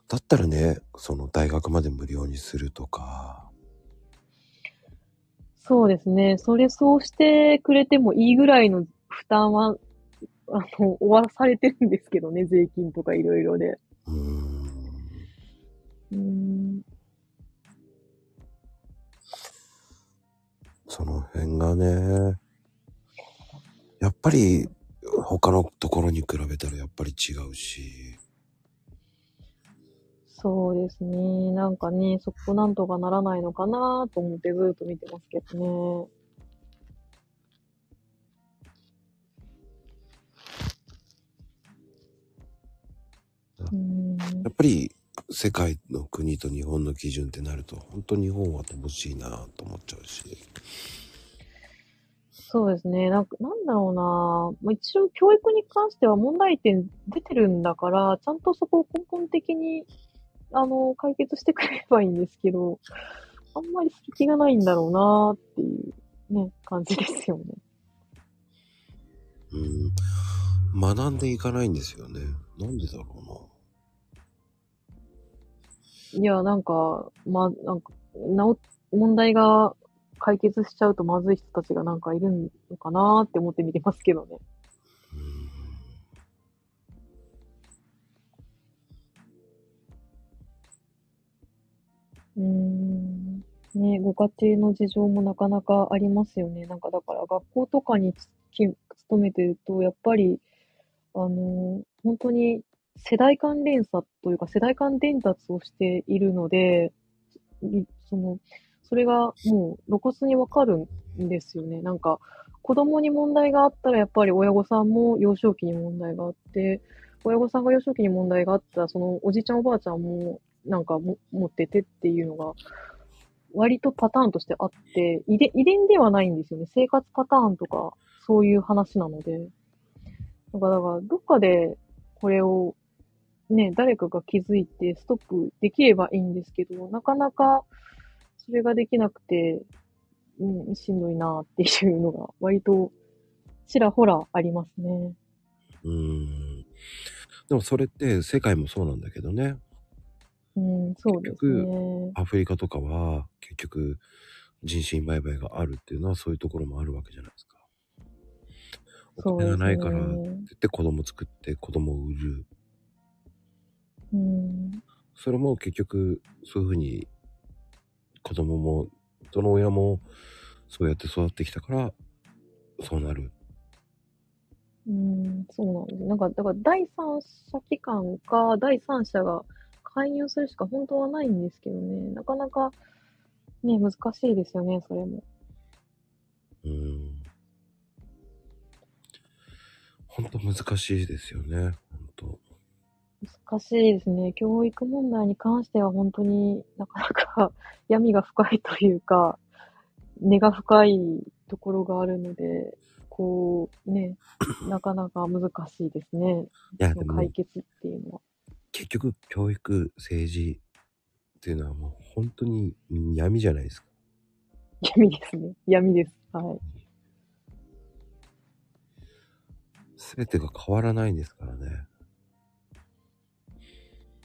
だったらね、その大学まで無料にするとか。そうですね。それそうしてくれてもいいぐらいの負担は、あの、負わされてるんですけどね。税金とかいろいろで。うーん。うーん。その辺がね、やっぱり他のところに比べたらやっぱり違うし。そうですね。なんかね、そこなんとかならないのかなと思ってずっと見てますけどね。うん。やっぱり世界の国と日本の基準ってなると、本当日本は乏しいなと思っちゃうし。そうですね。なんか、なんだろうな。一応教育に関しては問題点出てるんだから、ちゃんとそこを根本的にあの、解決してくれればいいんですけど、あんまりする気がないんだろうなーっていうね、感じですよね。うん。学んでいかないんですよね。なんでだろうな。いや、なんか、ま、なんか、なお、問題が解決しちゃうとまずい人たちがなんかいるのかなーって思って見てますけどね。うーん。ね、ご家庭の事情もなかなかありますよね。なんかだから学校とかにつき勤めてると、やっぱり、あの、ほんとに世代間連鎖というか、世代間伝達をしているので、いその、それがもう露骨にわかるんですよね。なんか、子供に問題があったら、やっぱり親御さんも幼少期に問題があって、親御さんが幼少期に問題があったら、そのおじいちゃんおばあちゃんも、なんかも持っててっていうのが、割とパターンとしてあって、遺伝、遺伝ではないんですよね。生活パターンとか、そういう話なので。なんかだから、どっかでこれを、ね、誰かが気づいてストップできればいいんですけど、なかなかそれができなくて、うん、しんどいなっていうのが割とちらほらありますね。うーん。でもそれって世界もそうなんだけどね。うん、そ結うです局、ね。アフリカとかは、結局、人身売買があるっていうのはそういうところもあるわけじゃないですか。おそう金でがすないからってね。言って子供作って子供を売る。うん。それも結局、そういうふうに子供も、どの親もそうやって育ってきたから、そうなる。うん、そうなんです。なんか、だから第三者機関か、第三者が介入するしか本当はないんですけどね。なかなかね、難しいですよね、それも。うーん。ほんと難しいですよね。ほんと。難しいですね。教育問題に関しては本当になかなか 闇が深いというか、根が深いところがあるので、こうね、なかなか難しいですね。いや、そでのも、解決っていうのは。結局、教育、政治っていうのはもう本当に闇じゃないですか。闇ですね。闇です。はい。全てが変わらないんですからね。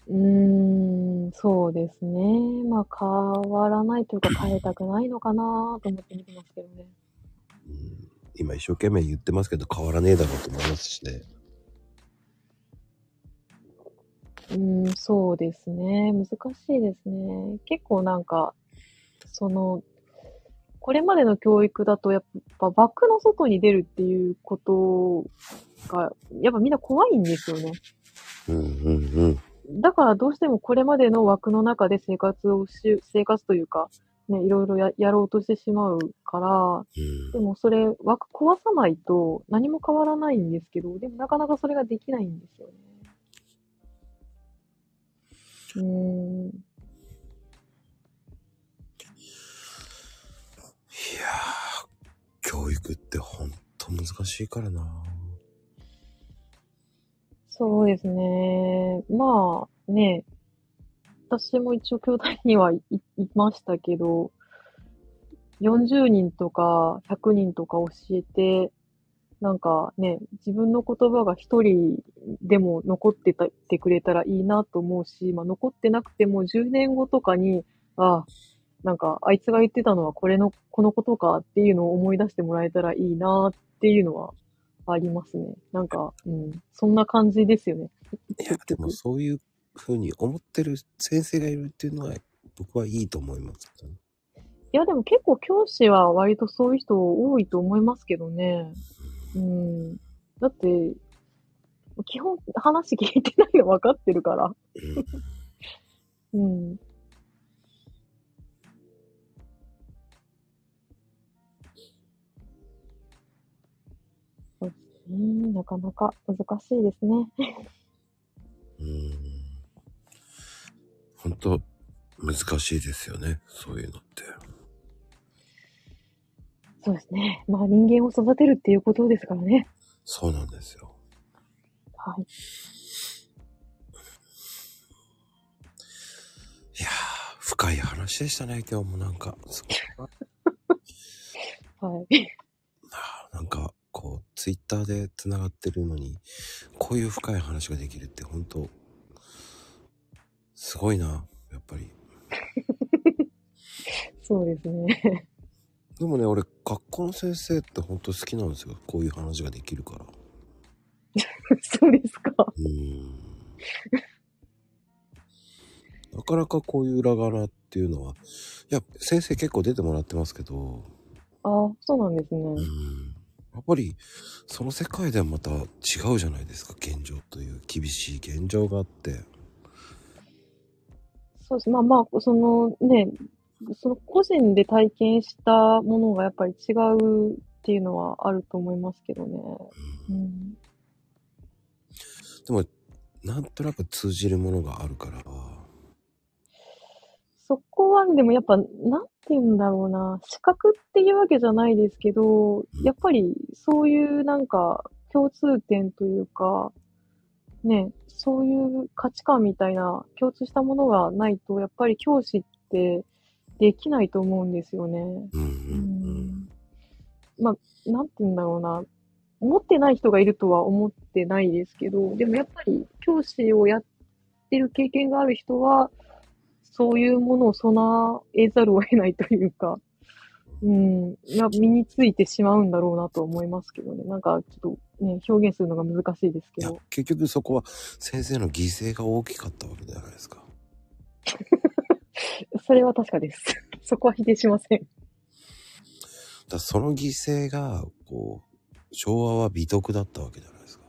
うーん、そうですね。まあ変わらないというか変えたくないのかなと思って見てますけどね。うん、今一生懸命言ってますけど変わらねえだろうと思いますしね。うーん、そうですね。難しいですね。結構なんか、その、これまでの教育だとやっぱバックの外に出るっていうことが、やっぱみんな怖いんですよね。うんうんうん。だからどうしてもこれまでの枠の中で生活をし、生活というか、ね、いろいろや、やろうとしてしまうから、うでん。もそれ枠壊さないと何も変わらないんですけど、でもなかなかそれができないんですよね。うーん、いやー、教育ってほんと難しいからな。そうですね。まあね、私も一応兄弟にはい、いましたけど、よんじゅうにんとかひゃくにんとか教えて、なんかね、自分の言葉が一人でも残ってたってくれたらいいなと思うし、まあ残ってなくてもじゅうねんごとかに、ああ、なんかあいつが言ってたのはこれの、このことかっていうのを思い出してもらえたらいいなっていうのはありますね。なんか、うん、そんな感じですよね、いや、結でも局。そういうふうに思ってる先生がいるっていうのは僕はいいと思います。いや、でも結構教師は割とそういう人多いと思いますけどね。うん。だって、基本話聞いてないの分かってるから。うん。うん。そうですね。なかなか難しいですね。うん。ほんと難しいですよね。そういうのって。そうですね。まあ人間を育てるっていうことですからね。そうなんですよ。はい。いやー、深い話でしたね、今日もなんか。すごいな。はい。あー、なんか、こう、ツイッターで繋がってるのに、こういう深い話ができるって本当、すごいな、やっぱり。そうですね。でもね、俺、学校の先生って本当好きなんですよ。こういう話ができるから。そうですか。うーん。からかこういう裏側っていうのは、いや先生結構出てもらってますけど、あ、そうなんですね。うん、やっぱりその世界ではまた違うじゃないですか、現状という厳しい現状があって。そうです。まあまあ、そのね、その個人で体験したものがやっぱり違うっていうのはあると思いますけどね。うん、うん、でもなんとなく通じるものがあるから。そこはでもやっぱなんていうんだろうな、資格っていうわけじゃないですけど、うん、やっぱりそういうなんか共通点というかね、そういう価値観みたいな共通したものがないとやっぱり教師ってできないと思うんですよね。うんうんうん、まあなんていうんだろうな、持ってない人がいるとは思ってないですけど、でもやっぱり教師をやってる経験がある人は。そういうものを備えざるを得ないというか、うん、ま、身についてしまうんだろうなと思いますけどね。なんかちょっとね、表現するのが難しいですけど。いや、結局そこは先生の犠牲が大きかったわけじゃないですか。それは確かです。そこは否定しません。だ、その犠牲が、こう、昭和は美徳だったわけじゃないですか。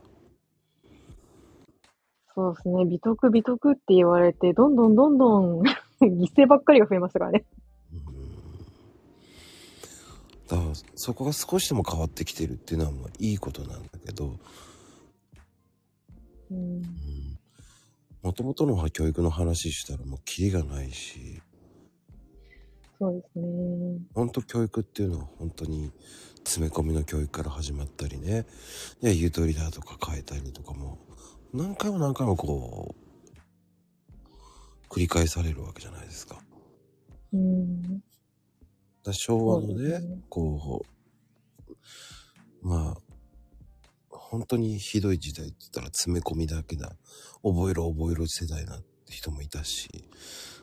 そうですね。美徳美徳って言われて、どんどんどんどん犠牲ばっかりが増えましたからね。うん、だからそこが少しでも変わってきてるっていうのはもういいことなんだけど、もともとの教育の話したらもうキリがないし。そうですね。本当教育っていうのは本当に詰め込みの教育から始まったりね、いやゆとりだとか変えたりとかも。何回も何回もこう繰り返されるわけじゃないですか。うん。だ、昭和のね、こうまあ本当にひどい時代って言ったら詰め込みだけだ、覚えろ覚えろ世代なって人もいたし、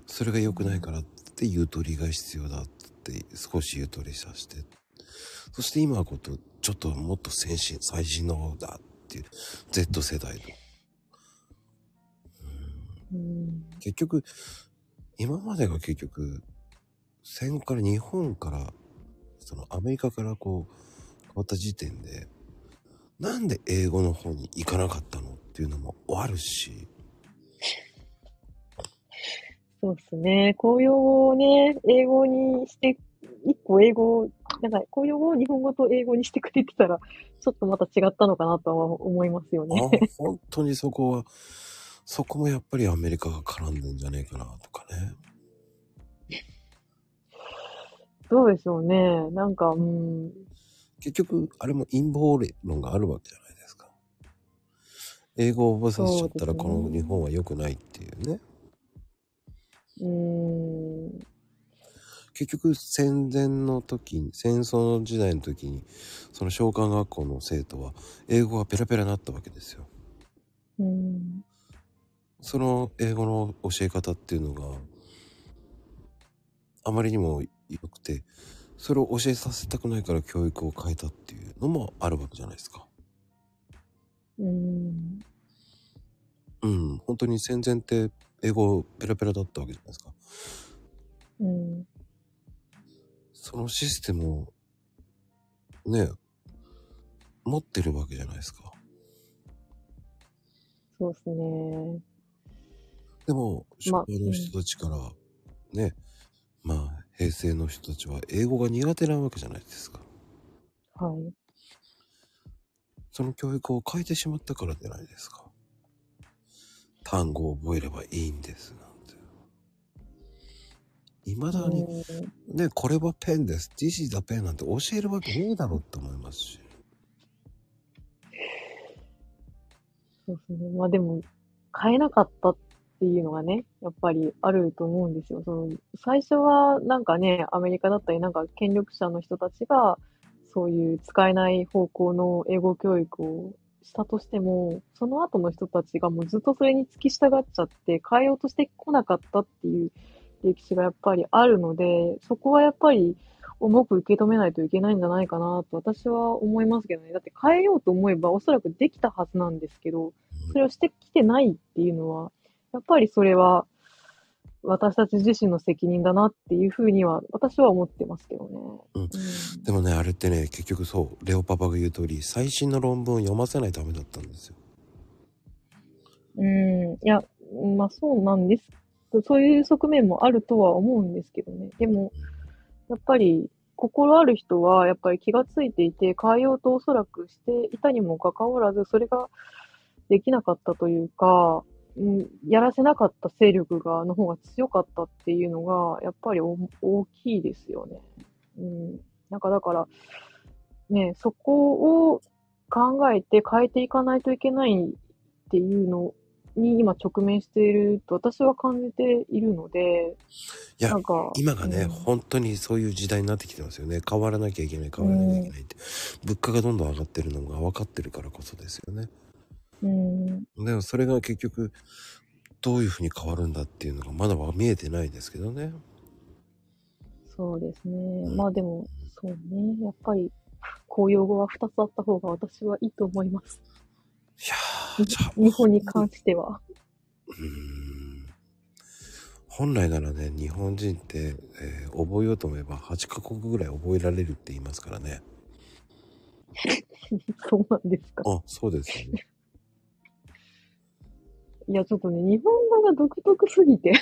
それが良くないからってゆとりが必要だって少しゆとりさせて、そして今はことちょっともっと先進最新の方だっていう Z 世代の。うん、結局今までが結局戦後から日本からそのアメリカからこう変わった時点で、なんで英語の方に行かなかったのっていうのもあるし。そうですね。公用語をね、英語にして一個英語なんか公用語を日本語と英語にしてくれてたらちょっとまた違ったのかなとは思いますよね。あ、本当にそこは。そこもやっぱりアメリカが絡んでんじゃねえかなとかね。どうでしょうね。なんか、うん、結局あれも陰謀論があるわけじゃないですか。英語を覚えさせちゃったらこの日本は良くないっていうね。うーん。結局戦前の時に、戦争の時代の時にその商館学校の生徒は英語がペラペラになったわけですよ。うーん。その英語の教え方っていうのがあまりにも良くて、それを教えさせたくないから教育を変えたっていうのもあるわけじゃないですか。うーん。うん、本当に戦前って英語ペラペラだったわけじゃないですか。うん。そのシステムをね、持ってるわけじゃないですか。そうですね。でも昭和の人たちからね、まあ、うん、まあ、平成の人たちは英語が苦手なわけじゃないですか。はい。その教育を変えてしまったからじゃないですか。単語を覚えればいいんですなんて。いまだに、うん、ね、これはペンです。This is the pen なんて教えるわけねえだろうって思いますし。そうですね。まあでも変えなかった。っていうのがね、やっぱりあると思うんですよ。その最初はなんかね、アメリカだったりなんか権力者の人たちがそういう使えない方向の英語教育をしたとしても、その後の人たちがもうずっとそれに付き従っちゃって変えようとしてこなかったっていう歴史がやっぱりあるので、そこはやっぱり重く受け止めないといけないんじゃないかなと私は思いますけどね。だって変えようと思えばおそらくできたはずなんですけど、それをしてきてないっていうのはやっぱりそれは私たち自身の責任だなっていうふうには私は思ってますけどね、うんうん、でもねあれってね結局そうレオパパが言う通り最新の論文を読ませないためだったんですよ。うんいやまあそうなんです。そういう側面もあるとは思うんですけどね。でもやっぱり心ある人はやっぱり気がついていて変えようとおそらくしていたにもかかわらずそれができなかったというか、うん、やらせなかった勢力がの方が強かったっていうのがやっぱり大きいですよね、うん、なんかだからねそこを考えて変えていかないといけないっていうのに今直面していると私は感じているので、いやなんか今がね、うん、本当にそういう時代になってきてますよね。変わらなきゃいけない変わらなきゃいけないって、うん、物価がどんどん上がってるのが分かってるからこそですよね、うん、でもそれが結局どういうふうに変わるんだっていうのがまだは見えてないですけどね。そうですね、うん、まあでもそうねやっぱり公用語はふたつあった方が私はいいと思います。いやじゃ日本に関してはうーん本来ならね日本人って、えー、覚えようと思えばはちかこくぐらい覚えられるって言いますからね。そうなんですか。あそうですよね。いやちょっとね日本語が独特すぎて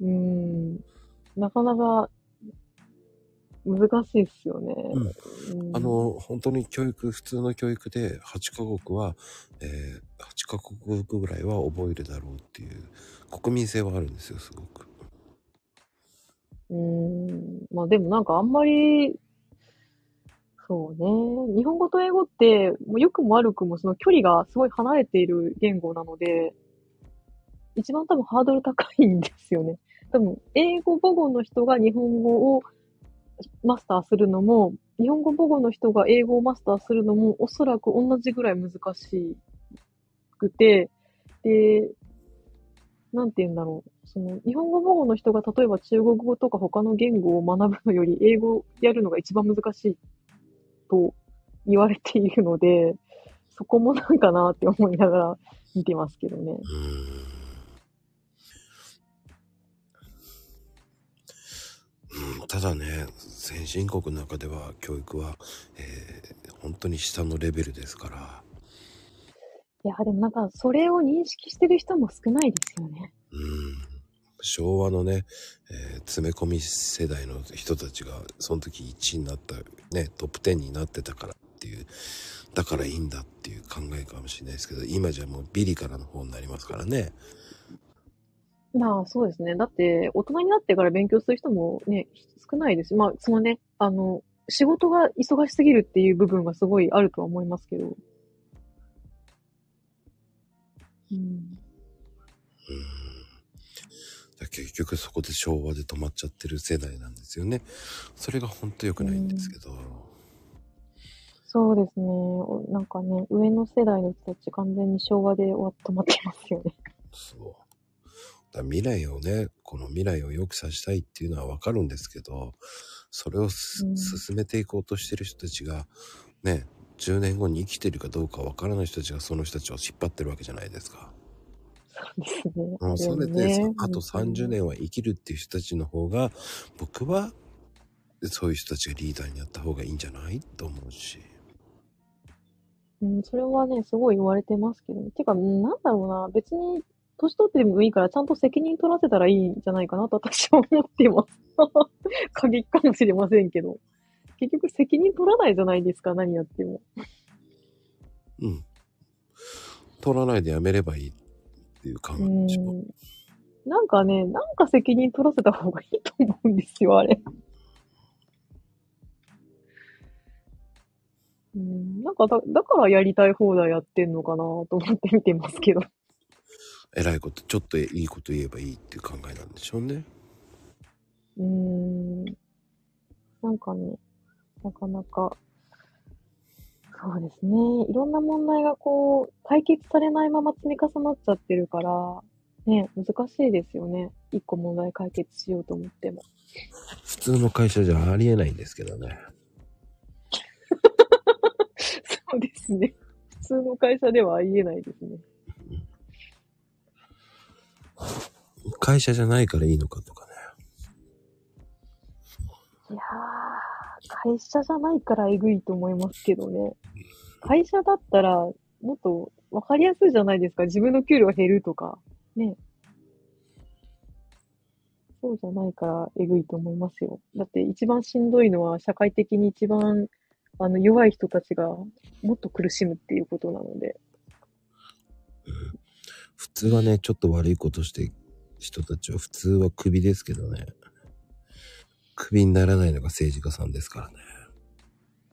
うーんなかなか難しいですよね、うんうん、あの本当に教育普通の教育ではちかこくは、えー、はちかこくぐらいは覚えるだろうっていう国民性はあるんですよすごく。うーんまあでもなんかあんまりそうね日本語と英語ってもう良くも悪くもその距離がすごい離れている言語なので一番多分ハードル高いんですよね。多分英語母語の人が日本語をマスターするのも日本語母語の人が英語をマスターするのもおそらく同じぐらい難しくてでなんて言うんだろうその日本語母語の人が例えば中国語とか他の言語を学ぶのより英語をやるのが一番難しいと言われているのでそこもなんかなって思いながら見てますけどね。ただね先進国の中では教育は、えー、本当に下のレベルですから。いやでもなんかそれを認識してる人も少ないですよね。うん昭和のね、えー、詰め込み世代の人たちがその時いちいになったねトップじゅうになってたからっていうだからいいんだっていう考えかもしれないですけど今じゃもうビリからの方になりますからね。まあそうですね。だって大人になってから勉強する人もね少ないです。まあそのねあの仕事が忙しすぎるっていう部分がすごいあるとは思いますけど。うん。うん結局そこで昭和で止まっちゃってる世代なんですよね。それが本当良くないんですけど。うん、そうですね。なんかね上の世代の人たち完全に昭和で終わ止まってますよね。そう。未来をねこの未来を良くさせたいっていうのは分かるんですけどそれを、うん、進めていこうとしてる人たちがねじゅうねんごに生きてるかどうか分からない人たちがその人たちを引っ張ってるわけじゃないですか。そうですね。もうそれで、ね、あとさんじゅうねんは生きるっていう人たちの方が僕はそういう人たちがリーダーになった方がいいんじゃないと思うし、うん、それはねすごい言われてますけどてかなんだろうな別に年取ってもいいからちゃんと責任取らせたらいいんじゃないかなと私は思っています過激かもしれませんけど結局責任取らないじゃないですか何やっても。うん取らないでやめればいいっていう考えでしょ。なんかねなんか責任取らせた方がいいと思うんですよあれ。うんなんか だ, だからやりたい放題やってんのかなと思って見てますけどえらいことちょっといいこと言えばいいっていう考えなんでしょうね。うーんなんかねなかなかそうですねいろんな問題がこう解決されないまま積み重なっちゃってるからね難しいですよね一個問題解決しようと思っても。普通の会社じゃありえないんですけどねそうですね普通の会社ではありえないですね。会社じゃないからいいのかとかね。いやー、会社じゃないからえぐいと思いますけどね。会社だったらもっとわかりやすいじゃないですか。自分の給料減るとかね。そうじゃないからえぐいと思いますよ。だって一番しんどいのは社会的に一番あの弱い人たちがもっと苦しむっていうことなので、うん、普通はねちょっと悪いことして人たちは普通はクビですけどね。クビにならないのが政治家さんですからね。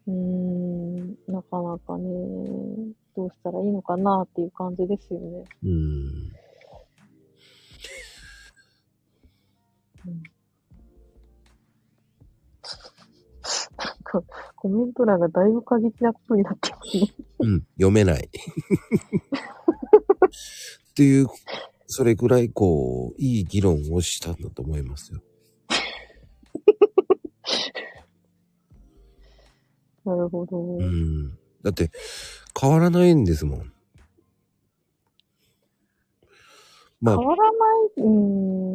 うーん、なかなかねどうしたらいいのかなっていう感じですよね。うーん、うん、なんかコメント欄がだいぶ過激なことになってますね。うん、読めないっていう、それぐらいこういい議論をしたんだと思いますよ。なるほど。うん、だって変わらないんですもん。まあ、変わらない、うー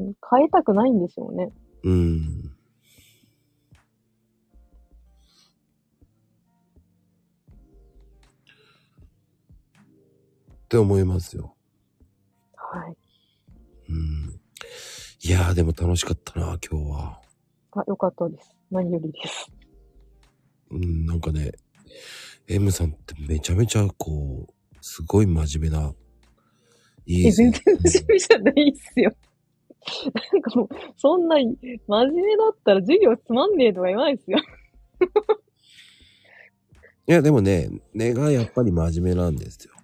ん、変えたくないんでしょうね。うん。って思いますよ。はい。うん。いやーでも楽しかったな今日は。あ、よかったです。何よりです。うん、なんかね、M さんってめちゃめちゃこうすごい真面目な。いい全然真面目じゃないっすよ。なんかもう、そんな、真面目だったら授業つまんねえとか言わないっすよ。いや、でもね、根がやっぱり真面目なんですよ。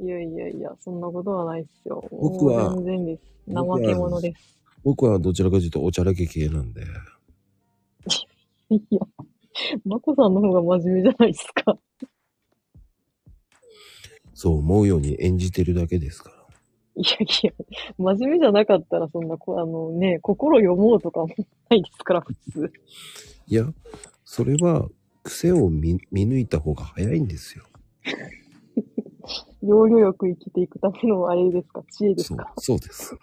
いやいやいや、そんなことはないっすよ。僕は、全然です。怠け者です。僕はどちらかというとおちゃらけ系なんで。いや、まこさんの方が真面目じゃないっすか。そう思うように演じてるだけですから。いやいや、真面目じゃなかったらそんな、あのね、心読もうとかもないですから、普通。いや、それは癖を 見, 見抜いた方が早いんですよ。要領よく生きていくためのあれですか、知恵ですか。そう、そうです。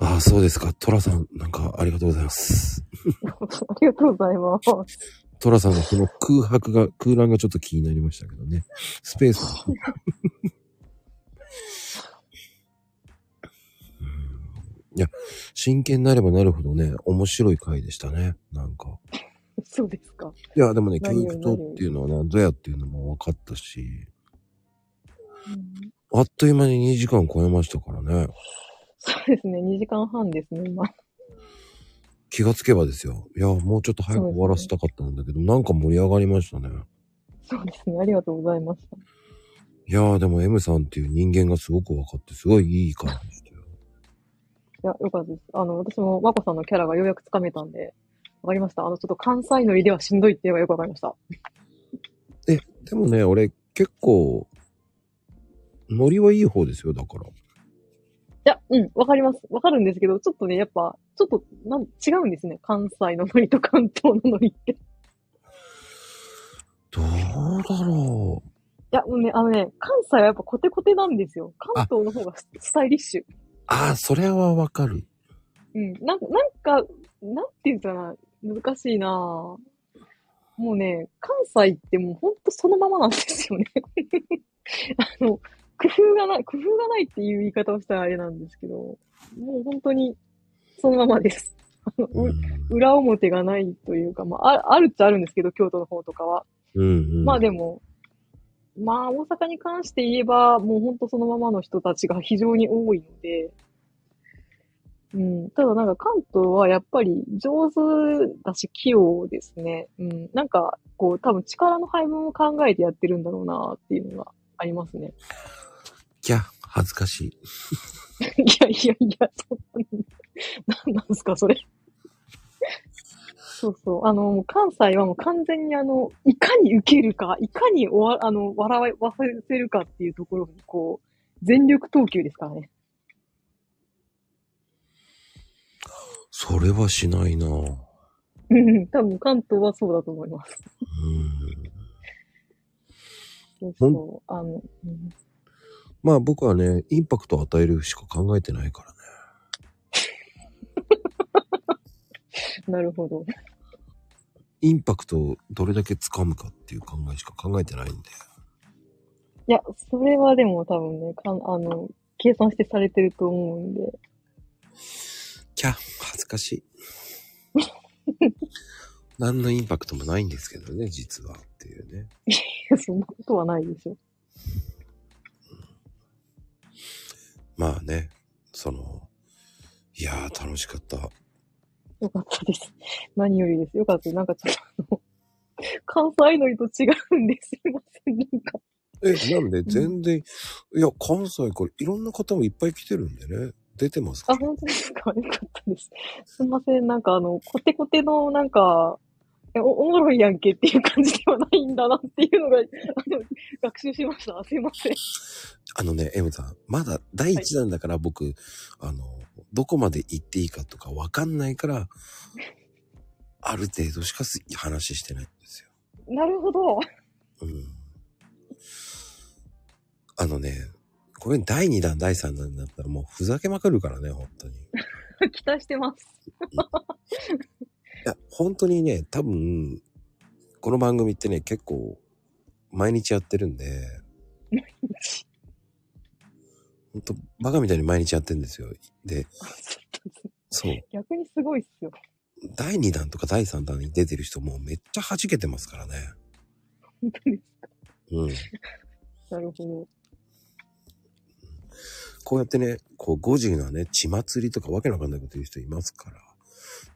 ああ、そうですか。トラさん、なんかありがとうございます。ありがとうございます。トラさんのこの空白が、空欄がちょっと気になりましたけどね。スペースは。いや、真剣になればなるほどね、面白い回でしたね。なんか。そうですか。いや、でもね、教育とっていうのは何ぞやっていうのも分かったし、うん、あっという間ににじかん超えましたからね。そうですね、にじかんはんですね、今。気がつけばですよ。いや、もうちょっと早く終わらせたかったんだけど、ね、なんか盛り上がりましたね。そうですね。ありがとうございました。いやー、でも M さんっていう人間がすごく分かって、すごいいい感じでしたよ。いや、よかったです。あの、私も和子さんのキャラがようやくつかめたんで、わかりました。あの、ちょっと関西乗りではしんどいって言えばよくわかりました。え、でもね、俺結構、乗りはいい方ですよ、だから。いや、うん、わかります。わかるんですけど、ちょっとね、やっぱ、ちょっとなん違うんですね。関西のノリと関東のノリって。どうだろう。いや、もうね、あのね、関西はやっぱコテコテなんですよ。関東の方がスタイリッシュ。ああ、それはわかる。うん、なんか、なんか、なんていうかな、難しいなぁ。もうね、関西ってもうほんとそのままなんですよね。あの、工夫がない、工夫がないっていう言い方をしたらあれなんですけど、もう本当にそのままです。裏表がないというか、まあ、あるっちゃあるんですけど、京都の方とかは。うんうん、まあでも、まあ大阪に関して言えば、もう本当そのままの人たちが非常に多いので、うん、ただなんか関東はやっぱり上手だし器用ですね。うん、なんかこう多分力の配分を考えてやってるんだろうなっていうのがありますね。いや、恥ずかしい。いやいやいや、そんな、なんなんですか、それ。そうそう。あの、関西はもう完全にあの、いかに受けるか、いかにおわ、あの、笑わせるかっていうところに、こう、全力投球ですからね。それはしないなぁ。うん、多分関東はそうだと思います。うん。そうそう。あの、うんまあ僕はね、インパクトを与えるしか考えてないからね。なるほど。インパクトをどれだけ掴むかっていう考えしか考えてないんで。いや、それはでも多分ね、かあの、計算してされてると思うんで。キャ、恥ずかしい。何のインパクトもないんですけどね、実はっていうね。いや、そんなことはないでしょ。まあね、その、いやー楽しかった。よかったです。何よりです。よかった。なんかちょっとあの、関西のりと違うんです。すいません、なんか。え、なんで全然、うん、いや、関西からいろんな方もいっぱい来てるんでね。出てますか？あ、本当ですか？よかったです。すいません、なんかあの、コテコテのなんか、お、おもろいやんけっていう感じではないんだなっていうのが、あの、学習しました。すいません。あのね、M さん、まだ第一弾だから僕、はい、あの、どこまで行っていいかとかわかんないから、ある程度しか話してないんですよ。なるほど。うん。あのね、これだいにだん、だいさんだんになったらもうふざけまくるからね、本当に。期待してます。いや、本当にね、多分、この番組ってね、結構、毎日やってるんで、本当、バカみたいに毎日やってるんですよ。で、そう。逆にすごいっすよ。だいにだんとかだいさんだんに出てる人もうめっちゃ弾けてますからね。本当ですか？うん。なるほど。こうやってね、こうごじのね、血祭りとかわけのわかんないこと言う人いますから、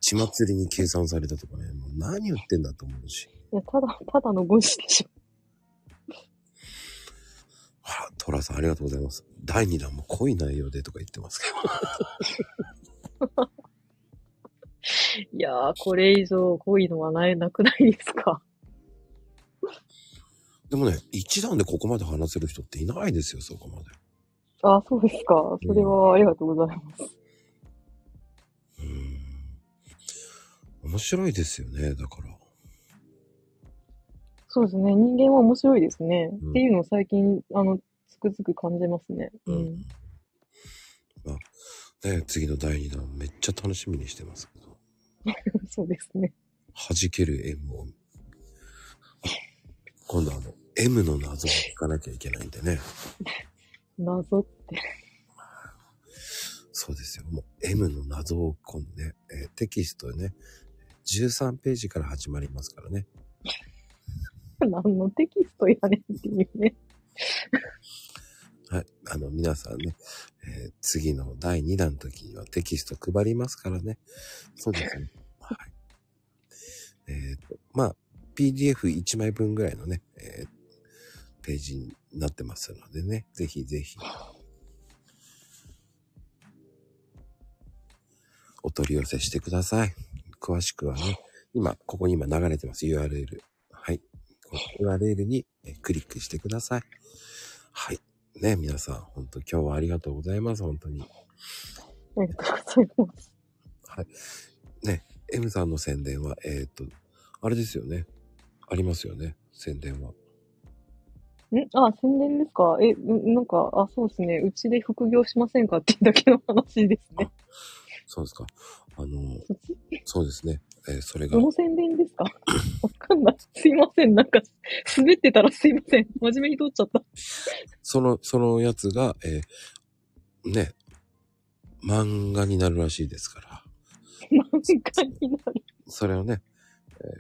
血祭りに計算されたとかね、もう何言ってんだと思うし。いや、ただ、ただのごじでしょ。あら、トラさんありがとうございます。だいにだんも濃い内容でとか言ってますけど。いやー、これ以上濃いのはない、なくないですか？でもね、一段でここまで話せる人っていないですよ、そこまで。ああ、そうですか。それはありがとうございます。うん。面白いですよね、だから。そうですね、人間は面白いですね。うん、っていうのを最近、あの、つくづく感じますね。うん。うん、まあ、ね、次のだいにだん、めっちゃ楽しみにしてますけど。そうですね。弾ける M を。今度あの、M の謎を聞かなきゃいけないんでね。謎って。そうですよ。もう M の謎を今度ね、えー、テキストね、じゅうさんページから始まりますからね。何のテキストやねんっていうね。はい。あの、皆さんね、えー、次のだいにだんの時にはテキスト配りますからね。そうですね。はい。えっと、まあ、ピーディーエフいちまいぶんぐらいのね、えー、ページになってますのでね、ぜひぜひお取り寄せしてください。詳しくはね、今ここに今流れてます ユーアールエル、 はい、この ユーアールエル にクリックしてください。はい、ね、皆さん本当今日はありがとうございます。本当にありがとうございます。はい、ね、M さんの宣伝はえー、っとあれですよね。ありますよね、宣伝は。ん？あ、宣伝ですか？え、なんか、あ、そうですね。うちで副業しませんかっていうだけの話ですね。そうですか。あの、そうですね。えー、それが。どの宣伝ですか？わかんない。すいません。なんか、滑ってたらすいません。真面目に撮っちゃった。その、そのやつが、えー、ね、漫画になるらしいですから。漫画になる。それをね、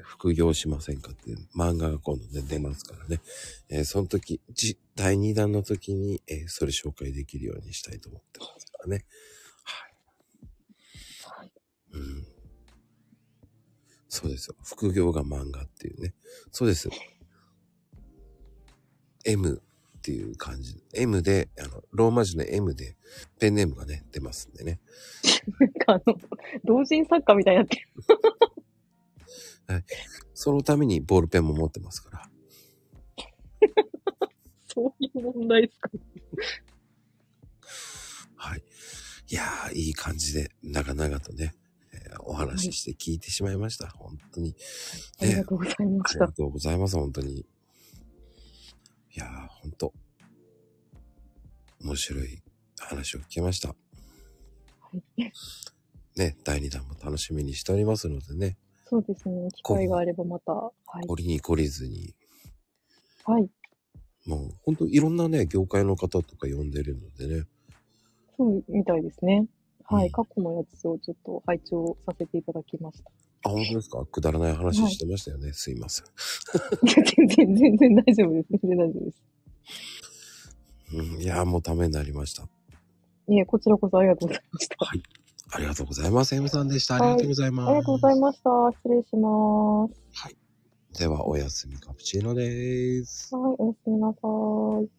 副業しませんかっていう漫画が今度で出ますからね、えー、その時だいにだんの時に、えー、それ紹介できるようにしたいと思ってますからね。はい、はい、うん、そうですよ、副業が漫画っていうね。そうです、 M っていう感じ、 M で、あのローマ字の M でペンネームがね出ますんでね。なんかあの同人作家みたいになってる。はい、そのためにボールペンも持ってますから。そういう問題ですかね。はい。いやー、いい感じで、長々とね、えー、お話しして聞いてしまいました。はい、本当に、ね。ありがとうございました。ありがとうございます、本当に。いやー、本当。面白い話を聞きました。はい。ね、だいにだんも楽しみにしておりますのでね。そうですね。機会があればまた。はい。懲りに懲りずに。はい。もう本当いろんなね、業界の方とか呼んでるのでね。そうみたいですね。はい。うん、過去のやつをちょっと拝聴させていただきました。あ、本当ですか。くだらない話してましたよね。はい、すいません。いや、全然、全然大丈夫です。全然大丈夫です。うん、いや、もうためになりました。いえ、こちらこそありがとうございました。はい。ありがとうございます。Mさんでした。ありがとうございます、はい。ありがとうございました。失礼します。はい。では、おやすみカプチーノです。はい、おやすみなさい。